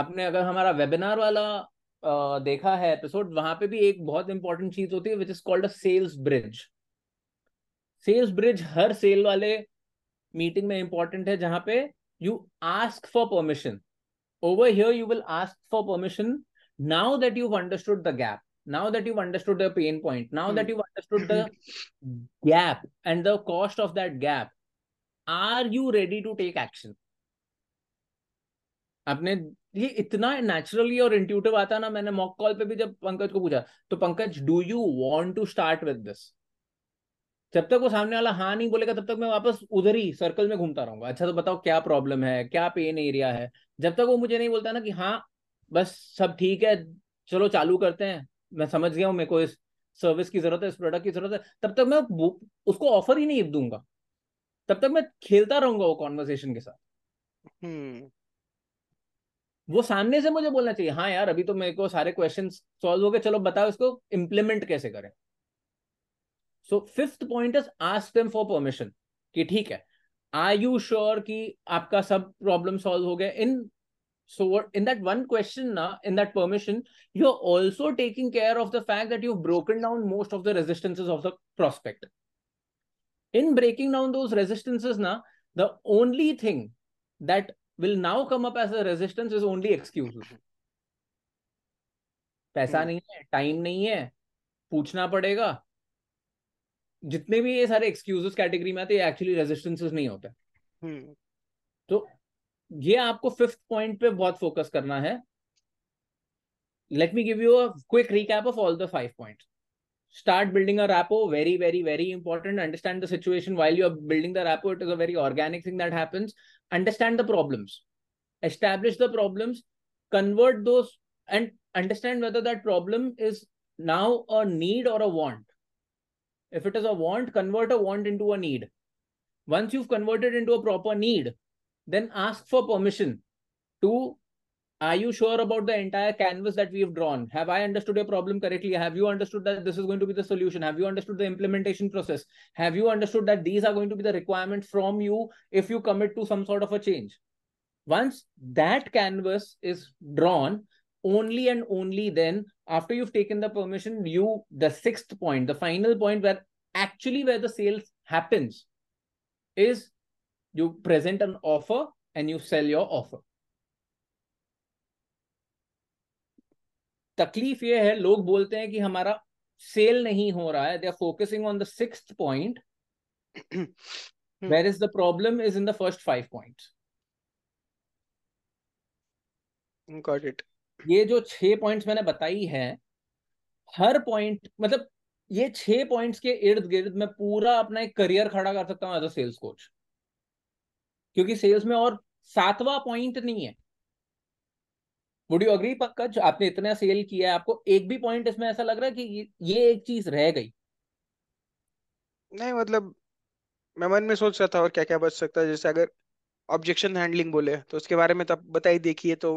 आपने अगर हमारा वेबिनार वाला आ, देखा है एपिसोड, वहां पे भी एक बहुत इंपॉर्टेंट चीज होती है which is called a sales bridge. Sales bridge हर सेल वाले मीटिंग में इंपॉर्टेंट है, जहां पे you ask for permission. Over here you will ask for permission, now that you understood the gap, now that you understood the pain point, now that you understood the gap and the cost of that gap, are you ready to take action? आपने ये इतना नेचुरली और इंट्यूटिव आता ना, मैंने मॉक कॉल पे भी जब पंकज को पूछा तो Pankaj do you want to start with this, जब तक वो सामने वाला हाँ नहीं बोलेगा तब तक मैं वापस उधर ही सर्कल में घूमता रहूंगा। अच्छा तो बताओ क्या प्रॉब्लम है, क्या पेन एरिया है। जब तक वो मुझे नहीं बोलता ना कि हाँ बस सब ठीक है, चलो चालू करते हैं, मैं समझ गया हूँ मेरे को इस सर्विस की जरूरत है, इस प्रोडक्ट की जरूरत है, तब तक मैं उसको ऑफर ही नहीं दूंगा, तब तक मैं खेलता रहूंगा वो कॉन्वर्सेशन के साथ। hmm. वो सामने से मुझे बोलना चाहिए, हाँ यार अभी तो मेरे को सारे क्वेश्चन सॉल्व हो गए, चलो बताओ इसको इम्प्लीमेंट कैसे करें। So fifth point is ask them for permission, कि ठीक है आर यू श्योर कि आपका सब प्रॉब्लम सॉल्व हो गया। इन so in that one question na in that permission you're also taking care of the fact that you've broken down most of the resistances of the prospect. In breaking down those resistances na, the only thing that will now come up as a resistance is only excuses. paisa nahi hai, time nahi hai, पूछना पड़ेगा, जितने भी ये सारे excuses category में आते हैं actually resistances नहीं होते। hmm. तो ये आपको फिफ्थ पॉइंट पे बहुत फोकस करना है। Let me give you a quick recap of all the five points. Start building a rapport, very very very important. Understand the situation while you are building the rapport, it is a very organic thing that happens. Understand the problems, establish the problems, convert those and understand whether that problem is now a need or a want. If it is a want, convert a want into a need. Once you converted into a proper need, then ask for permission to, are you sure about the entire canvas that we have drawn? Have I understood your problem correctly? Have you understood that this is going to be the solution? Have you understood the implementation process? Have you understood that these are going to be the requirements from you if you commit to some sort of a change? Once that canvas is drawn, only and only then, after you've taken the permission, you, the sixth point, the final point where actually where the sales happens is, you present an offer and you sell your offer. तकलीफ ये है, लोग बोलते हैं कि हमारा सेल नहीं हो रहा है, they are focusing on the sixth point, whereas the problem is in the first five points. Got it. ये जो छह पॉइंट्स मैंने बताई है, हर पॉइंट मतलब ये छह पॉइंट्स के इर्द गिर्द मैं पूरा अपना एक करियर खड़ा कर सकता हूँ एज अ सेल्स कोच, क्योंकि सेल्स में और सातवां पॉइंट नहीं है। Would you agree Pankaj? आपने इतना सेल किया है, आपको एक भी पॉइंट इसमें ऐसा लग रहा है कि ये एक चीज रह गई? नहीं, मतलब मैं मन में सोच रहा था और क्या क्या बच सकता है, जैसे अगर ऑब्जेक्शन हैंडलिंग बोले तो उसके बारे में तब बताई देखिए, तो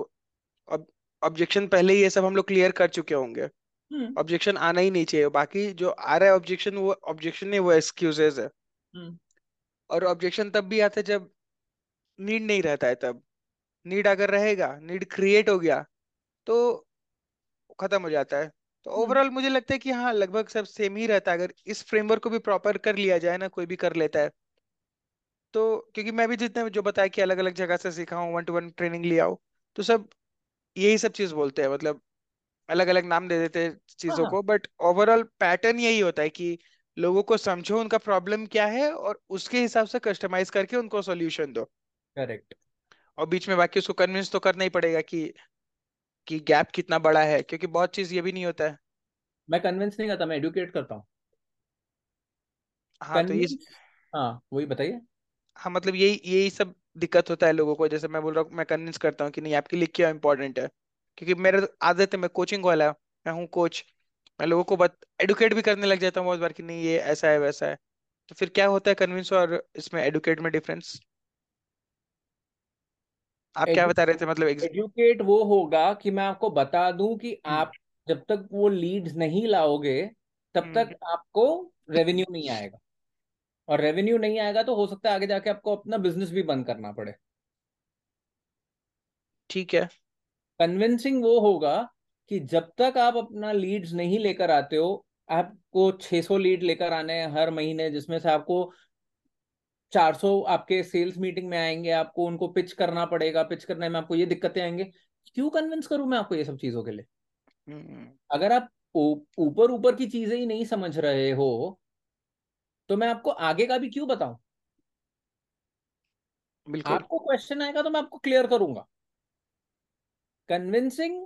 अब ऑब्जेक्शन पहले ही ये सब हम लोग क्लियर कर चुके होंगे, ऑब्जेक्शन आना ही नहीं चाहिए। बाकी जो आ रहा है ऑब्जेक्शन, वो ऑब्जेक्शन नहीं, वो एक्सक्यूजेज है। और ऑब्जेक्शन तब भी आता है जब नीड नहीं रहता है, तब नीड अगर रहेगा, नीड क्रिएट हो गया तो खत्म हो जाता है। तो ओवरऑल मुझे लगता है कि हाँ लगभग सब सेम ही रहता है, अगर इस फ्रेमवर्क को भी प्रॉपर कर लिया जाए ना, कोई भी कर लेता है। तो क्योंकि मैं भी जितने जो बताया कि अलग अलग जगह से सीखा हूँ, वन टू वन ट्रेनिंग लिया हूँ, तो सब यही सब चीज बोलते हैं, मतलब अलग अलग नाम दे देते हैं चीजों को, बट ओवरऑल पैटर्न यही होता है कि लोगों को समझो उनका प्रॉब्लम क्या है और उसके हिसाब से कस्टमाइज करके उनको सोल्यूशन दो। करेक्ट। और बीच में बाकी उसको कन्विंस तो करना ही पड़ेगा कि कि गैप कितना बड़ा है, क्योंकि बहुत चीज ये भी नहीं होता है। मैं कन्विंस नहीं करता, मैं एडुकेट करता हूं। हाँ convince... तो ये हाँ वही बताइए। हाँ मतलब यही यही सब दिक्कत होता है लोगों को, जैसे मैं बोल रहा हूँ मैं कन्विंस करता हूँ कि नहीं आपके लिए क्या इम्पोर्टेंट है, क्योंकि मेरा आदत है, मैं कोचिंग वाला, मैं हूँ कोच, मैं लोगों को बत एडुकेट भी करने लग जाता हूँ बहुत बार कि नहीं ये ऐसा है वैसा है। तो फिर क्या होता है कन्विंस और इसमें एडुकेट में डिफरेंस? आप क्या बता रहे थे? मतलब एजुकेट वो होगा कि मैं आपको बता दूं कि आप जब तक वो लीड्स नहीं लाओगे तब तक आपको रेवेन्यू नहीं आएगा, और रेवेन्यू नहीं आएगा तो हो सकता है आगे जाके आपको अपना बिजनेस भी बंद करना पड़े। ठीक है। कन्विंसिंग वो होगा कि जब तक आप अपना लीड्स नहीं लेकर आते हो, आपको छह सौ लीड लेकर आने हैं हर महीने, जिसमें से आपको चार सौ आपके सेल्स मीटिंग में आएंगे, आपको उनको पिच करना पड़ेगा, पिच करने में आपको ये दिक्कतें आएंगे। क्यों कन्विंस करूं मैं आपको ये सब चीजों के लिए? hmm. अगर आप ऊपर ऊपर की चीजें ही नहीं समझ रहे हो तो मैं आपको आगे का भी क्यों बताऊं? बिल्कुल। आपको क्वेश्चन आएगा तो मैं आपको क्लियर करूंगा। Convincing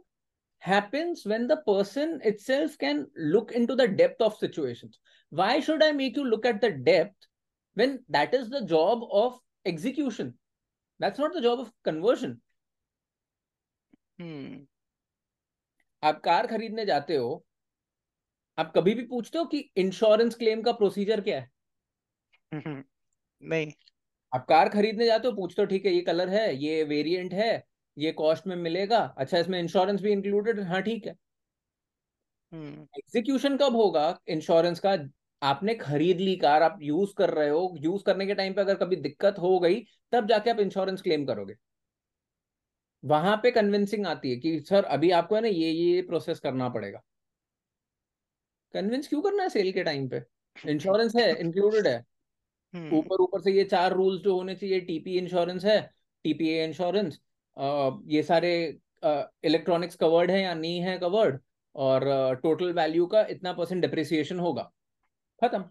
happens when the person itself can look into the depth of situations. Why should I make you look at the depth when that is the job of execution? That's not the job of conversion. hmm. आप कार खरीदने जाते हो, आप कभी भी पूछते हो कि इंश्योरेंस क्लेम का प्रोसीजर क्या है? नहीं। आप कार खरीदने जाते हो, पूछते हो ठीक है ये कलर है, ये वेरिएंट है, ये कॉस्ट में मिलेगा, अच्छा इसमें इंश्योरेंस भी इंक्लूडेड, हाँ ठीक है। एग्जीक्यूशन कब होगा इंश्योरेंस का? आपने खरीद ली कार, आप यूज कर रहे हो, यूज करने के टाइम पे अगर कभी दिक्कत हो गई तब जाके आप इंश्योरेंस क्लेम करोगे। वहां पे कन्विंसिंग आती है कि सर अभी आपको है ना ये ये प्रोसेस करना पड़ेगा। कन्विंस क्यों करना है सेल के टाइम पे? इंश्योरेंस है, इंक्लूडेड है, ऊपर ऊपर से ये चार रूल्स जो होने चाहिए, टीपी इंश्योरेंस है, टीपीए इंश्योरेंस, ये सारे इलेक्ट्रॉनिक्स कवर्ड है या नहीं है कवर्ड, और टोटल वैल्यू का इतना परसेंट डिप्रिसिएशन होगा, खत्म।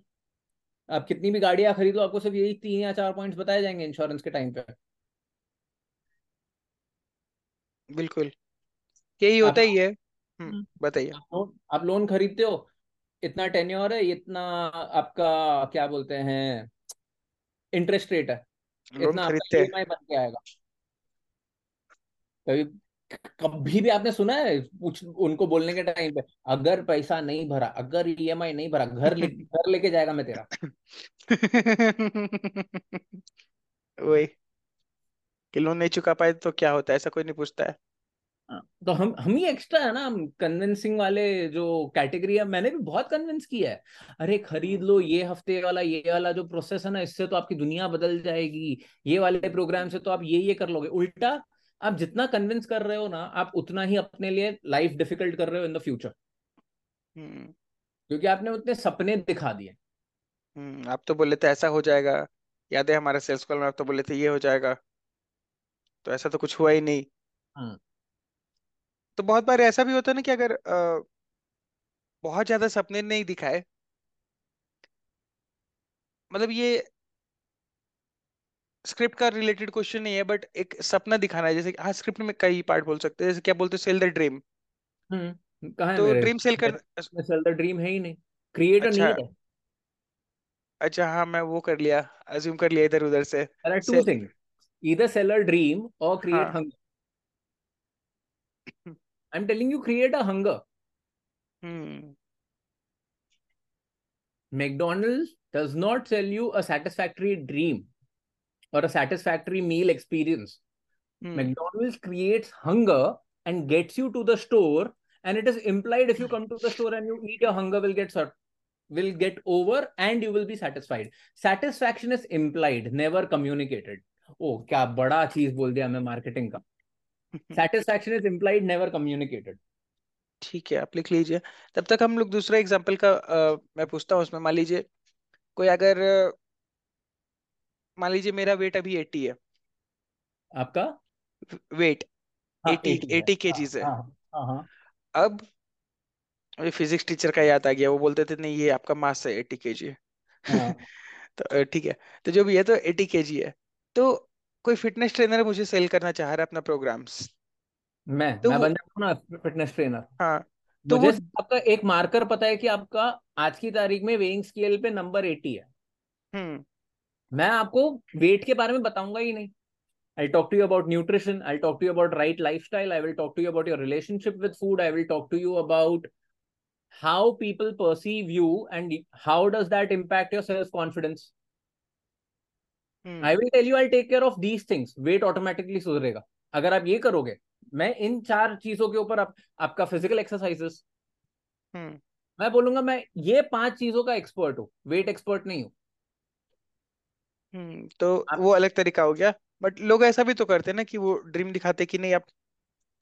आप कितनी भी गाड़ियां खरीद लो, आपको सिर्फ यही तीन या चार पॉइंट्स बताए जाएंगे इंश्योरेंस के टाइम पे। बिल्कुल यही होता ही है। बताइए, आप लोन खरीदते हो, इतना टेन्योर है, इतना आपका क्या बोलते हैं इंटरेस्ट रेट है, इतना आपका ईएमआई बन के आएगा। कभी कभी भी आपने सुना है कुछ उनको बोलने के टाइम पे, अगर पैसा नहीं भरा, अगर ईएमआई नहीं भरा, घर ले घर लेके जाएगा मैं तेरा। वही कि लोन नहीं चुका पाए तो क्या होता है, ऐसा कोई नहीं पूछता है। तो हम हम ही एक्स्ट्रा है ना, हम कन्विंसिंग वाले जो कैटेगरी है। मैंने भी बहुत कन्विंस किया है, अरे खरीद लो, ये हफ्ते वाला ये वाला जो प्रोसेस है ना, इससे तो आपकी दुनिया बदल जाएगी, ये वाले प्रोग्राम से तो आप ये ये कर लोगे। उल्टा आप जितना कन्विंस कर रहे हो ना, आप उतना ही अपने लिए लाइफ डिफिकल्ट कर रहे हो इन द फ्यूचर, क्योंकि आपने उतने सपने दिखा दिए। आप तो बोले थे ऐसा हो जाएगा, याद है हमारे सेल्स कॉल में आप तो बोले थे ये हो जाएगा, तो ऐसा तो कुछ हुआ ही नहीं। हाँ। तो बहुत बार ऐसा भी होता है ना कि अगर आ, बहुत ज्यादा सपने नहीं दिखाए, मतलब ये स्क्रिप्ट का रिलेटेड क्वेश्चन नहीं है, बट एक सपना दिखाना है, जैसे हाँ स्क्रिप्ट में कई पार्ट बोल सकते हैं, जैसे क्या बोलते हैं सेल द ड्रीम। हम्म, कहाँ है तो मेरे ड्रीम सेल कर, सेल द ड्रीम है ही नहीं, क्रिएटर नहीं है। अच्छा हाँ, मैं वो कर लिया, अज्यूम कर लिया इधर उधर से। There are two things, either sell a dream और create hunger. I am telling you, create a hunger. Hmm, McDonald's does not sell you a satisfactory dream or a satisfactory meal experience. Hmm. McDonald's creates hunger and gets you to the store, and it is implied if you come to the store and you eat, your hunger will get sort will get over and you will be satisfied. Satisfaction is implied, never communicated. Oh, क्या बड़ा चीज बोल दिया मैं मार्केटिंग का। Satisfaction is implied, never communicated. ठीक है, आप लिख लीजिए। तब तक हम लोग दूसरा एग्जाम्पल का आ, मैं पूछता हूँ। उसमें मान लीजिए कोई, अगर मान लीजिए मेरा वेट अभी अस्सी है, आपका वेट अस्सी केजीज है। अब फिजिक्स टीचर का याद आ गया, वो बोलते थे नहीं ये आपका मास है अस्सी केजी। तो ठीक है, तो जो भी है तो अस्सी केजी है। तो कोई फिटनेस ट्रेनर मुझे सेल करना चाह रहा है अपना प्रोग्राम्स, मैं तो मैं बन जाऊं ना फिटनेस ट्रेनर। हाँ, तो मुझे वो... आपका एक मार्कर पता है कि आपका आज की तारीख में वेइंग स्केल पे नंबर अस्सी है। हम्म, मैं आपको वेट के बारे में बताऊंगा ही नहीं। I talk to you about nutrition, I talk to you about right lifestyle, I will talk to you about your relationship with food, I will talk to you about how people perceive you and how does that impact your self confidence. I will tell you I take care of these things, weight automatically सुधरेगा अगर आप ये करोगे। मैं इन चार चीजों के ऊपर आप, आपका फिजिकल एक्सरसाइजेस, hmm. मैं बोलूंगा मैं ये पांच चीजों का एक्सपर्ट हूँ, वेट एक्सपर्ट नहीं हूँ। हम्म, तो वो अलग तरीका हो गया। बट लोग ऐसा भी तो करते हैं ना कि वो ड्रीम दिखाते कि नहीं आप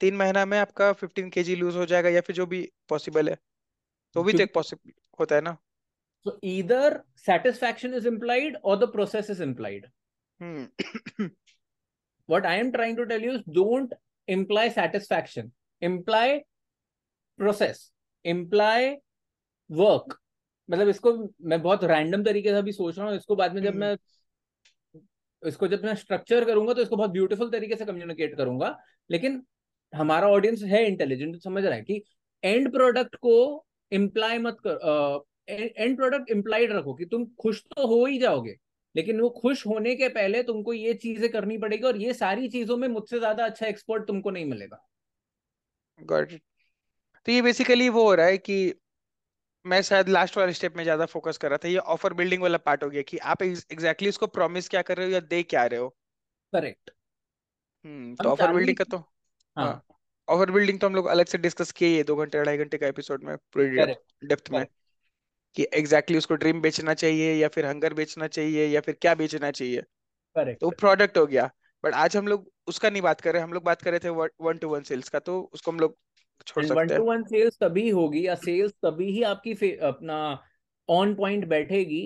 तीन महीना में आपका पंद्रह केजी लूज हो जाएगा, या फिर जो भी पॉसिबल है, तो भी तो एक पॉसिबल होता है ना। So either satisfaction is implied और the process is implied. What I am trying to tell you is don't imply satisfaction, imply process, imply work. मतलब इसको मैं बहुत रैंडम तरीके से भी सोच रहा हूँ, इसको बाद में जब मैं इसको जब मैं स्ट्रक्चर करूंगा तो इसको बहुत ब्यूटीफुल तरीके से कम्युनिकेट करूंगा। लेकिन हमारा ऑडियंस है इंटेलिजेंट, तो समझ रहा है कि एंड प्रोडक्ट को इम्प्लाई मत कर, एंड प्रोडक्ट इम्प्लाइड रखो कि तुम खुश तो हो ही जाओगे, लेकिन वो खुश होने के पहले तुमको ये चीजें करनी पड़ेगी, और ये सारी चीजों में मुझसे ज्यादा अच्छा एक्सपर्ट तुमको नहीं मिलेगा। Got it. तो ये बेसिकली वो हो रहा है कि मैं शायद लास्ट वाले स्टेप में ज्यादा फोकस कर रहा था, ये ऑफर बिल्डिंग वाला पार्ट हो गया कि आप एग्जैक्टली इसको प्रॉमिस क्या कर रहे हो या दे क्या रहे हो. करेक्ट. हम्म तो ऑफर बिल्डिंग का तो हाँ ऑफर बिल्डिंग तो हम लोग अलग से डिस्कस किए दो घंटे ढाई घंटे का एपिसोड में पूरी डेप्थ में कि एग्जैक्टली उसको ड्रीम बेचना चाहिए या फिर हंगर बेचना चाहिए या फिर क्या बेचना चाहिए. करेक्ट. तो प्रोडक्ट हो गया. बट आज हम लोग उसका नहीं बात कर रहे, हम लोग बात कर रहे थे वन टू वन सेल्स का, तो उसको हम लोग छोड़ सकते हैं. वन टू वन सेल्स तभी होगी या सेल्स तभी ही आपकी अपना ऑन पॉइंट बैठेगी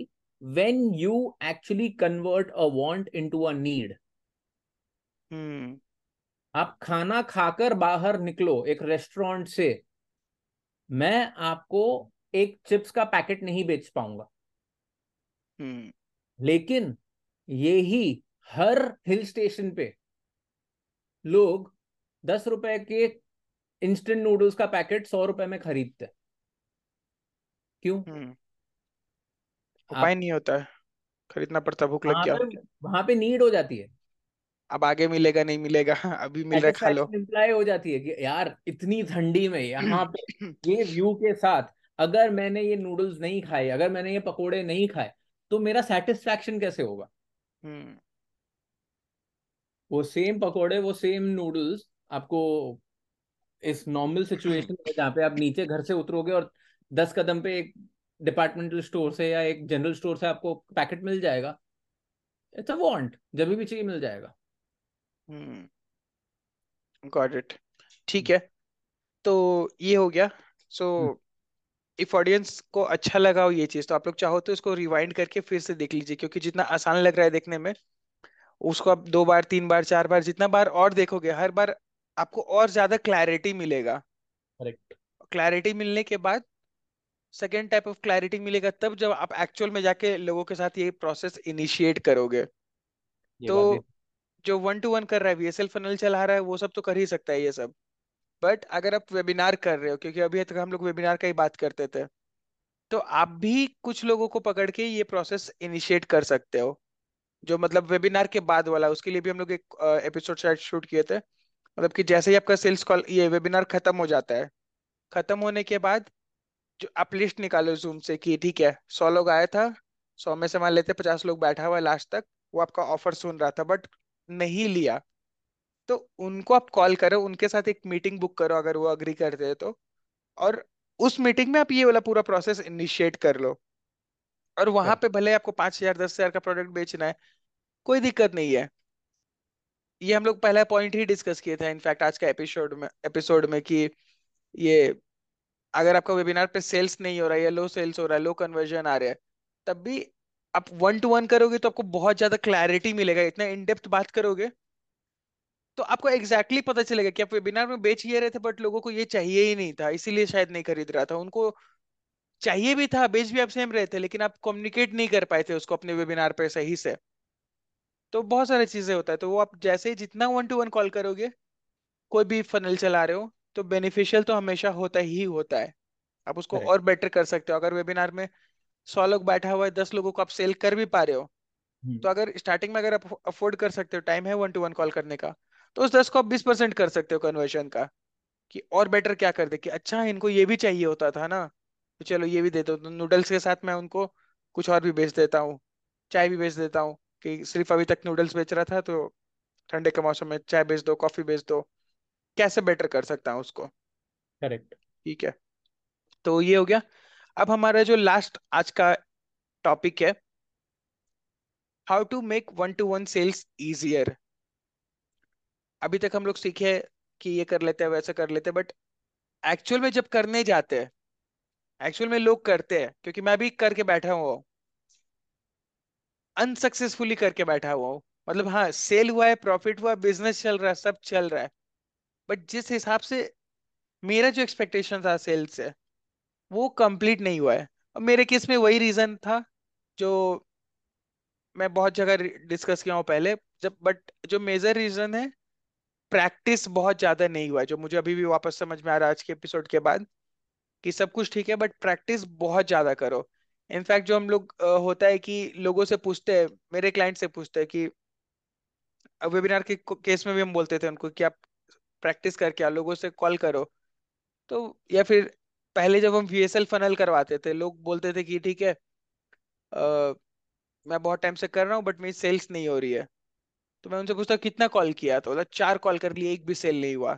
when you actually convert a want into a need. Hmm आप खाना खाकर बाहर निकलो एक रेस्टोरेंट से, मैं आपको एक चिप्स का पैकेट नहीं बेच पाऊंगा. hmm. लेकिन ये ही हर हिल स्टेशन पे लोग दस रुपए के इंस्टेंट नूडल्स का पैकेट सौ रुपए में खरीदते. क्यों? hmm. उपाय नहीं होता है, खरीदना पड़ता, भूख लग गया, वहां पे नीड हो जाती है. अब आगे मिलेगा नहीं मिलेगा, अभी मिल रहा खा लो. इंप्लाई हो जाती है कि यार इतनी ठंडी में यहाँ पे ये व्यू के साथ अगर मैंने ये नूडल्स नहीं खाए, अगर मैंने ये पकोड़े नहीं खाए, तो मेरा सेटिस्फैक्शन कैसे होगा? hmm. वो सेम पकोड़े, वो सेम नूडल्स आपको इस नॉर्मल सिचुएशन में जहाँ पे आप नीचे घर से उतरोगे और दस कदम पे एक डिपार्टमेंटल स्टोर से या एक जनरल स्टोर से आपको पैकेट मिल जाएगा. इट्स अ वांट, जब भी चाहिए मिल जाएगा. Got it. ठीक है, तो ये हो गया. सो इफ ऑडियंस को अच्छा लगा हो ये चीज, तो आप लोग चाहो तो इसको रिवाइंड करके फिर से देख लीजिए, क्योंकि जितना आसान लग रहा है देखने में, उसको आप दो बार तीन बार चार बार जितना बार और देखोगे, हर बार आपको और ज्यादा क्लैरिटी मिलेगा. करेक्ट. क्लैरिटी मिलने के बाद सेकेंड टाइप ऑफ क्लैरिटी मिलेगा तब जब आप एक्चुअल में जाके लोगों के साथ ये प्रोसेस इनिशिएट करोगे. तो जो वन टू वन कर रहा है, ये सेल्फ फनल चला रहा है, वो सब तो कर ही सकता है ये सब. बट अगर आप वेबिनार कर रहे हो, क्योंकि अभी तक हम लोग वेबिनार का ही बात करते थे, तो आप भी कुछ लोगों को पकड़ के ये प्रोसेस इनिशिएट कर सकते हो, जो मतलब वेबिनार के बाद वाला. उसके लिए भी हम लोग एक एपिसोड शायद शूट किए थे, मतलब कि जैसे ही आपका सेल्स कॉल ये वेबिनार खत्म हो जाता है, खत्म होने के बाद जो आप लिस्ट निकालो जूम से कि ठीक है सौ लोग आया था, सौ में से मान लेते पचास लोग बैठा हुआ लास्ट तक, वो आपका ऑफर सुन रहा था बट नहीं लिया, तो उनको आप कॉल करो, उनके साथ एक मीटिंग बुक करो अगर वो अग्री करते हैं तो, और उस मीटिंग में आप ये वाला पूरा प्रोसेस इनिशिएट कर लो. और वहां पे भले आपको पांच हजार दस हजार का प्रोडक्ट बेचना है, कोई दिक्कत नहीं है. ये हम लोग पहला पॉइंट ही डिस्कस किए थे इनफैक्ट आज का एपिसोड में एपिसोड में कि ये अगर आपका वेबिनार पे सेल्स नहीं हो रहा है या लो सेल्स हो रहा है, लो कन्वर्जन आ रहा है, तब भी आप वन टू वन करोगे तो आपको बहुत ज्यादा क्लैरिटी मिलेगा. इतना इन डेप्थ बात करोगे तो आपको एग्जैक्टली exactly पता चलेगा कि आप वेबिनार में बेच ये रहे थे बट लोगों को ये चाहिए ही नहीं था, इसीलिए शायद नहीं खरीद रहा था. उनको चाहिए भी था, बेच भी आप सेम रहे थे, लेकिन आप कम्युनिकेट नहीं कर पाए थे उसको अपने वेबिनार पर सही से. तो बहुत सारी चीजें होता है, तो वो आप जैसे जितना वन टू वन कॉल करोगे, कोई भी फनल चला रहे हो, तो बेनिफिशियल तो हमेशा होता ही होता है. आप उसको और बेटर कर सकते हो. अगर वेबिनार में सौ लोग बैठा हुआ है, दस लोगों को आप सेल कर भी पा रहे हो, तो अगर स्टार्टिंग में अगर आप अफोर्ड कर सकते हो, टाइम है वन टू वन कॉल करने का, तो उस दस को आप बीस परसेंट कर सकते हो कन्वर्जन का, कि और बेटर क्या कर दे कि अच्छा इनको ये भी चाहिए होता था ना, तो चलो ये भी दे दो, तो नूडल्स के साथ मैं उनको कुछ और भी बेच देता हूँ, चाय भी बेच देता हूँ, कि सिर्फ अभी तक नूडल्स बेच रहा था तो ठंडे के मौसम में चाय बेच दो, कॉफी बेच दो, कैसे बेटर कर सकता हूँ उसको. करेक्ट. ठीक है, तो ये हो गया. अब हमारा जो लास्ट आज का टॉपिक है, how to make one to one sales easier. अभी तक हम लोग सीखे कि ये कर लेते हैं, वैसे कर लेते हैं, बट एक्चुअल में जब करने जाते हैं, एक्चुअल में लोग करते हैं, क्योंकि मैं भी करके बैठा हूँ, अनसक्सेसफुली करके बैठा हुआ हूँ. मतलब हाँ सेल हुआ है, प्रॉफिट हुआ, बिजनेस चल रहा है, सब चल रहा है, बट जिस हिसाब से मेरा जो एक्सपेक्टेशन था सेल्स से, वो कंप्लीट नहीं हुआ है. और मेरे केस में वही रीजन था जो मैं बहुत जगह डिस्कस किया हूँ पहले जब, बट जो मेजर रीजन है प्रैक्टिस बहुत ज्यादा नहीं हुआ है, जो मुझे अभी भी वापस समझ में आ रहा है आज के एपिसोड के बाद, कि सब कुछ ठीक है बट प्रैक्टिस बहुत ज्यादा करो. इनफैक्ट जो हम लोग होता है कि लोगों से पूछते हैं, मेरे क्लाइंट से पूछते हैं कि वेबिनार के केस में भी हम बोलते थे उनको कि आप प्रैक्टिस करके आओ, लोगों से कॉल करो, तो या फिर पहले जब हम वीएसएल फनल करवाते थे, लोग बोलते थे कि ठीक है अ, मैं बहुत टाइम से कर रहा हूँ बट मेरी सेल्स नहीं हो रही है। तो मैं उनसे पूछता कितना कॉल किया, तो बोला चार कॉल कर लिए, एक भी सेल नहीं हुआ।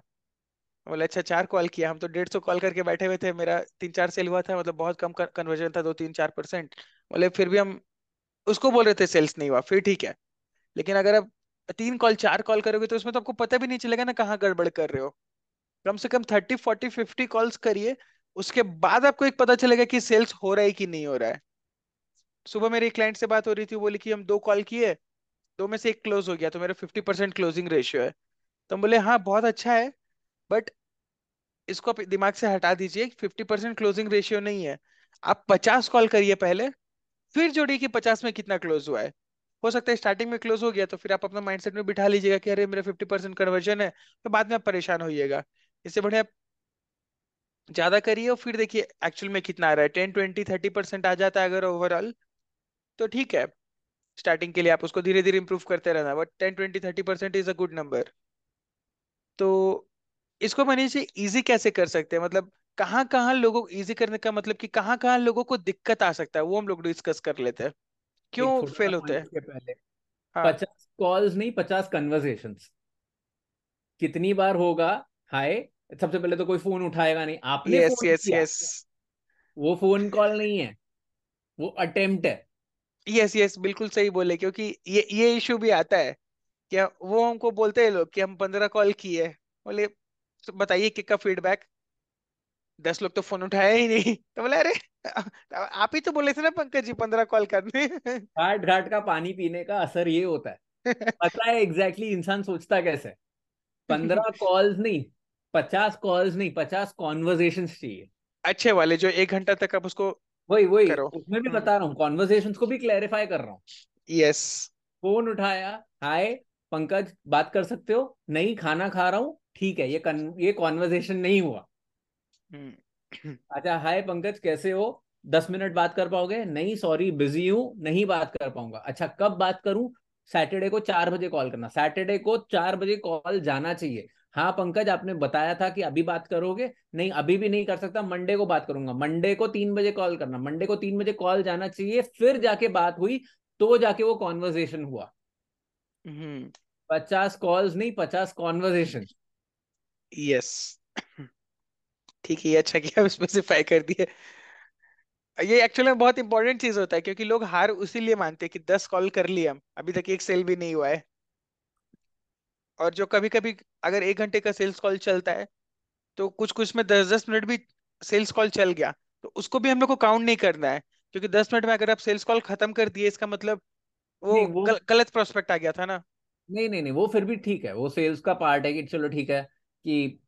बोला अच्छा चार कॉल किया, हम तो डेढ़ सौ कॉल करके बैठे हुए थे, मेरा तीन चार सेल हुआ था, मतलब बहुत कम कन्वर्जन था, दो तीन चार परसेंट। बोले फिर भी हम उसको बोल रहे थे सेल्स नहीं हुआ, फिर ठीक है। लेकिन अगर आप तीन कॉल चार कॉल करोगे तो उसमें तो आपको पता भी नहीं चलेगा ना कहाँ गड़बड़ कर रहे हो। कम से कम थर्टी फोर्टी फिफ्टी कॉल्स करिए, उसके बाद आपको एक पता चलेगा कि सेल्स हो रहा है कि नहीं हो रहा है। सुबह मेरे एक क्लाइंट से बात हो रही थी, बोली कि हम दो कॉल किए, दो में से एक क्लोज हो गया, तो मेरा फिफ्टी परसेंट क्लोजिंग रेशियो है। तो हम बोले हाँ बहुत अच्छा है, बट इसको आप दिमाग से हटा दीजिए, फिफ्टी परसेंट क्लोजिंग रेशियो नहीं है। आप पचास कॉल करिए पहले, फिर जोड़िए कि पचास में कितना क्लोज हुआ है। हो सकता है स्टार्टिंग में क्लोज हो गया तो फिर आप अपना माइंडसेट में बिठा लीजिएगा कि अरे मेरा फिफ्टी परसेंट कन्वर्जन है, तो बाद में आप परेशान होइएगा। इससे बढ़िया ज्यादा करिए और फिर देखिए एक्चुअल में कितना आ रहा है। टेन ट्वेंटी थर्टी परसेंट आ जाता है अगर ओवरऑल तो ठीक है, स्टार्टिंग के लिए आप उसको धीरे धीरे इंप्रूव करते रहना, but ten twenty thirty percent is a good number. तो इसको मनीष जी इजी कैसे कर सकते हैं, मतलब कहाँ कहाँ लोगों, इजी करने का मतलब कि कहाँ कहाँ लोगों को दिक्कत आ सकता है वो हम लोग डिस्कस कर लेते हैं, क्यों फेल होते हैं पहले। हाँ पचास कॉल्स नहीं, पचास कन्वर्सेशंस। कितनी बार होगा, हाय, सबसे पहले तो कोई फोन उठाएगा नहीं, आपने yes, फोन yes, yes. वो फोन कॉल नहीं है, वो अटेम्प्ट है। यस यस बिल्कुल सही बोले, क्योंकि ये ये इशू भी आता है कि वो हमको बोलते हैं लोग कि हम पंद्रह कॉल किए, बोले तो बताइए किसका फीडबैक, दस लोग तो फोन उठाया ही नहीं। तो बोला अरे आप ही तो बोले थे ना पंकज जी पंद्रह कॉल करने। घाट घाट का पानी पीने का असर ये होता है, पता है एग्जैक्टली इंसान सोचता कैसे। पंद्रह कॉल्स नहीं, पचास कॉल्स नहीं, पचास कॉन्वर्सेशंस चाहिए, अच्छे वाले जो एक घंटा तक आप उसको वही वही करो। उसमें भी बता रहा हूँ, कॉन्वर्सेशंस को भी क्लैरिफाई कर रहा हूँ। यस फोन उठाया, हाय पंकज बात कर सकते हो, नहीं खाना खा रहा हूँ, ठीक है, ये कन, ये कॉन्वर्सेशन नहीं हुआ। अच्छा हाय पंकज कैसे हो, दस मिनट बात कर पाओगे, नहीं सॉरी बिजी हूँ नहीं बात कर पाऊंगा। अच्छा कब बात करूं, सैटरडे को चार बजे कॉल करना, सैटरडे को चार बजे कॉल जाना चाहिए। हाँ पंकज आपने बताया था कि अभी बात करोगे, नहीं अभी भी नहीं कर सकता, मंडे को बात करूंगा। मंडे को तीन बजे कॉल करना, मंडे को तीन बजे कॉल जाना चाहिए, फिर जाके बात हुई तो जाके वो कॉन्वर्सेशन हुआ। हम्म पचास कॉल्स नहीं, पचास कॉन्वर्सेशन। यस ठीक है, अच्छा किया स्पेसिफाई कर दिए। ये एक्चुअली में बहुत इंपॉर्टेंट चीज होता है, क्योंकि लोग हार उसीलिए मानते हैं कि दस कॉल कर लिए हम, अभी तक एक सेल भी नहीं हुआ है। और जो कभी कभी अगर एक घंटे का सेल्स कॉल चलता है तो कुछ कुछ में दस दस मिनट भी सेल्स कॉल चल गया, तो उसको भी हम लोग को काउंट नहीं करना है, क्योंकि दस मिनट में अगर आप सेल्स कॉल खत्म कर दिए इसका मतलब वो, वो... गल, गलत प्रोस्पेक्ट आ गया था ना। नहीं नहीं नहीं वो फिर भी ठीक है, वो सेल्स का पार्ट है कि चलो ठीक है कि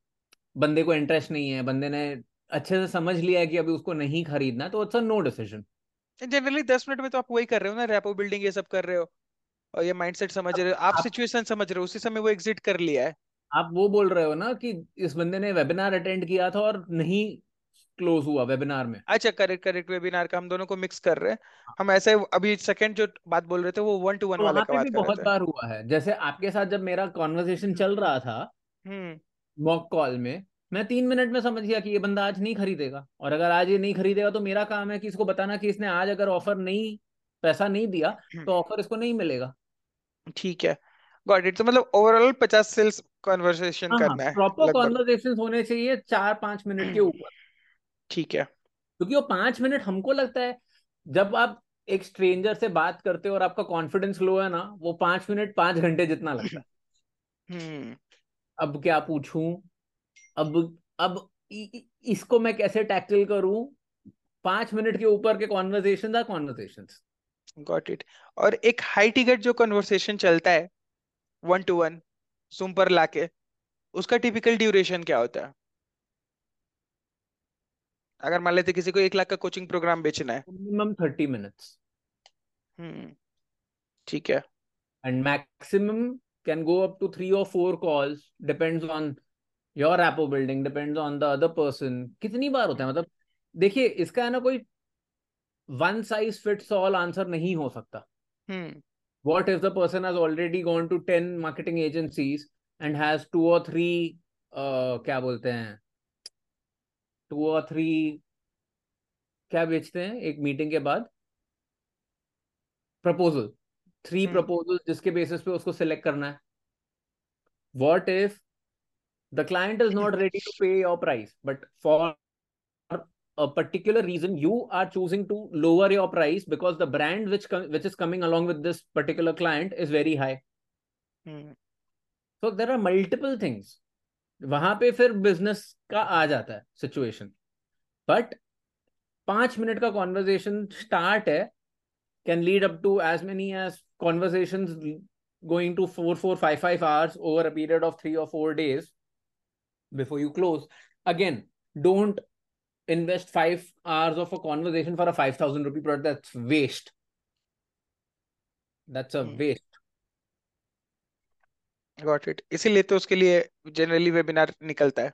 बंदे को इंटरेस्ट नहीं है, बंदे ने अच्छे से समझ लिया है कि अभी उसको नहीं खरीदना, तो it's a no decision. Generally दस मिनट में तो आप वही कर रहे हो ना, रैपो बिल्डिंग ये सब कर रहे हो और ये माइंडसेट समझ रहे हो, आप सिचुएशन समझ रहे हो, उसी समय वो एग्जिट कर लिया है। आप वो बोल रहे हो ना कि इस बंदे ने वेबिनार अटेंड किया था और नहीं क्लोज हुआ वेबिनार में। अच्छा करेक्ट करेक्ट, वेबिनार का हम दोनों को मिक्स कर रहे हैं हम। ऐसे अभी सेकंड जो बात बोल रहे थे वो वन टू वन वाला का बात कर रहे थे। बहुत बार हुआ है, जैसे आपके साथ जब मेरा कॉन्वर्सेशन चल रहा था मॉक कॉल में, मैं तीन मिनट में समझ गया कि ये बंदा आज नहीं खरीदेगा, और अगर आज ये नहीं खरीदेगा तो मेरा काम है कि इसको बताना कि इसने आज अगर ऑफर नहीं, पैसा नहीं दिया तो ऑफर इसको नहीं मिलेगा। ठीक है गॉट इट। तो मतलब ओवरऑल पचास सेल्स कन्वर्सेशन करना है, प्रॉपर कन्वर्सेशंस होने चाहिए चार पांच मिनट के ऊपर। ठीक है, क्योंकि वो पांच मिनट हमको लगता है जब आप एक स्ट्रेंजर से बात करते हो और आपका कॉन्फिडेंस लो है ना, वो पांच मिनट पांच घंटे जितना लगता है। अब क्या पूछूं, अब अब इ, इसको मैं कैसे टैकल करूं, पांच मिनट के ऊपर के conversations are conversations. Got it. और एक हाई टिकट जो कन्वर्सेशन चलता है वन टू वन ज़ूम पर लाके, उसका टिपिकल ड्यूरेशन क्या होता है? अगर मान लेते किसी को एक लाख का कोचिंग प्रोग्राम बेचना है, मिनिमम थर्टी मिनट्स। हम्म ठीक है, and maximum can go up to three और four calls, depends on your rapport building, depends on the other person. कितनी बार होता है, मतलब देखिए इसका है ना कोई one size fits all answer नहीं हो सकता। What if the person has already gone to ten marketing agencies and has two or three uh, क्या बोलते हैं टू और थ्री क्या बेचते हैं एक मीटिंग के बाद, प्रपोजल, थ्री प्रपोजल, जिसके बेसिस पे उसको सिलेक्ट करना है. What if the client is not ready to pay your price but for a particular reason you are choosing to lower your price because the brand which which is coming along with this particular client is very high. hmm. So there are multiple things. वहां पे फिर business का आ जाता है situation. But पांच मिनट का conversation start है can lead up to as many as conversations going to four four five five hours over a period of three or four days before you close. Again, don't invest five hours of a conversation for a five thousand rupee product. That's waste. That's a hmm. waste. Got it. इसीलिए तो उसके लिए generally webinar निकलता है.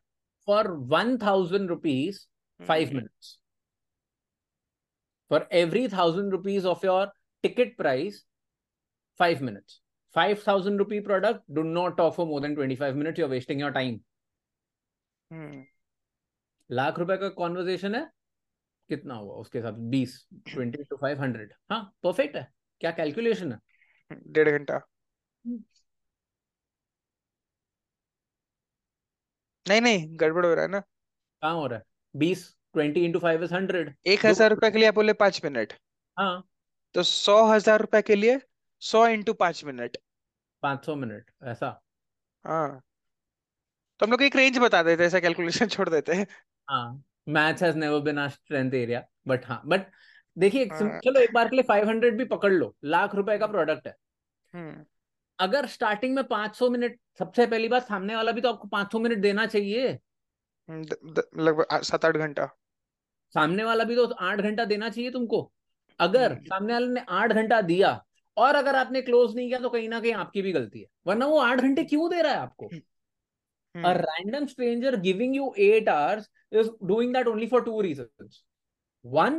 For one thousand rupees, hmm. five minutes. For every thousand rupees of your ticket price, five minutes. five thousand rupee product, do not talk for more than twenty-five minutes. You're wasting your time. Hmm. Lakh रुपए का कॉन्वर्सेशन है, कितना हुआ उसके साथ? बीस, ट्वेंटी टू फाइव हंड्रेड. हाँ, परफेक्ट है. क्या कैलकुलेशन है? डेढ़ घंटा. नहीं नहीं, गड़बड़ हो रहा है ना. कहाँ हो रहा है? बीस twenty into five is hundred. एक हजार रुपए के लिए आप बोले पांच मिनट. हाँ, तो सौ हजार रुपए के लिए सौ इंटू पांच मिनट, पांच सौ मिनट ऐसा. हाँ, तो हम लोग एक रेंज बता देते हैं, ऐसा कैलकुलेशन छोड़ देते हैं. हाँ, maths has never been our strength area. But हाँ, बट देखिए, चलो एक बार के लिए five hundred भी पकड़ लो. लाख रुपए का प्रोडक्ट है. हम्म, अगर स्टार्टिंग में five hundred मिनट, सबसे पहली बात सामने वाला भी तो आपको five hundred मिनट देना चाहिए, लगभग सात आठ घंटा. सामने वाला भी तो आठ घंटा देना चाहिए तुमको. अगर सामने वाले ने आठ घंटा दिया और अगर आपने क्लोज नहीं किया तो कहीं ना कहीं आपकी भी गलती है, वरना वो आठ घंटे क्यों दे रहा है आपको? Hmm. A random stranger giving you eight hours is doing that only for two reasons. One,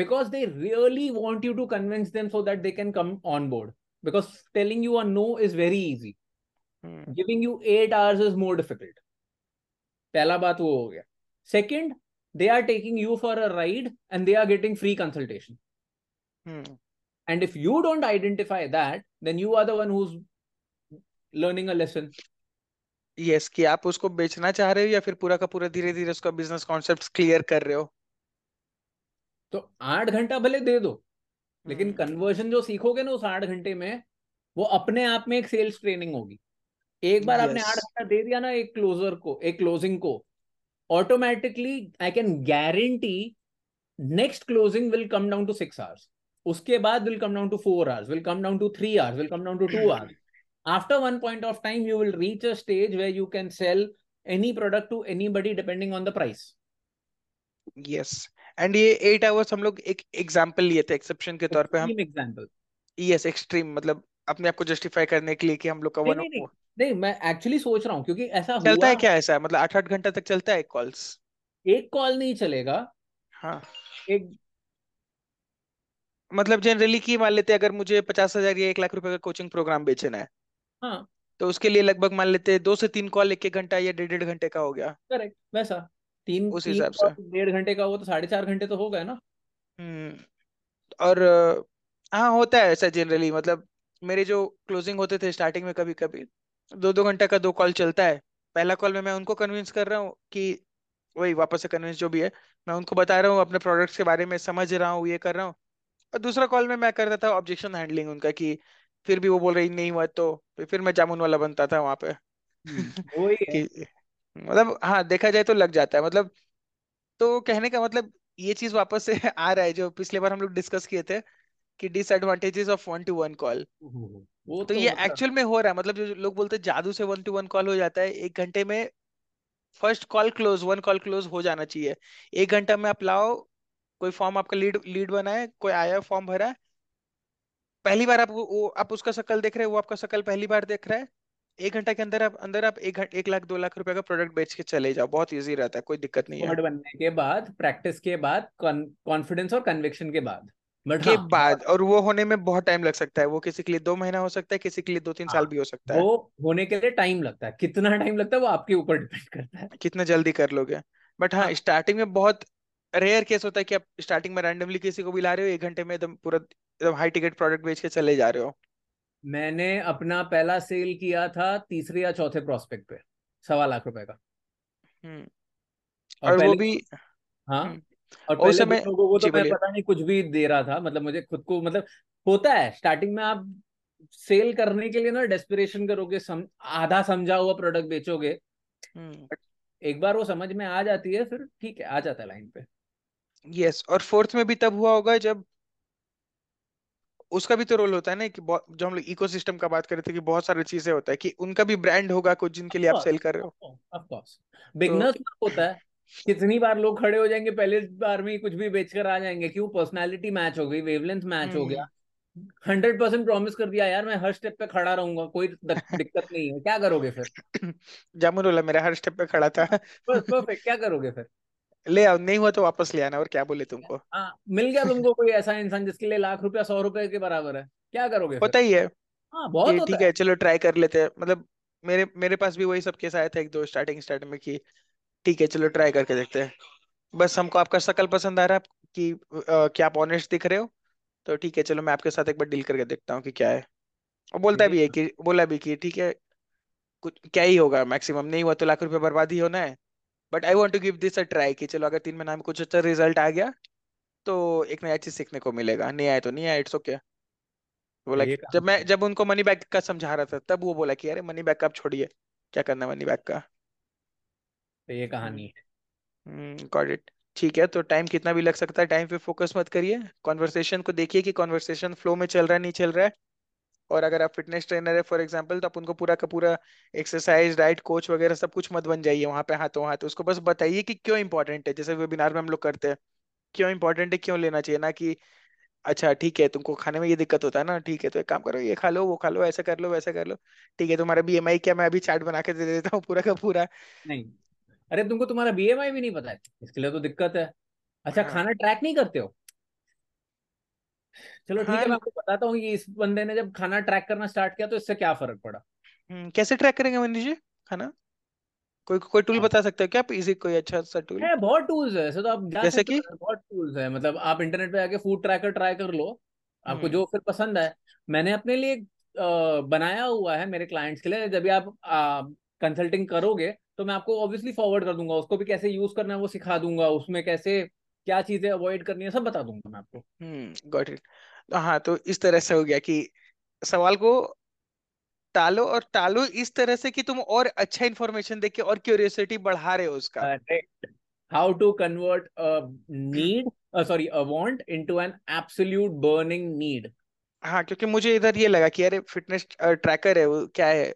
because they really want you to convince them so that they can come on board. Because telling you a no is very easy. Hmm. Giving you eight hours is more difficult. पहला बात वो हो गया. Second, they are taking you for a ride and they are getting free consultation. Hmm. And if you don't identify that, then you are the one who's learning a lesson. Yes, कि आप उसको बेचना चाह रहे हो या फिर पूरा का पूरा धीरे धीरे उसका बिजनेस कॉन्सेप्ट क्लियर कर रहे हो. तो आठ घंटा भले दे दो, लेकिन कन्वर्जन जो सीखोगे ना उस आठ घंटे में, वो अपने आप में एक सेल्स ट्रेनिंग होगी. एक बार yes. आपने आठ घंटा दे दिया ना एक क्लोजर को, एक क्लोजिंग को, automatically I can guarantee next closing will come down to six hours. उसके बाद will come down to four hours, will come down to three hours, will come down to two hours. After one point of time, you will reach a stage where you can sell any product to anybody depending on the price. Yes, and ये eight hours हम लोग एक example लिए थे exception के तौर पे. हम example. Yes, extreme, मतलब अपने आप को justify करने के लिए कि हम लोग का one. नहीं, नहीं, नहीं, मैं actually सोच रहा हूँ क्योंकि ऐसा हुआ. चलता है क्या ऐसा? मतलब आठ आठ घंटा तक चलता है calls. एक call नहीं चलेगा. हाँ. एक मतलब generally की मान लेते हैं अगर मुझे पचास हजार या एक लाख रुपए का कोचिंग प्रोग्राम बेचना है. हाँ, तो उसके लिए लगभग मान लेते हैं दो से तीन कॉल एक एक घंटा या डेढ़ डेढ़ घंटे का हो गया. करेक्ट, वैसा तीन उस हिसाब से डेढ़ घंटे का हो तो साढ़े चार घंटे तो हो गए ना. हम्म, और हाँ होता है ऐसा जनरली. मतलब मेरे जो क्लोजिंग होते थे स्टार्टिंग में, कभी कभी दो दो घंटे का दो कॉल चलता है. पहला कॉल में मैं उनको कन्विंस कर रहा हूँ कि वही वापस से कन्विंस जो भी है, मैं उनको बता रहा हूँ अपने प्रोडक्ट्स के बारे में, समझ रहा हूँ, ये कर रहा हूँ. और दूसरा कॉल में मैं करता था ऑब्जेक्शन हैंडलिंग उनका, कि फिर भी वो बोल रही नहीं हुआ तो फिर मैं जामुन वाला बनता था वहां पे. वही मतलब हाँ, देखा जाए तो लग जाता है. मतलब तो कहने का मतलब ये चीज वापस से आ रहा है जो पिछले बार हम लोग डिस्कस किए थे कि disadvantages of one to one call. वो तो ये एक्चुअल में हो रहा है. मतलब जो लोग बोलते हैं जादू से वन टू वन कॉल हो जाता है एक घंटे में, first call close, one call close हो जाना चाहिए एक घंटा में. आप लाओ कोई फॉर्म, आपका लीड लीड बना है, कोई आया फॉर्म भरा, पहली बार आप वो आप उसका शकल देख रहे हैं, वो आपका शकल पहली बार देख रहा है. एक घंटा के अंदर आप अंदर आप एक एक लाख दो लाख रुपए का प्रोडक्ट बेच के चले जाओ. बहुत इजी रहता है, कोई दिक्कत नहीं है. बनने के बाद, प्रैक्टिस के बाद, कॉन्फिडेंस और कन्विक्शन के बाद बट के हाँ, बाद और वो होने में बहुत टाइम लग सकता है. वो किसी के लिए दो महीना हो सकता है, किसी के लिए दो तीन हाँ, साल भी हो सकता है. वो होने के लिए टाइम लगता है, कितना टाइम लगता है वो आपके ऊपर डिपेंड करता है, कितना जल्दी कर लोगे. बट हाँ, स्टार्टिंग में बहुत रेयर केस होता है कि आप स्टार्टिंग में रैंडमली किसी को भी ला रहे हो, एक घंटे में एकदम पूरा एकदम हाई टिकट प्रोडक्ट बेच के चले जा रहे हो। मैंने अपना पहला सेल किया था तीसरे या चौथे प्रोस्पेक्ट पे, सवा लाख रुपए का। हम्म और, और वो भी हाँ और पहले समय लोगों को तो मैं पता नहीं कुछ भी दे रहा था, मतलब मुझे खुद को, मतलब होता है स्टार्टिंग में आप सेल करने के लिए ना डेस्परेशन करोगे, सम, आधा समझा हुआ प्रोडक्ट बेचोगे, एक बार वो समझ में आ जाती है फिर ठीक है, आ जाता है लाइन पे। यस, और फोर्थ में भी तब हुआ होगा जब उसका भी तो रोल होता है ना कि जो हम लोग इकोसिस्टम का बात कर रहे थे कि बहुत सारी चीजें होता है कि उनका भी ब्रांड होगा कुछ जिनके लिए आप सेल कर रहे हो। ऑफ कोर्स बिगनर्स होता है, कितनी बार लोग खड़े हो जाएंगे पहले बार में ही कुछ भी बेचकर आ जाएंगे, क्यों? पर्सनालिटी मैच हो गई, वेवलेंथ मैच हो गया, हंड्रेड परसेंट प्रॉमिस कर दिया यार मैं हर स्टेप पे खड़ा रहूंगा, कोई दिक्कत नहीं है, क्या करोगे फिर? जामुन वाला मेरा हर स्टेप पे खड़ा था, बस परफेक्ट, क्या करोगे फिर? ले आओ, नहीं हुआ तो वापस ले आना, और क्या बोले तुमको। आ, मिल गया तुमको कोई ऐसा इंसान जिसके लिए लाख रुपया सौ रुपए के बराबर है, क्या करोगे? होता ही है, बहुत ठीक है, चलो ट्राई कर लेते हैं। मतलब मेरे मेरे पास भी वही सब केस आया था एक दो स्टार्टिंग स्टार्ट में कि ठीक है चलो ट्राई करके देखते हैं, बस हमको आपका शकल पसंद आ रहा है कि क्या आप ऑनेस्ट दिख रहे हो, तो ठीक है चलो मैं आपके साथ एक बार डील करके देखता हूँ कि क्या है। और बोलता भी है कि बोला भी कि ठीक है कुछ क्या ही होगा, मैक्सिमम नहीं हुआ तो लाख रुपए बर्बाद ही होना है, but I want to give this a try कि चलो अगर तीन महीना में कुछ अच्छा रिजल्ट आ गया तो एक नया चीज सीखने को मिलेगा, नहीं आया तो नहीं आया, इट्स ओके। बोला जब मैं जब उनको मनी बैक का समझा रहा था तब वो बोला कि अरे मनी बैक का आप छोड़िए, क्या करना मनी बैक का। तो ये कहानी है। गॉट इट, ठीक है। तो टाइम कितना भी लग सकता है, टाइम पे फोकस मत करिए, कॉन्वर्सेशन को देखिए कि कॉन्वर्सेशन फ्लो में चल रहा है नहीं चल रहा है। और अगर आप फिटनेस ट्रेनर है फॉर एग्जांपल, तो आप उनको पूरा का पूरा एक्सरसाइज डाइट कोच वगैरह सब कुछ मत बन जाइए वहां पे हाथों हाथ, उसको बस बताइए कि क्यों इंपॉर्टेंट है, जैसे वेबिनार में हम लोग करते हैं, क्यों इंपॉर्टेंट है, क्यों लेना चाहिए, ना कि अच्छा ठीक है तुमको खाने में ये दिक्कत होता है ना, ठीक है तो एक काम करो ये खा लो वो खा लो, ऐसा कर लो वैसा कर लो, ठीक है तुम्हारा बीएमआई क्या, मैं अभी चार्ट बना के दे देता हूँ पूरा का पूरा। नहीं, अरे तुमको तुम्हारा बीएमआई भी नहीं पता है, इसके लिए तो दिक्कत है। अच्छा हाँ। खाना ट्रैक नहीं करते हो, चलो ठीक हाँ। है, मैं आपको बताता हूँ कि इस बंदे ने जब खाना ट्रैक करना स्टार्ट किया तो इससे क्या फर्क पड़ा। कैसे ट्रैक करेंगे मनीष जी खाना? कोई कोई टूल बता सकते हो क्या आप इजी, कोई अच्छा सा टूल? है बहुत टूल्स है, ऐसे तो आप जैसे कि बहुत टूल्स है, मतलब आप इंटरनेट पे जाके फूड ट्रैकर ट्राई कर लो, आपको जो फिर पसंद आए। मैंने अपने लिए बनाया हुआ है मेरे क्लाइंट्स के लिए, जब आप कंसल्टिंग करोगे तो मैं आपको ऑब्वियसली फॉरवर्ड कर दूंगा, उसको भी कैसे यूज करना है वो सिखा दूंगा, उसमें कैसे क्या चीजें अवॉइड करनी है सब बता दूंगा मैं आपको। Hmm got it. हाँ, तो इस तरह से हो गया कि सवाल को टालो और टालो इस तरह से कि तुम और अच्छा इंफॉर्मेशन देके और क्यूरियोसिटी बढ़ा रहे हो उसका। How to convert a need sorry a want into an absolute burning need. हाँ, क्योंकि मुझे इधर ये लगा कि अरे फिटनेस ट्रैकर है वो क्या है,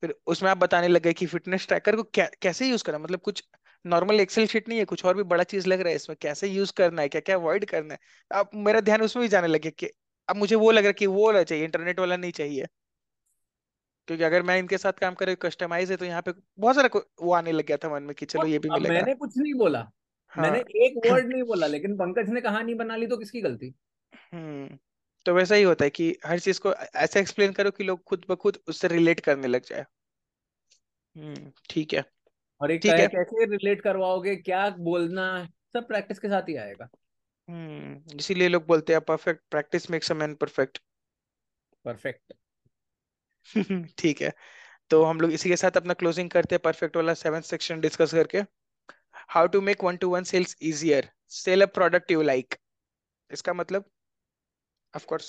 फिर उसमें आप बताने लगे कि फिटनेस ट्रैकर को क्या कैसे यूज करना, मतलब कुछ नॉर्मल एक्सेल शीट नहीं है, कुछ और भी बड़ा चीज लग रहा है इसमें, कैसे यूज करना है, क्या क्या अवॉइड करना है। अब मेरा ध्यान उसमें भी जाने लगे कि अब मुझे वो लग रहा है कि वो वाला चाहिए, इंटरनेट वाला नहीं चाहिए, क्योंकि अगर मैं इनके साथ काम करे कस्टमाइज है तो यहाँ पे बहुत सारा वो आने लग गया था मन में कि चलो ये भी मिलेगा। मैंने कुछ नहीं बोला हाँ। मैंने एक वर्ड नहीं बोला, लेकिन पंकज ने कहानी बना ली तो किसकी गलती? हम्म तो वैसा ही होता है कि हर चीज को ऐसे एक्सप्लेन करो कि लोग खुद ब खुद उससे रिलेट करने लग जाए। हम्म ठीक है। और एक है, कैसे रिलेट करवाओगे, क्या बोलना, सब प्रैक्टिस के साथ ही आएगा। हम्म इसीलिए लोग बोलते हैं perfect practice makes a man perfect. Perfect ठीक है, तो हम लोग इसी के साथ अपना क्लोजिंग करते हैं परफेक्ट वाला सेवेंथ सेक्शन डिस्कस करके। How to make one to one sales easier, sell a product you like. इसका मतलब Of course.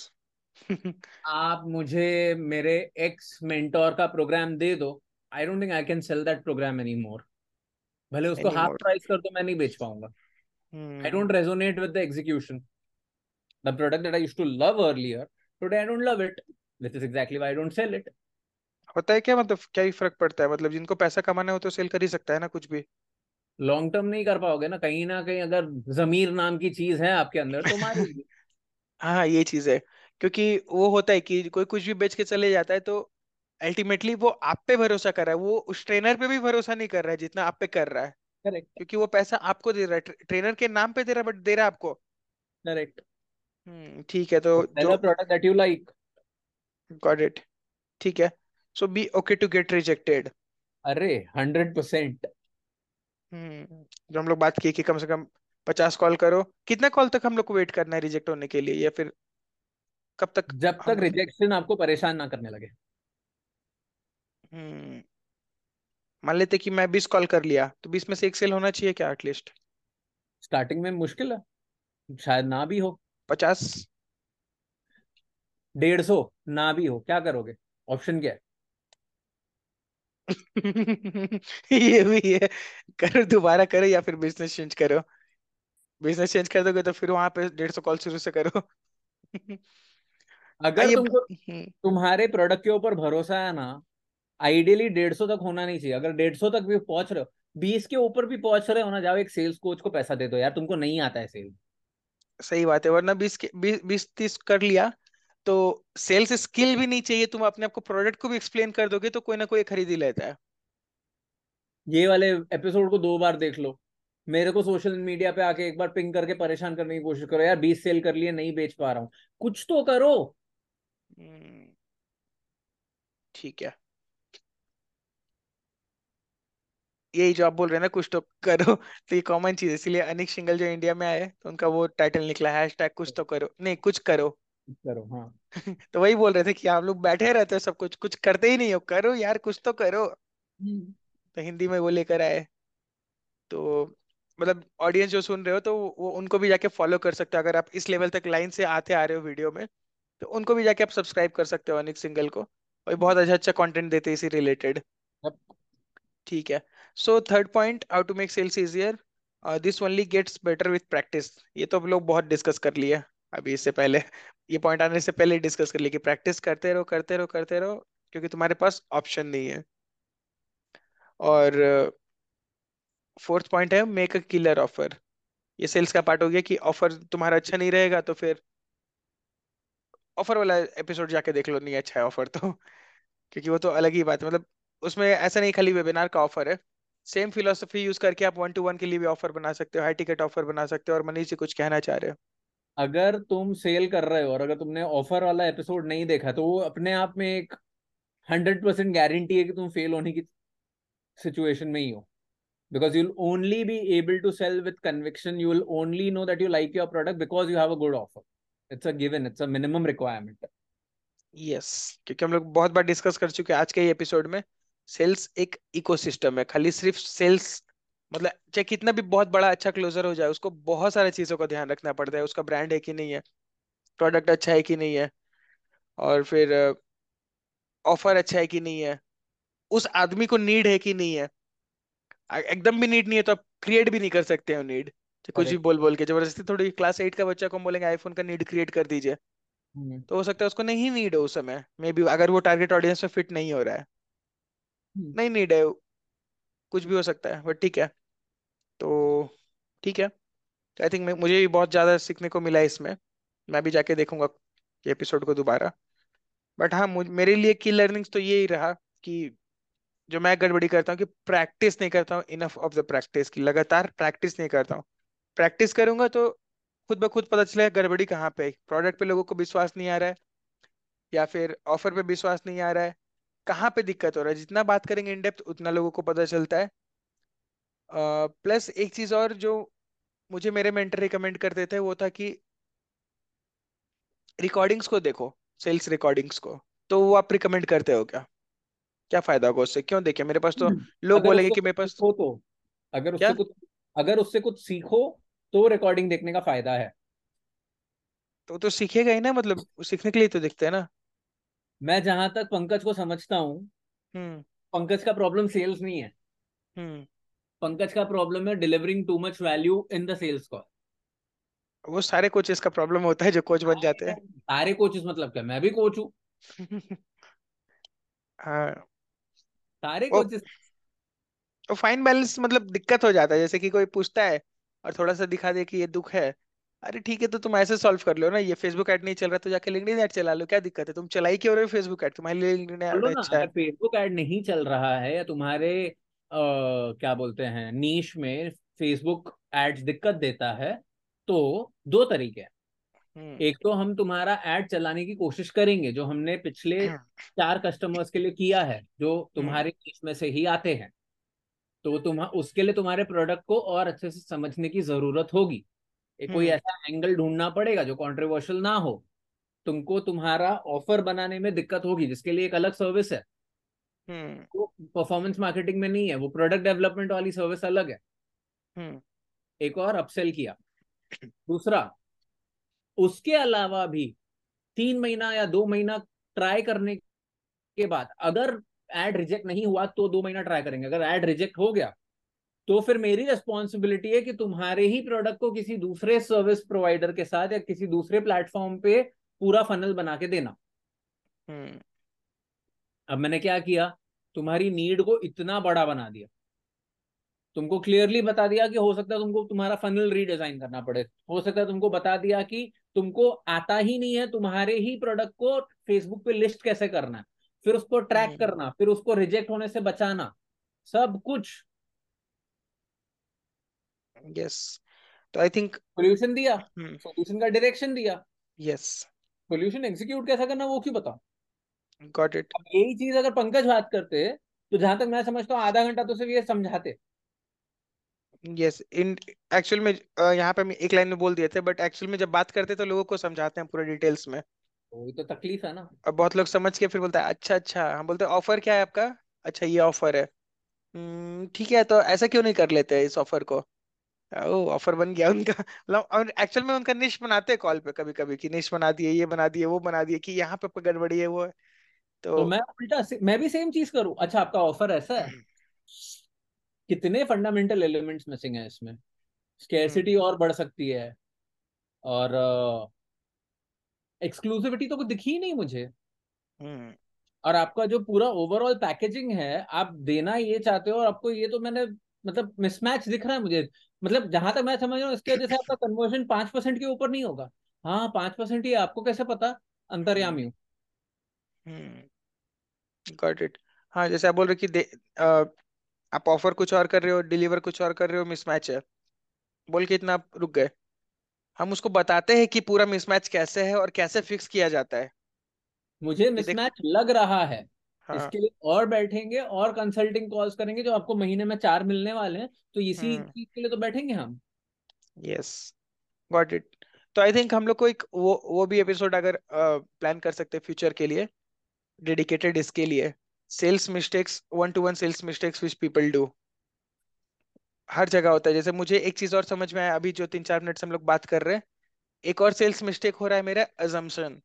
आप मुझे मेरे एक्स मेंटोर का प्रोग्राम दे दो, I don't think I can sell that program anymore, भले उसको हाफ प्राइस कर दो मैं नहीं बेच पाऊंगा। I don't resonate with the execution, the product that I used to love earlier today I don't love it, this is exactly why I don't sell it. होता है क्या, मतलब क्या ही फर्क पड़ता है, मतलब जिनको पैसा कमाना हो तो सेल कर ही सकता है ना कुछ भी। लॉन्ग टर्म नहीं कर पाओगे ना, कहीं ना कहीं अगर जमीर नाम की चीज है आपके अंदर तो मार हाँ ये चीज है, क्योंकि वो होता है कि कोई कुछ भी बेच के चले जाता है तो अल्टीमेटली वो आप पे भरोसा कर रहा है, वो उस ट्रेनर पे भी भरोसा नहीं कर रहा है जितना आप पे कर रहा है। करेक्ट, क्योंकि वो पैसा आपको दे रहा है, ट्रेनर के नाम पे दे रहा है, बट दे रहा है आपको। करेक्ट। हम्म ठीक है, तो जो product that you like. Got it, ठीक है। So be okay to get rejected. अरे हंड्रेड परसेंट हम्म जो हम लोग बात की कि कम से कम पचास कॉल करो, कितना कॉल तक हम लोग को वेट करना है रिजेक्ट होने के लिए, या फिर कब तक? जब तक हम... रिजेक्शन आपको परेशान ना करने लगे। हम्म मान लेते कि मैं बीस कॉल कर लिया तो बीस में से एक सेल होना चाहिए क्या एटलीस्ट? स्टार्टिंग में मुश्किल है, शायद ना भी हो। पचास डेढ़ सौ ना भी हो, क्या करोगे? ऑप्शन क्या है? ये भी है, करो दोबारा करो या फिर बिजनेस चेंज करो। बिजनेस चेंज कर दोगे तो फिर वहां पे डेढ़ सौ कॉल शुरू से करो। अगर तुमको तुम्हारे प्रोडक्ट के ऊपर भरोसा है ना, आइडियली डेढ़ सौ तक होना नहीं चाहिए। अगर डेढ़ सौ तक भी पहुंच रहे हो, बीस के ऊपर भी पहुंच रहे हो ना, जाओ एक सेल्स कोच को पैसा दे दो, यार तुमको नहीं आता है सेल्स। सही बात है, वरना बीस के बीस तीस कर लिया तो सेल्स स्किल भी नहीं चाहिए। तुम अपने आप को प्रोडक्ट को भी एक्सप्लेन कर दोगे तो कोई ना कोई खरीद ही लेता है। ये वाले एपिसोड को दो बार देख लो। मेरे को सोशल मीडिया पे आके एक बार पिंग करके परेशान करने की कोशिश करो, यार बीस सेल कर लिए नहीं बेच पा रहा हूँ, कुछ तो करो। ठीक है, यही जो आप बोल रहे हैं ना, कुछ तो करो, तो ये कॉमन चीज है। इसलिए अनिक सिंगल जो इंडिया में आए तो उनका वो टाइटल निकला हैशटैग कुछ तो करो, नहीं कुछ करो करो। हाँ तो वही बोल रहे थे कि हम लोग बैठे रहते हैं, सब कुछ कुछ करते ही नहीं हो, करो यार कुछ तो करो। तो हिंदी में वो लेकर आए, तो मतलब ऑडियंस जो सुन रहे हो तो वो उनको भी जाके फॉलो कर सकते हो। अगर आप इस लेवल तक लाइन से आते आ रहे हो वीडियो में तो उनको भी जाके आप सब्सक्राइब कर सकते हो, अनिक सिंगल को। और बहुत अच्छा अच्छा कंटेंट देते हैं इसी रिलेटेड। ठीक है, so third point, how to make sales easier, this only gets better with practice. ये तो हम लोग बहुत डिस्कस कर लिए अभी, इससे पहले ये पॉइंट आने से पहले डिस्कस कर लिए कि प्रैक्टिस करते रहो करते रहो करते रहो, क्योंकि तुम्हारे पास ऑप्शन नहीं है। और फोर्थ uh, पॉइंट है मेक अ किलर ऑफर। ये सेल्स का पार्ट हो गया कि ऑफर तुम्हारा अच्छा नहीं रहेगा तो फिर ऑफर वाला एपिसोड जाके देख लो, नहीं अच्छा है ऑफर तो, क्योंकि वो तो अलग ही बात है। मतलब उसमें ऐसा नहीं खाली वेबिनार का ऑफर है, सेम फिलोसफी यूज करके आप वन टू वन के लिए भी ऑफर बना सकते हो, हाई टिकट ऑफर बना सकते हो। और मनीष जी कुछ कहना चाह रहे हो? अगर तुम सेल कर रहे हो और अगर तुमने ऑफर वाला एपिसोड नहीं देखा तो वो अपने आप में एक हंड्रेड परसेंट गारंटी है कि तुम फेल होने की सिचुएशन में ही हो, because you will only be able to sell with conviction. You will only know that you like your product because you have a good offer. It's a given, it's a minimum requirement. Yes, क्योंकि हम लोग बहुत बार डिस्कस कर चुके हैं आज के एपिसोड में, सेल्स एक इकोसिस्टम है। खाली सिर्फ सेल्स मतलब चाहे कितना भी बहुत बड़ा अच्छा क्लोजर हो जाए, उसको बहुत सारी चीजों का ध्यान रखना पड़ता है। उसका ब्रांड है कि नहीं है, प्रोडक्ट अच्छा है कि नहीं है, और फिर ऑफर अच्छा है कि नहीं है, उस आदमी को नीड है कि नहीं है। एकदम भी नीड नहीं है तो आप क्रिएट भी नहीं कर सकते हो नीड, कुछ भी बोल बोल के। जबरदस्ती थोड़ी क्लास एट का बच्चा को बोलेंगे आईफोन का नीड क्रिएट कर दीजिए, तो हो सकता है उसको नहीं नीड हो उस समय मे बी, अगर वो टारगेट ऑडियंस में फिट नहीं हो रहा है, नहीं नीड है, कुछ भी हो सकता है। बट ठीक है, तो ठीक है, आई थिंक मुझे भी बहुत ज़्यादा सीखने को मिला इसमें। मैं भी जाके देखूंगा ये एपिसोड को दोबारा। बट हाँ, मेरे लिए की लर्निंग्स तो ये ही रहा कि जो मैं गड़बड़ी करता हूँ कि प्रैक्टिस नहीं करता हूँ, इनफ ऑफ द प्रैक्टिस, की लगातार प्रैक्टिस नहीं करता हूँ। प्रैक्टिस करूंगा तो खुद ब खुद पता चलेगा गड़बड़ी कहाँ पे। प्रोडक्ट पे लोगों को विश्वास नहीं आ रहा है या फिर ऑफर पे विश्वास नहीं आ रहा है, कहाँ पे दिक्कत हो रहा है। जितना बात करेंगे इन डेप्थ उतना लोगों को पता चलता है। प्लस uh, एक चीज और जो मुझे मेरे मेंटर रिकमेंड करते थे वो था कि रिकॉर्डिंग्स को देखो, सेल्स रिकॉर्डिंग्स को। तो वो आप रिकमेंड करते हो क्या? क्या फायदा होगा उससे? क्यों देखे मेरे पास तो लोग बोलेंगे कि मेरे पास हो तो अगर उससे कुछ अगर उससे कुछ सीखो तो रिकॉर्डिंग देखने का फायदा है। तो तो सीखेगा ही ना, मतलब सीखने के लिए तो देखते हैं ना। मैं जहां तक पंकज को समझता हूँ, पंकज का प्रॉब्लम सेल्स नहीं है। पंकज का प्रॉब्लम है delivering too much value in the sales call. वो सारे कोचेस का प्रॉब्लम होता है जो कोच बन जाते हैं। सारे कोचेस मतलब क्या, मैं भी कोच हूँ। हाँ, सारे कोचेस। तो फाइन बैलेंस मतलब दिक्कत हो जाता है, जैसे कि कोई पूछता है और थोड़ा सा दिखा दे कि ये दुख है, अरे ठीक है तो तुम ऐसे सॉल्व कर लो ना। ये फेसबुक ऐड नहीं चल रहा तो जाके लिंक्डइन ऐड चला लो, क्या दिक्कत है? तुम चलाई क्यों रहे हो फेसबुक ऐड? तुम्हारे लिए लिंक्डइन ऐड अच्छा है। फेसबुक ऐड नहीं चल रहा है या तुम्हारे Uh, क्या बोलते हैं नीश में फेसबुक एड्स दिक्कत देता है, तो दो तरीके हैं। एक तो हम तुम्हारा एड चलाने की कोशिश करेंगे जो हमने पिछले चार कस्टमर्स के लिए किया है जो तुम्हारे नीश में से ही आते हैं, तो तुम उसके लिए तुम्हारे प्रोडक्ट को और अच्छे से समझने की जरूरत होगी, कोई ऐसा एंगल ढूंढना पड़ेगा जो कंट्रोवर्शियल ना हो, तुमको तुम्हारा ऑफर बनाने में दिक्कत होगी जिसके लिए एक अलग सर्विस है, वो परफॉर्मेंस मार्केटिंग में नहीं है, वो प्रोडक्ट डेवलपमेंट वाली सर्विस अलग है। एक और अपसेल किया। दूसरा, उसके अलावा भी तीन महीना या दो महीना ट्राई करने के बाद अगर एड रिजेक्ट नहीं हुआ तो दो महीना ट्राई करेंगे, अगर एड रिजेक्ट हो गया तो फिर मेरी रेस्पॉन्सिबिलिटी है कि तुम्हारे ही प्रोडक्ट को किसी दूसरे सर्विस प्रोवाइडर के साथ या किसी दूसरे प्लेटफॉर्म पे पूरा फनल बना के देना। hmm. अब मैंने क्या किया, तुम्हारी नीड को इतना बड़ा बना दिया, तुमको क्लियरली बता दिया कि हो सकता है तुमको तुम्हारा फनल रीडिजाइन करना पड़े, हो सकता है तुमको बता दिया कि तुमको आता ही नहीं है तुम्हारे ही प्रोडक्ट को फेसबुक पे लिस्ट कैसे करना है, फिर उसको ट्रैक hmm. करना, फिर उसको रिजेक्ट होने से बचाना, सब कुछ। यस, तो आई थिंक सॉल्यूशन दिया, सॉल्यूशन का डायरेक्शन दिया, यस, सॉल्यूशन एग्जीक्यूट कैसा करना वो क्यों बताओ। Got it. अब यही चीज अगर पंकज बात करते तो जहां तक मैं समझता हूँ आधा घंटा तो सिर्फ ये समझाते। यस, इन एक्चुअल में यहाँ पे एक लाइन में बोल दिए थे, बट एक्चुअल में जब बात करते तो लोगों को समझाते हैं पूरे डिटेल्स में, वही तो तकलीफ है ना। अब बहुत लोग समझ के फिर बोलता है अच्छा अच्छा, हम बोलते हैं ऑफर क्या है आपका, अच्छा ये ऑफर है, ठीक है तो ऐसा क्यों नहीं कर लेते इस ऑफर को, ओ ऑफर बन गया उनका। और एक्चुअल में उनका निश बनाते हैं कॉल पे कभी कभी कि निश बना दिए, ये बना दिए, वो बना दिए, कि यहाँ पे गड़बड़ी है वो है। तो, तो मैं उल्टा मैं भी सेम चीज करूँ, अच्छा आपका ऑफर ऐसा है, कितने फंडामेंटल एलिमेंट्स मिसिंग है इसमें, स्कैरसिटी और बढ़ सकती है और एक्सक्लूसिविटी uh, तो कुछ दिखी नहीं मुझे, और आपका जो पूरा ओवरऑल पैकेजिंग है आप देना ये चाहते हो और आपको ये तो मैंने मतलब मिसमैच दिख रहा है मुझे, मतलब जहां तक मैं समझ रहा हूँ इसके वजह से आपका कन्वर्जन पांच परसेंट के ऊपर नहीं होगा। हाँ पांच परसेंट ही, आपको कैसे पता, अंतर्यामी हूँ। Got it. हाँ जैसे आप बोल रहे कि आ, आप ऑफर कुछ और कर रहे हो, डिलीवर कुछ और कर रहे हो, मिसमैच है बोल के इतना आप रुक गए। हम उसको बताते हैं कि पूरा मिसमैच कैसे है और कैसे फिक्स किया जाता है। मुझे मिसमैच लग रहा है, हाँ। इसके लिए और बैठेंगे और कंसल्टिंग कॉल्स करेंगे जो आपको महीने में चार मिलने वाले हैं, तो इसी चीज के लिए तो बैठेंगे हम। Yes, got it. तो आई थिंक हम लोग को एक वो वो भी एपिसोड अगर प्लान uh, कर सकते हैं फ्यूचर के लिए, डेडिकेटेड इसके लिए, sales mistakes, one to one sales mistakes which people do, हर जगह होता है। जैसे मुझे एक चीज और समझ में आया अभी जो तीन चार मिनट से हम लोग बात कर रहे हैं, एक और सेल्स मिस्टेक हो रहा है मेरा, अजम्पशन,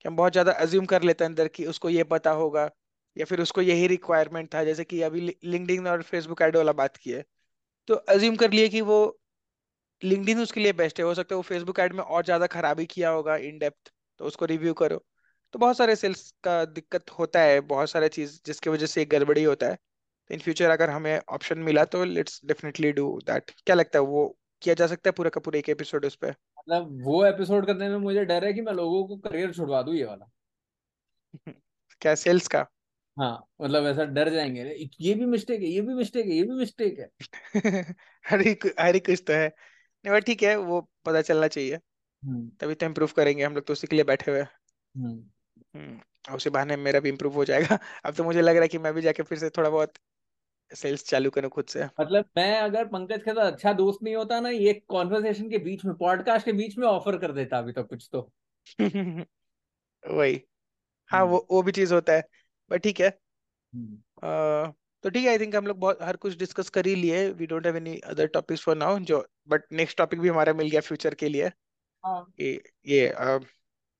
कि हम बहुत ज्यादा अज्यूम कर लेते हैं अंदर कि उसको ये पता होगा या फिर उसको यही रिक्वायरमेंट था। जैसे कि अभी लिंक्डइन और फेसबुक ऐड वाला बात की है, तो अज्यूम कर लिए कि वो लिंक्डइन उसके लिए बेस्ट है, हो सकता है वो फेसबुक ऐड में और ज्यादा खराबी किया होगा इन डेप्थ, तो उसको रिव्यू करो। तो बहुत सारे सेल्स का दिक्कत होता है, बहुत सारे चीज जिसकी वजह से गड़बड़ी होता है। इन फ्यूचर अगर हमें ऑप्शन मिला तो लेट्स डेफिनेटली डू दैट। क्या लगता है वो किया जा सकता है पूरा का पूरा एक एपिसोड उस पे? मतलब वो एपिसोड करने में मुझे डर है कि मैं लोगों को करियर छुड़वा दूं ये वाला। क्या सेल्स का? हाँ मतलब ऐसा डर जाएंगे, ये भी मिस्टेक है, ये भी मिस्टेक है, ये भी मिस्टेक है। हरी हरी कुछ तो है नहीं, ठीक है वो पता चलना चाहिए तभी तो इम्प्रूव करेंगे हम लोग, तो उसी के लिए बैठे हुए हैं। उसी बहाने मेरा भी इम्प्रूव हो जाएगा। अब तो मुझे लग रहा है कि मैं भी जाके फिर से थोड़ा बहुत सेल्स चालू करो खुद से। मतलब मैं अगर पंकज के साथ अच्छा दोस्त नहीं होता ना, ये कॉन्वर्सेशन के बीच में, पॉडकास्ट के बीच में ऑफर कर देता अभी तक कुछ तो। वही, हाँ वो वो भी चीज होता है, बट ठीक है। आ, तो ठीक है, आई थिंक हम लोग बहुत हर कुछ डिस्कस कर ही लिए। We don't have any other topics for now, जो बट नेक्स्ट टॉपिक भी हमारा मिल गया फ्यूचर के लिए। हाँ। ये ये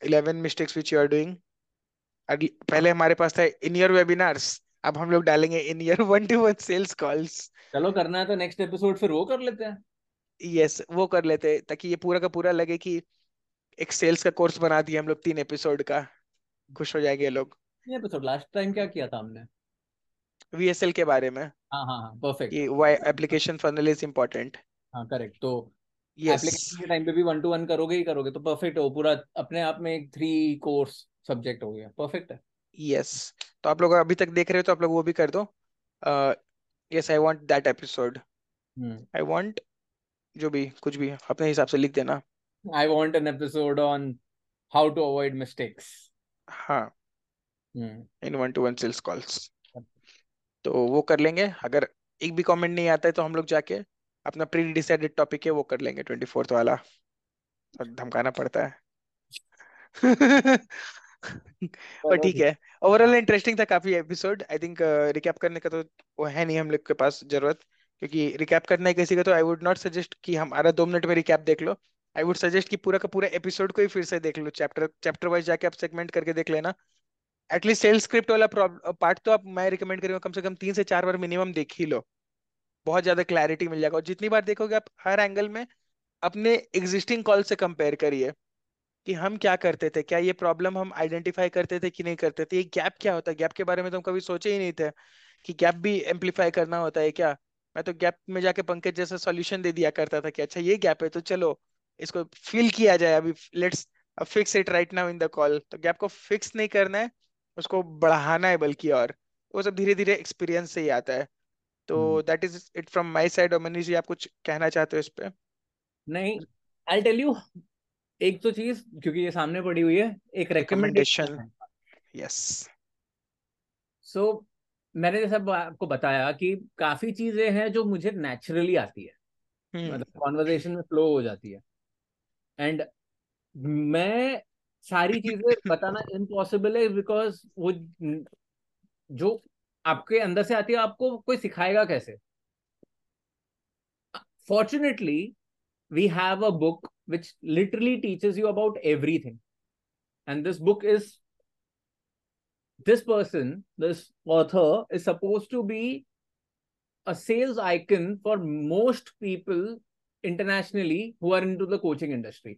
eleven mistakes which you are doing. पहले हमारे पास था इन योर वेबिनार्स, अब हम लोग डालेंगे in year one to one sales calls. चलो करना है तो नेक्स्ट एपिसोड फिर वो कर लेते हैं। यस yes, वो कर लेते हैं, ताकि ये पूरा का पूरा लगे कि एक सेल्स का कोर्स बना दिया हम लोग तीन एपिसोड का। खुश हो जाएंगे लोग। ये एपिसोड लास्ट टाइम क्या किया था हमने? वीएसएल के बारे में। हां हां हां, परफेक्ट। ये why application funnel is important. हां करेक्ट। तो एप्लीकेशन के टाइम पे भी वन टू वन करोगे ही करोगे, तो परफेक्ट हो पूरा, अपने आप में एक थ्री कोर्स सब्जेक्ट हो गया, परफेक्ट है। Yes yes. तो आप लोग अभी तक देख रहे हो तो आप लोग वो भी कर दो। Yes, I want that episode, I want जो भी कुछ भी अपने हिसाब से लिख देना। I want an episode on how to avoid mistakes, हाँ, in one to one sales calls. तो वो कर लेंगे। अगर एक भी कमेंट नहीं आता है तो हम लोग जाके अपना प्री डिसाइडेड टॉपिक है वो कर लेंगे ट्वेंटी फोर्थ वाला, और धमकाना पड़ता है। और ठीक है, ओवरऑल इंटरेस्टिंग था काफी एपिसोड। आई थिंक रिकैप करने का तो वो है नहीं हम लोग के पास जरूरत, क्योंकि रिकैप करना है किसी का तो आई वुड नॉट सजेस्ट कि हमारा दो मिनट में रिकैप देख लो। आई वुड सजेस्ट कि पूरा का पूरा एपिसोड को ही फिर से देख लो, चैप्टर चैप्टर वाइज जाके आप सेगमेंट करके देख लेना। एटलीस्ट सेल्स स्क्रिप्ट वाला पार्ट तो आप मैं रिकमेंड करूंगा कम से कम तीन से चार बार मिनिमम देख ही लो, बहुत ज्यादा क्लैरिटी मिल जाएगा। और जितनी बार देखोगे आप हर एंगल में अपने एग्जिस्टिंग कॉल से कंपेयर करिए कि हम क्या करते थे, क्या ये प्रॉब्लम हम आइडेंटिफाई करते थे कि नहीं करते थे, ये गैप क्या होता है, गैप के बारे में तो हम कभी सोचे ही नहीं थे कि गैप भी एम्पलीफाई करना होता है क्या। मैं तो गैप में जाके पंकज जैसा सॉल्यूशन दे दिया करता था कि अच्छा ये गैप है तो चलो इसको फील किया जाए अभी, let's fix it right now in the call. तो गैप को फिक्स नहीं करना है, उसको बढ़ाना है बल्कि, और वो सब धीरे धीरे एक्सपीरियंस से ही आता है। तो that is it from my side. और मनीष जी आप कुछ कहना चाहते हो इस पे? नहीं, आई विल टेल यू एक तो चीज क्योंकि ये सामने पड़ी हुई है, एक रिकमेंडेशन। यस, सो मैंने जैसा आपको बताया कि काफी चीजें हैं जो मुझे नेचुरली आती है, hmm. मतलब कॉन्वर्सेशन में फ्लो हो जाती है, एंड मैं सारी चीजें बताना इम्पॉसिबल है बिकॉज वो जो आपके अंदर से आती है आपको कोई सिखाएगा कैसे। Fortunately we have a book which literally teaches you about everything. And this book is, this person, this author is supposed to be a sales icon for most people internationally who are into the coaching industry.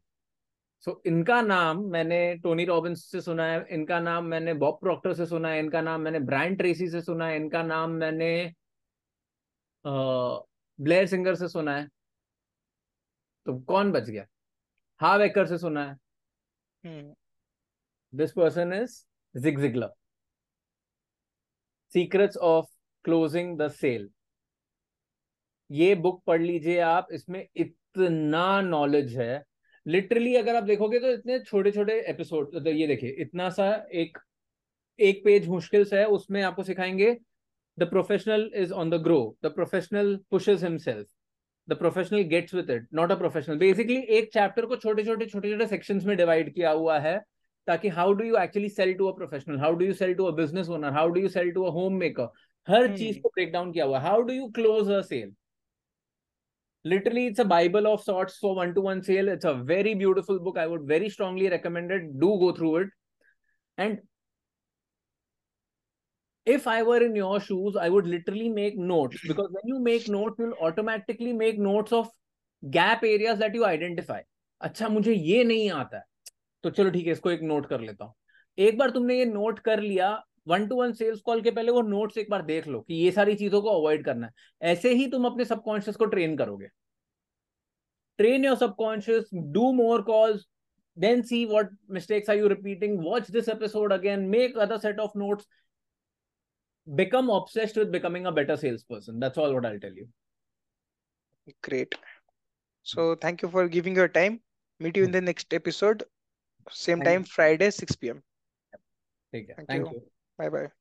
So, इनका नाम मैंने टोनी रॉबिन्स से सुना है, इनका नाम मैंने बॉब प्रॉक्टर से सुना है, इनका नाम मैंने ब्रायन ट्रेसी से सुना है, इनका नाम मैंने ब्लेयर सिंगर से सुना है, तो कौन बच गया? हा वेकर से सुना है। This person is Zig Ziglar, secrets of closing the sale. ये बुक पढ़ लीजिए आप, इसमें इतना नॉलेज है लिटरली। अगर आप देखोगे तो इतने छोटे छोटे एपिसोड, तो ये देखिए इतना सा एक एक पेज मुश्किल से है, उसमें आपको सिखाएंगे the professional is on the grow, the professional pushes himself, The professional gets with it, not a professional. Basically, एक चैप्टर को छोटे छोटे छोटे छोटे सेक्शंस में डिवाइड किया हुआ है ताकि how do you actually sell to a professional, how do you sell to a business owner, how do you sell to a homemaker, हर चीज को ब्रेक डाउन किया हुआ है। How do you close a sale, literally it's a bible of sorts for one to one sale. It's a very beautiful book, I would very strongly recommended, do go through it. And if I were in your shoes, I would literally make notes, because when you make notes, you'll automatically make notes of gap areas that you identify. अच्छा मुझे ये नहीं आता है तो चलो ठीक है इसको एक नोट कर लेता हूँ। एक बार तुमने ये नोट कर लिया, one to one sales call के पहले वो नोट्स एक बार देख लो कि ये सारी चीजों को अवॉइड करना है। ऐसे ही तुम अपने सबकॉन्शियस को ट्रेन करोगे। Train your subconscious, do more calls, then see what mistakes are you repeating, watch this episode again, make other set of notes, become obsessed with becoming a better salesperson. That's all what I'll tell you. Great. So thank you for giving your time. Meet you in the next episode. Same thank time, you. Friday, six p m. Yep. Take care. Thank, thank you. you. Bye-bye.